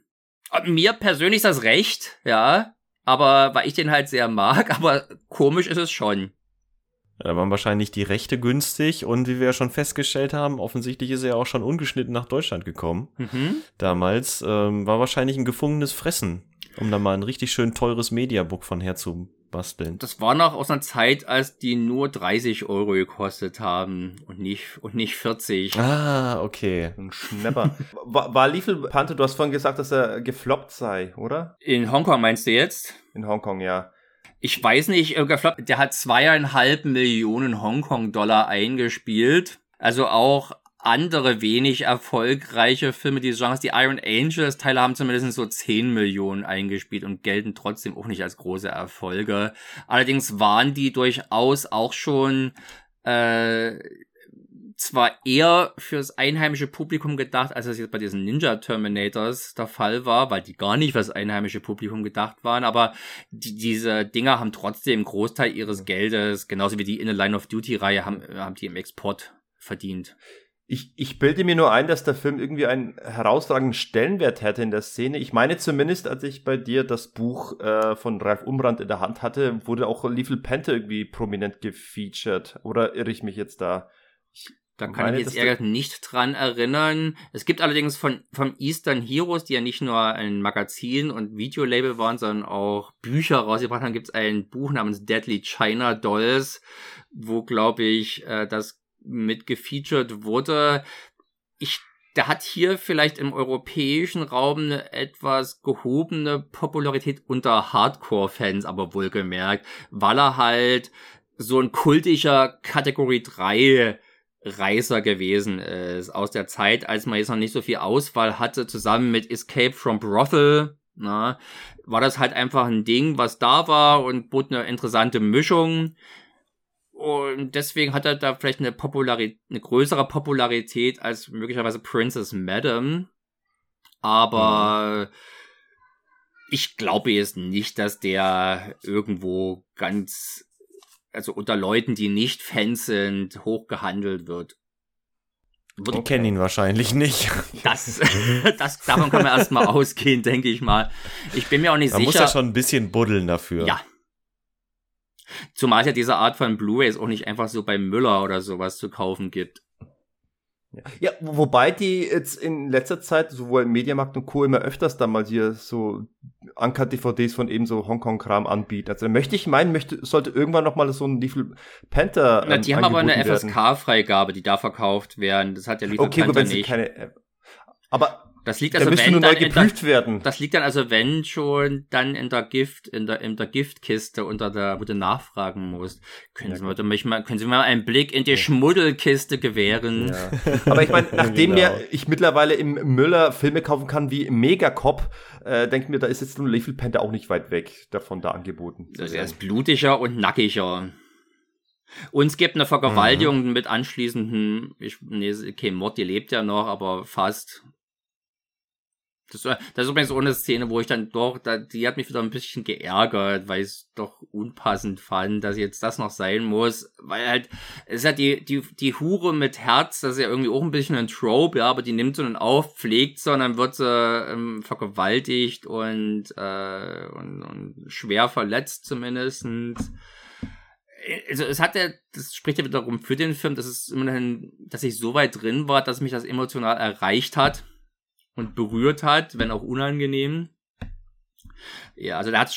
Und mir persönlich ist das recht, ja, aber weil ich den halt sehr mag, aber komisch ist es schon. Da waren wahrscheinlich die Rechte günstig und wie wir ja schon festgestellt haben, offensichtlich ist er ja auch schon ungeschnitten nach Deutschland gekommen. Mhm. Damals war wahrscheinlich ein gefundenes Fressen, um da mal ein richtig schön teures Mediabook von herzubasteln. Das war noch aus einer Zeit, als die nur 30 € gekostet haben und nicht 40. Ah, okay. Ein Schnapper. War Lethal Panther, du hast vorhin gesagt, dass er gefloppt sei, oder? In Hongkong meinst du jetzt? In Hongkong, ja. ich weiß nicht, der hat 2,5 Millionen Hongkong-Dollar eingespielt. Also auch andere wenig erfolgreiche Filme dieses Genres, die Iron Angels Teile haben zumindest so 10 Millionen eingespielt und gelten trotzdem auch nicht als große Erfolge. Allerdings waren die durchaus auch schon zwar eher fürs einheimische Publikum gedacht, als das jetzt bei diesen Ninja Terminators der Fall war, weil die gar nicht fürs einheimische Publikum gedacht waren, aber diese Dinger haben trotzdem einen Großteil ihres Geldes, genauso wie die In a Line of Duty Reihe haben die im Export verdient. Ich bilde mir nur ein, dass der Film irgendwie einen herausragenden Stellenwert hätte in der Szene. Ich meine zumindest, als ich bei dir das Buch von Ralf Umbrand in der Hand hatte, wurde auch Lethal Panther irgendwie prominent gefeatured. Oder irre ich mich jetzt da? Da kann ich jetzt eher nicht dran erinnern. Es gibt allerdings vom Eastern Heroes, die ja nicht nur ein Magazin und Videolabel waren, sondern auch Bücher rausgebracht haben, gibt es ein Buch namens Deadly China Dolls, wo, glaube ich, das mit gefeatured wurde. Der hat hier vielleicht im europäischen Raum eine etwas gehobene Popularität unter Hardcore-Fans, aber wohlgemerkt, weil er halt so ein kultischer Kategorie 3 Reißer gewesen ist, aus der Zeit, als man jetzt noch nicht so viel Auswahl hatte, zusammen mit Escape from Brothel, war das halt einfach ein Ding, was da war und bot eine interessante Mischung. Und deswegen hat er da vielleicht eine größere Popularität als möglicherweise Princess Madam. Aber ich glaube jetzt nicht, dass der irgendwo ganz, also unter Leuten, die nicht Fans sind, hoch gehandelt wird. Die kennen ihn wahrscheinlich nicht. Davon kann man erstmal ausgehen, denke ich mal. Ich bin mir auch nicht sicher. Man muss ja schon ein bisschen buddeln dafür. Ja. Zumal es ja diese Art von Blu-rays auch nicht einfach so bei Müller oder sowas zu kaufen gibt. Ja, wobei die jetzt in letzter Zeit sowohl im Mediamarkt und Co. immer öfters dann mal hier so Anker-DVDs von eben so Hongkong-Kram anbieten. Also sollte irgendwann nochmal so ein Lethal Panther die haben aber eine FSK-Freigabe, die da verkauft werden. Das hat ja Lethal Panther nicht. Aber das liegt also, wenn schon, dann in der Giftkiste, wo du nachfragen musst. Können Sie mir mal einen Blick in die Schmuddelkiste gewähren? Ja. Aber ich meine, nachdem ich mittlerweile im Müller Filme kaufen kann wie Megacop, denke ich mir, da ist jetzt nur Lethal Panther auch nicht weit weg davon da angeboten. Er ist blutiger und nackiger. Und es gibt eine Vergewaltigung mit anschließendem, kein Mord, die lebt ja noch, aber fast. Das ist übrigens auch eine Szene, wo ich dann die hat mich wieder ein bisschen geärgert, weil ich es doch unpassend fand, dass jetzt das noch sein muss, weil halt, es ist ja die Hure mit Herz, das ist ja irgendwie auch ein bisschen ein Trope, ja, aber die nimmt so einen auf, pflegt so und dann wird sie vergewaltigt und schwer verletzt zumindestens. Also das spricht ja wiederum für den Film, dass es immerhin, dass ich so weit drin war, dass mich das emotional erreicht hat. Und berührt hat, wenn auch unangenehm. Ja, also der hat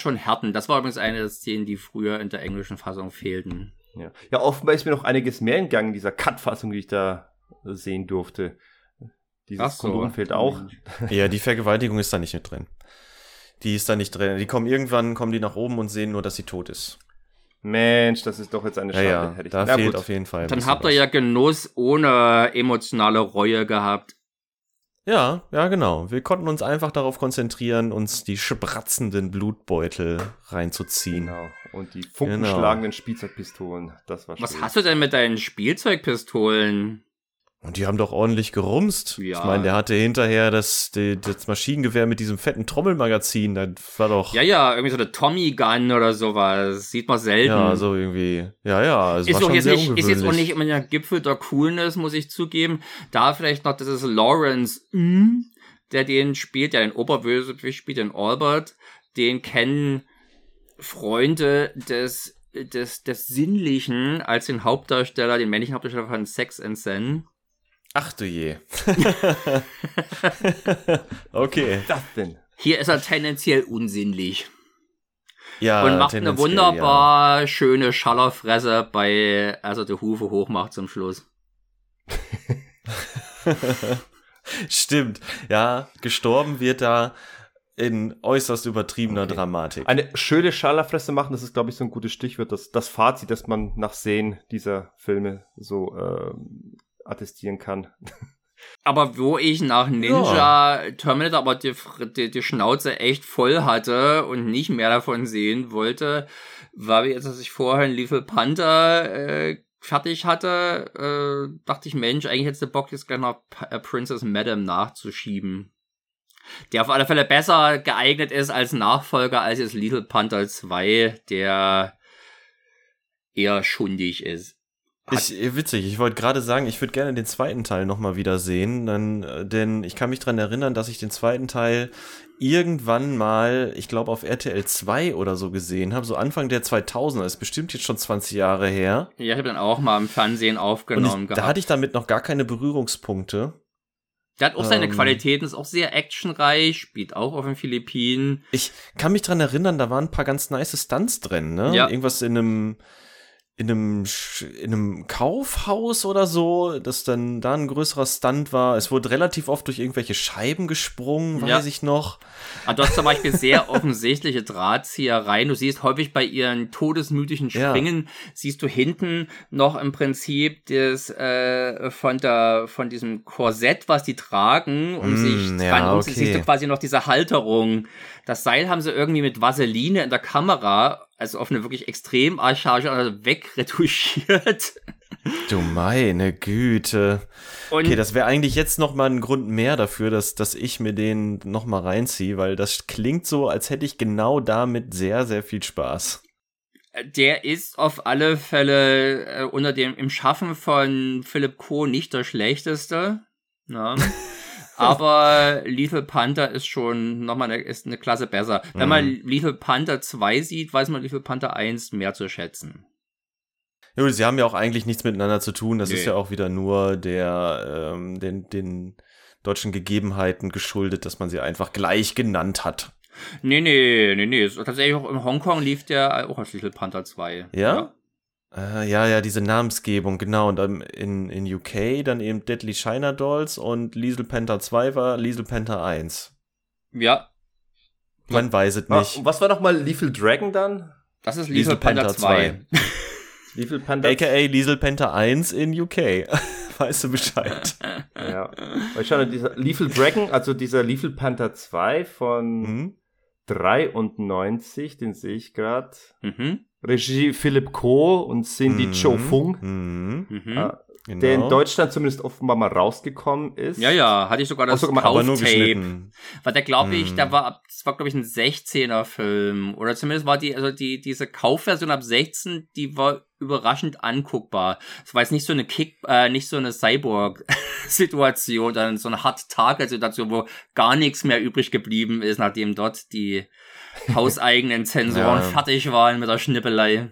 schon Härten. Das war übrigens eine der Szenen, die früher in der englischen Fassung fehlten. Ja, offenbar ist mir noch einiges mehr entgangen in dieser Cut-Fassung, die ich da sehen durfte. Dieses Kondom fehlt auch. Ja, die Vergewaltigung ist da nicht mit drin. Die ist da nicht drin. Die kommen irgendwann nach oben und sehen nur, dass sie tot ist. Mensch, das ist doch jetzt eine Schande. Ja, da fehlt auf jeden Fall. Dann habt ihr ja Genuss ohne emotionale Reue gehabt. Ja, genau. Wir konnten uns einfach darauf konzentrieren, uns die spratzenden Blutbeutel reinzuziehen. Genau. Und die funkenschlagenden Spielzeugpistolen. Das war schön. Was hast du denn mit deinen Spielzeugpistolen? Und die haben doch ordentlich gerumst. Ja. Ich meine, der hatte hinterher das Maschinengewehr mit diesem fetten Trommelmagazin. Das war doch... Ja, irgendwie so eine Tommy-Gun oder sowas. Sieht man selten. Ja, so irgendwie. Ja, es war schon sehr ungewöhnlich. Ist jetzt auch nicht immer der Gipfel der Coolness, muss ich zugeben. Da vielleicht noch, das ist Lawrence, der den spielt, der den Oberbösewicht spielt, den Albert. Den kennen Freunde des Sinnlichen als den männlichen Hauptdarsteller von Sex and Zen. Ach du je. Okay. Das denn? Hier ist er tendenziell unsinnlich. Ja, und macht eine wunderbar schöne Schallerfresse als er die Hufe hochmacht zum Schluss. Stimmt. Ja, gestorben wird da in äußerst übertriebener Dramatik. Eine schöne Schallerfresse machen, das ist, glaube ich, so ein gutes Stichwort, das Fazit, das man nach Sehen dieser Filme so attestieren kann. Aber wo ich nach Ninja Terminator aber die Schnauze echt voll hatte und nicht mehr davon sehen wollte, war jetzt, dass ich vorher Lethal Panther fertig hatte, dachte ich, Mensch, eigentlich hättest du Bock, jetzt gleich noch Princess Madam nachzuschieben. Der auf alle Fälle besser geeignet ist als Nachfolger, als jetzt Lethal Panther 2, der eher schundig ist. Witzig, ich wollte gerade sagen, ich würde gerne den zweiten Teil nochmal wieder sehen, denn ich kann mich dran erinnern, dass ich den zweiten Teil irgendwann mal, ich glaube auf RTL 2 oder so gesehen habe, so Anfang der 2000er, ist bestimmt jetzt schon 20 Jahre her. Ja, ich habe dann auch mal im Fernsehen aufgenommen gehabt. Da hatte ich damit noch gar keine Berührungspunkte. Der hat auch seine Qualitäten, ist auch sehr actionreich, spielt auch auf den Philippinen. Ich kann mich dran erinnern, da waren ein paar ganz nice Stunts drin, ne? Ja. Irgendwas in einem Kaufhaus oder so, dass dann da ein größerer Stunt war. Es wurde relativ oft durch irgendwelche Scheiben gesprungen, weiß ich noch. Aber du hast zum Beispiel sehr offensichtliche Drahtziehereien. Du siehst häufig bei ihren todesmütigen Springen, siehst du hinten noch im Prinzip das von diesem Korsett, was die tragen, um sich dran siehst du quasi noch diese Halterung. Das Seil haben sie irgendwie mit Vaseline in der Kamera, also auf eine wirklich extrem Archarge wegretuschiert. Du meine Güte. Und okay, das wäre eigentlich jetzt nochmal ein Grund mehr dafür, dass ich mir den nochmal reinziehe, weil das klingt so, als hätte ich genau damit sehr, sehr viel Spaß. Der ist auf alle Fälle im Schaffen von Philip Ko nicht der schlechteste. Ja. Aber Lethal Panther ist schon nochmal eine Klasse besser. Wenn man Lethal Panther 2 sieht, weiß man Lethal Panther 1 mehr zu schätzen. Ja, sie haben ja auch eigentlich nichts miteinander zu tun. Das ist ja auch wieder nur den deutschen Gegebenheiten geschuldet, dass man sie einfach gleich genannt hat. Nee. Tatsächlich auch in Hongkong lief der auch als Lethal Panther 2. Ja? Ja, diese Namensgebung, genau. Und dann in UK dann eben Deadly China Dolls und Lethal Panther 2 war Lethal Panther 1. Ja. Man weiß es nicht. Und was war nochmal Lethal Dragon dann? Das ist Lethal Panther 2. Lethal Panther A.K.A. Lethal Panther 1 in UK. Weißt du Bescheid. Ja. Weil schau, dieser Lethal Dragon, also dieser Lethal Panther 2 von 93, den sehe ich gerade. Mhm. Regie Philip Ko und Cindy Cho Fung, genau. Der in Deutschland zumindest offenbar mal rausgekommen ist. Ja, hatte ich sogar das Kauftape. Weil der, glaube ich, das war glaube ich ein 16er-Film oder zumindest war diese Kaufversion ab 16, die war überraschend anguckbar. Es war jetzt nicht so eine Cyborg-Situation, dann so eine Hard-Target-Situation, wo gar nichts mehr übrig geblieben ist, nachdem dort die hauseigenen Zensoren fertig waren mit der Schnippelei.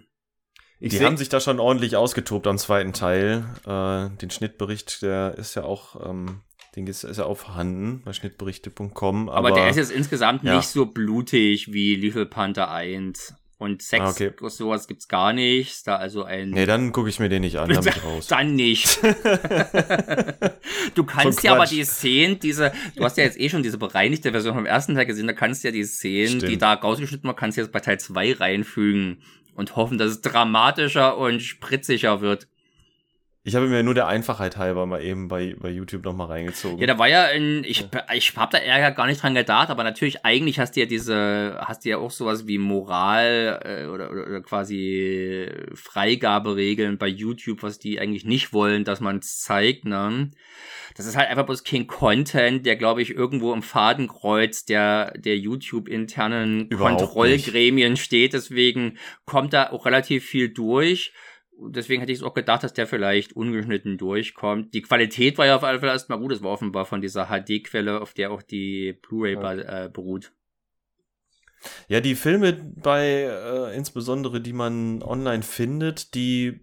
Die haben sich da schon ordentlich ausgetobt am zweiten Teil. Den Schnittbericht, der ist ja auch, vorhanden bei schnittberichte.com. Aber der ist jetzt insgesamt nicht so blutig wie Lethal Panther 1. Und Sex und sowas gibt's gar nicht. Da also dann gucke ich mir den nicht an, dann bin ich raus. Dann nicht. Du kannst aber die Szenen, du hast ja jetzt eh schon diese bereinigte Version vom ersten Teil gesehen, da kannst du ja die Szenen, die da rausgeschnitten waren, kannst du jetzt bei Teil 2 reinfügen und hoffen, dass es dramatischer und spritziger wird. Ich habe mir nur der Einfachheit halber mal eben bei YouTube nochmal reingezogen. Ja, da war ja ich hab da Ärger gar nicht dran gedacht, aber natürlich eigentlich hast du ja auch sowas wie Moral oder quasi Freigaberegeln bei YouTube, was die eigentlich nicht wollen, dass man es zeigt, ne? Das ist halt einfach bloß kein Content, der, glaube ich, irgendwo im Fadenkreuz der YouTube-internen Kontrollgremien steht, deswegen kommt da auch relativ viel durch. Deswegen hätte ich es auch gedacht, dass der vielleicht ungeschnitten durchkommt. Die Qualität war ja auf alle Fälle erstmal gut. Das war offenbar von dieser HD-Quelle, auf der auch die Blu-ray beruht. Ja, die Filme insbesondere, die man online findet, die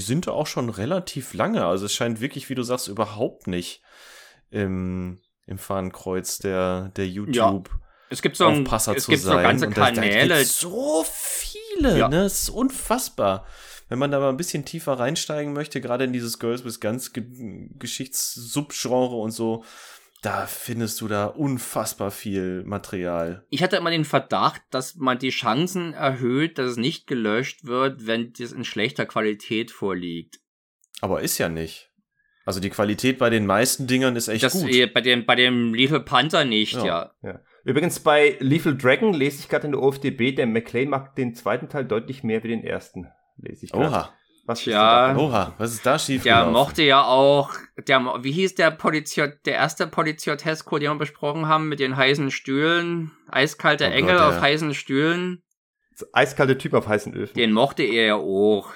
sind auch schon relativ lange. Also es scheint wirklich, wie du sagst, überhaupt nicht im Fadenkreuz der YouTube Aufpasser zu sein. Es gibt so ganze Kanäle. Es gibt so viele, ne? Das ist unfassbar. Wenn man da mal ein bisschen tiefer reinsteigen möchte, gerade in dieses Girls with Guns Geschichtssubgenre und so, da findest du da unfassbar viel Material. Ich hatte immer den Verdacht, dass man die Chancen erhöht, dass es nicht gelöscht wird, wenn das in schlechter Qualität vorliegt. Aber ist ja nicht. Also die Qualität bei den meisten Dingern ist echt gut. Bei dem Lethal Panther nicht, ja. Übrigens, bei Lethal Dragon lese ich gerade in der OFDB, der McClane mag den zweiten Teil deutlich mehr wie den ersten. Lese ich gerade. Oha. Was ist da schief? Der mochte ja auch, wie hieß der Poliziot, der erste Poliziotesco, den wir besprochen haben, mit den heißen Stühlen, eiskalter Engel auf heißen Stühlen. Eiskalte Typ auf heißen Öfen. Den mochte er ja auch.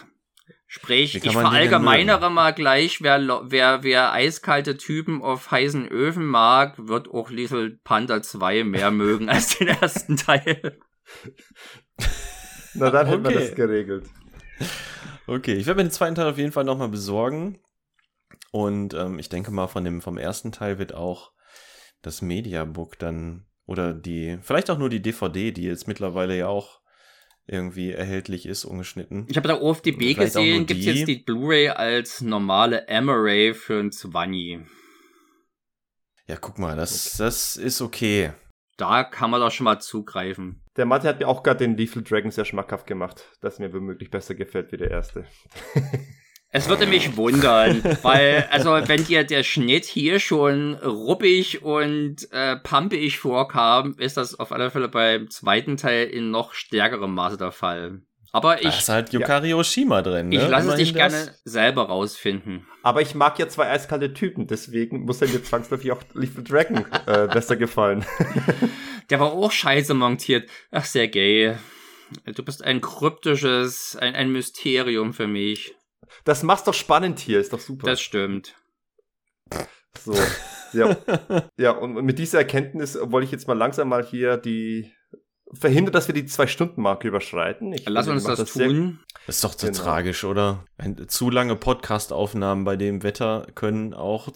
Sprich, ich verallgemeinere mal gleich, wer eiskalte Typen auf heißen Öfen mag, wird auch Lethal Panther 2 mehr mögen als den ersten Teil. Na, dann hätten wir das geregelt. Okay, ich werde mir den zweiten Teil auf jeden Fall nochmal besorgen. Und ich denke mal, vom ersten Teil wird auch das Mediabook dann, oder vielleicht auch nur die DVD, die jetzt mittlerweile ja auch irgendwie erhältlich ist, ungeschnitten. Ich habe da OFDB gesehen, gibt es jetzt die Blu-ray als normale Amaray für ein 20. Ja, guck mal, das ist okay. Da kann man doch schon mal zugreifen. Der Martin hat mir auch gerade den Lethal Dragon sehr schmackhaft gemacht, dass mir womöglich besser gefällt wie der erste. Es würde mich wundern, weil, also wenn dir der Schnitt hier schon ruppig und pampig vorkam, ist das auf alle Fälle beim zweiten Teil in noch stärkerem Maße der Fall. Aber da ist halt Yukari Oshima drin, ne? Ich lasse es dich gerne selber rausfinden. Aber ich mag ja zwei eiskalte Typen, deswegen muss er mir zwangsläufig auch Lethal Dragon besser gefallen. Der war auch scheiße montiert. Ach, Sergej, du bist ein kryptisches, ein Mysterium für mich. Das macht's doch spannend hier, ist doch super. Das stimmt. So, ja. Ja, und mit dieser Erkenntnis wollte ich jetzt mal langsam mal hier verhindert, dass wir die 2-Stunden-Marke überschreiten. Lass uns das tun. Das ist doch zu tragisch, oder? Zu lange Podcast-Aufnahmen bei dem Wetter können auch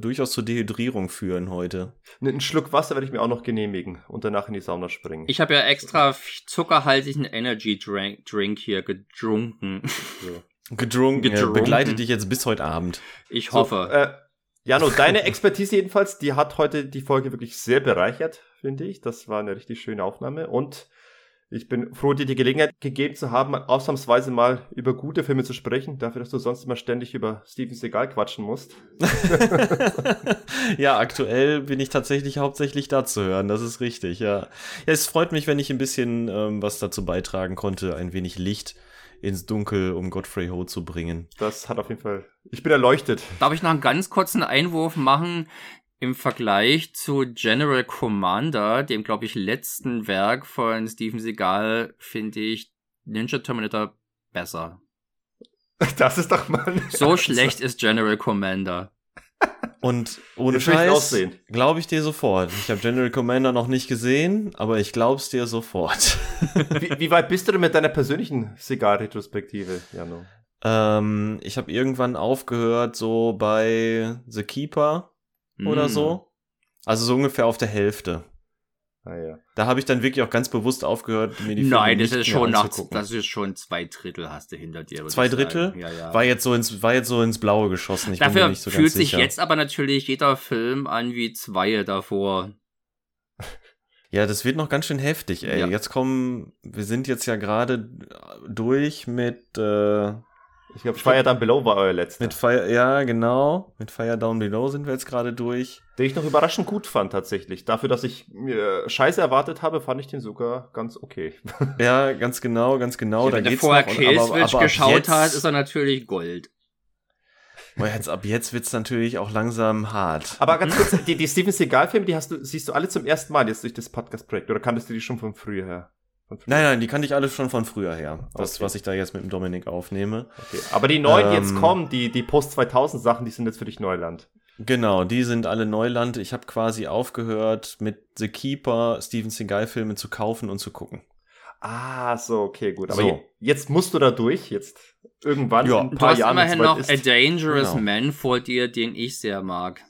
durchaus zur Dehydrierung führen heute. Einen Schluck Wasser werde ich mir auch noch genehmigen und danach in die Sauna springen. Ich habe ja extra zuckerhaltigen Energy-Drink hier getrunken. So. Getrunken. Ja, begleitet dich jetzt bis heute Abend. Ich hoffe. Janno, deine Expertise jedenfalls, die hat heute die Folge wirklich sehr bereichert, finde ich. Das war eine richtig schöne Aufnahme und ich bin froh, dir die Gelegenheit gegeben zu haben, ausnahmsweise mal über gute Filme zu sprechen, dafür, dass du sonst immer ständig über Steven Seagal quatschen musst. Ja, aktuell bin ich tatsächlich hauptsächlich da zu hören, das ist richtig, ja. Es freut mich, wenn ich ein bisschen was dazu beitragen konnte, ein wenig Licht ins Dunkel, um Godfrey Ho zu bringen. Das hat auf jeden Fall... Ich bin erleuchtet. Darf ich noch einen ganz kurzen Einwurf machen? Im Vergleich zu General Commander, dem, glaube ich, letzten Werk von Steven Seagal, finde ich Ninja Terminator besser. Das ist doch mal... So schlecht ist General Commander. Und ohne Scheiß, glaube ich dir sofort. Ich habe General Commander noch nicht gesehen, aber ich glaub's dir sofort. Wie weit bist du denn mit deiner persönlichen Seagal-Retrospektive, Janno? Ich habe irgendwann aufgehört, so bei The Keeper oder so. Also so ungefähr auf der Hälfte. Ah, ja. Da habe ich dann wirklich auch ganz bewusst aufgehört, mir die Filme das ist schon 2/3 hast du hinter dir. 2/3? Ja. War jetzt so ins Blaue geschossen. Ich bin mir nicht so ganz sicher. Dafür fühlt sich jetzt aber natürlich jeder Film an wie 2 davor. Ja, das wird noch ganz schön heftig, ey. Ja. Wir sind jetzt ja gerade durch mit... ich glaube, Fire Down Below war euer letzter. Mit Fire Down Below sind wir jetzt gerade durch. Den ich noch überraschend gut fand, tatsächlich. Dafür, dass ich mir Scheiße erwartet habe, fand ich den sogar ganz okay. Ja, ganz genau. Wenn du vorher Killswitch geschaut hast, ist er natürlich Gold. Boah, ab jetzt wird's natürlich auch langsam hart. Aber ganz kurz, die Steven Seagal-Filme, siehst du alle zum ersten Mal jetzt durch das Podcast-Projekt. Oder kanntest du die schon von früher her? Nein, die kannte ich alle schon von früher her. Das, was ich da jetzt mit dem Dominik aufnehme. Okay. Aber die neuen, die jetzt kommen, die Post-2000-Sachen, die sind jetzt für dich Neuland. Genau, die sind alle Neuland. Ich habe quasi aufgehört, mit The Keeper Steven Seagal-Filme zu kaufen und zu gucken. Ah, so, okay, gut. Aber so. Jetzt musst du da durch, jetzt irgendwann in ein paar Jahren. Du hast immerhin noch A Dangerous Man vor dir, den ich sehr mag.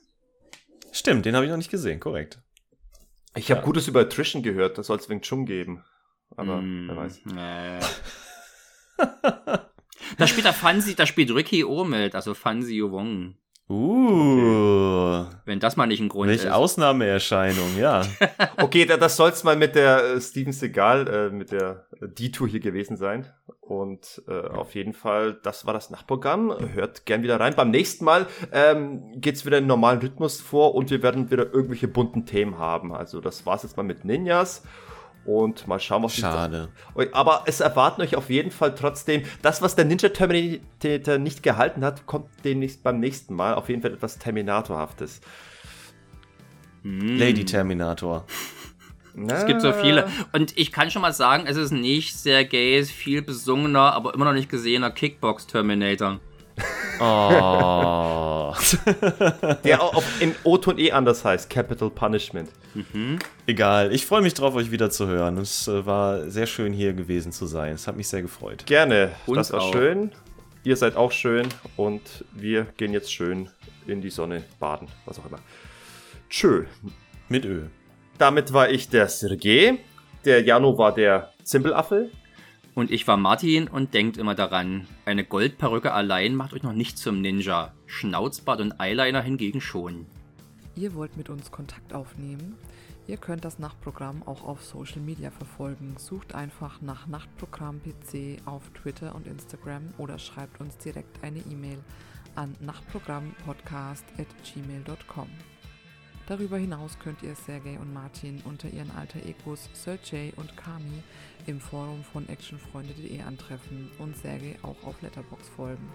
Stimmt, den habe ich noch nicht gesehen, korrekt. Ich habe Gutes über Attrition gehört, das soll es Wing Chun geben. Aber wer weiß. Nee. Da spielt Ricky O mit, also Fancy Wong. Wenn das mal nicht ein Grund ist. Welche Ausnahmeerscheinung, ja. Okay, das soll es mal mit der Steven Seagal, mit der D-Tour hier gewesen sein. Und auf jeden Fall, das war das Nachtprogramm. Hört gern wieder rein. Beim nächsten Mal geht's wieder in normalen Rhythmus vor und wir werden wieder irgendwelche bunten Themen haben. Also das war's jetzt mal mit Ninjas. Und mal schauen, was schade. Aber es erwarten euch auf jeden Fall trotzdem, das, was der Ninja Terminator nicht gehalten hat, kommt demnächst beim nächsten Mal auf jeden Fall etwas Terminatorhaftes. Lady Terminator. Es gibt so viele. Und ich kann schon mal sagen, es ist nicht Sergejs viel besungener, aber immer noch nicht gesehener Kickbox-Terminator. Oh. Der auch im O-Ton anders heißt, Capital Punishment. Mhm. Egal, ich freue mich drauf, euch wieder zu hören. Es war sehr schön, hier gewesen zu sein. Es hat mich sehr gefreut. Gerne, das war schön. Ihr seid auch schön und wir gehen jetzt schön in die Sonne baden, was auch immer. Tschö. Mit Ö. Damit war ich der Sergej, der Janno war der Zimbelaffe. Und ich war Martin und denkt immer daran, eine Goldperücke allein macht euch noch nicht zum Ninja. Schnauzbart und Eyeliner hingegen schon. Ihr wollt mit uns Kontakt aufnehmen? Ihr könnt das Nachtprogramm auch auf Social Media verfolgen. Sucht einfach nach Nachtprogramm PC auf Twitter und Instagram oder schreibt uns direkt eine E-Mail an nachtprogrammpodcast@gmail.com. Darüber hinaus könnt ihr Sergej und Martin unter ihren Alter Egos Sergej und Kami im Forum von actionfreunde.de antreffen und Sergej auch auf Letterboxd folgen.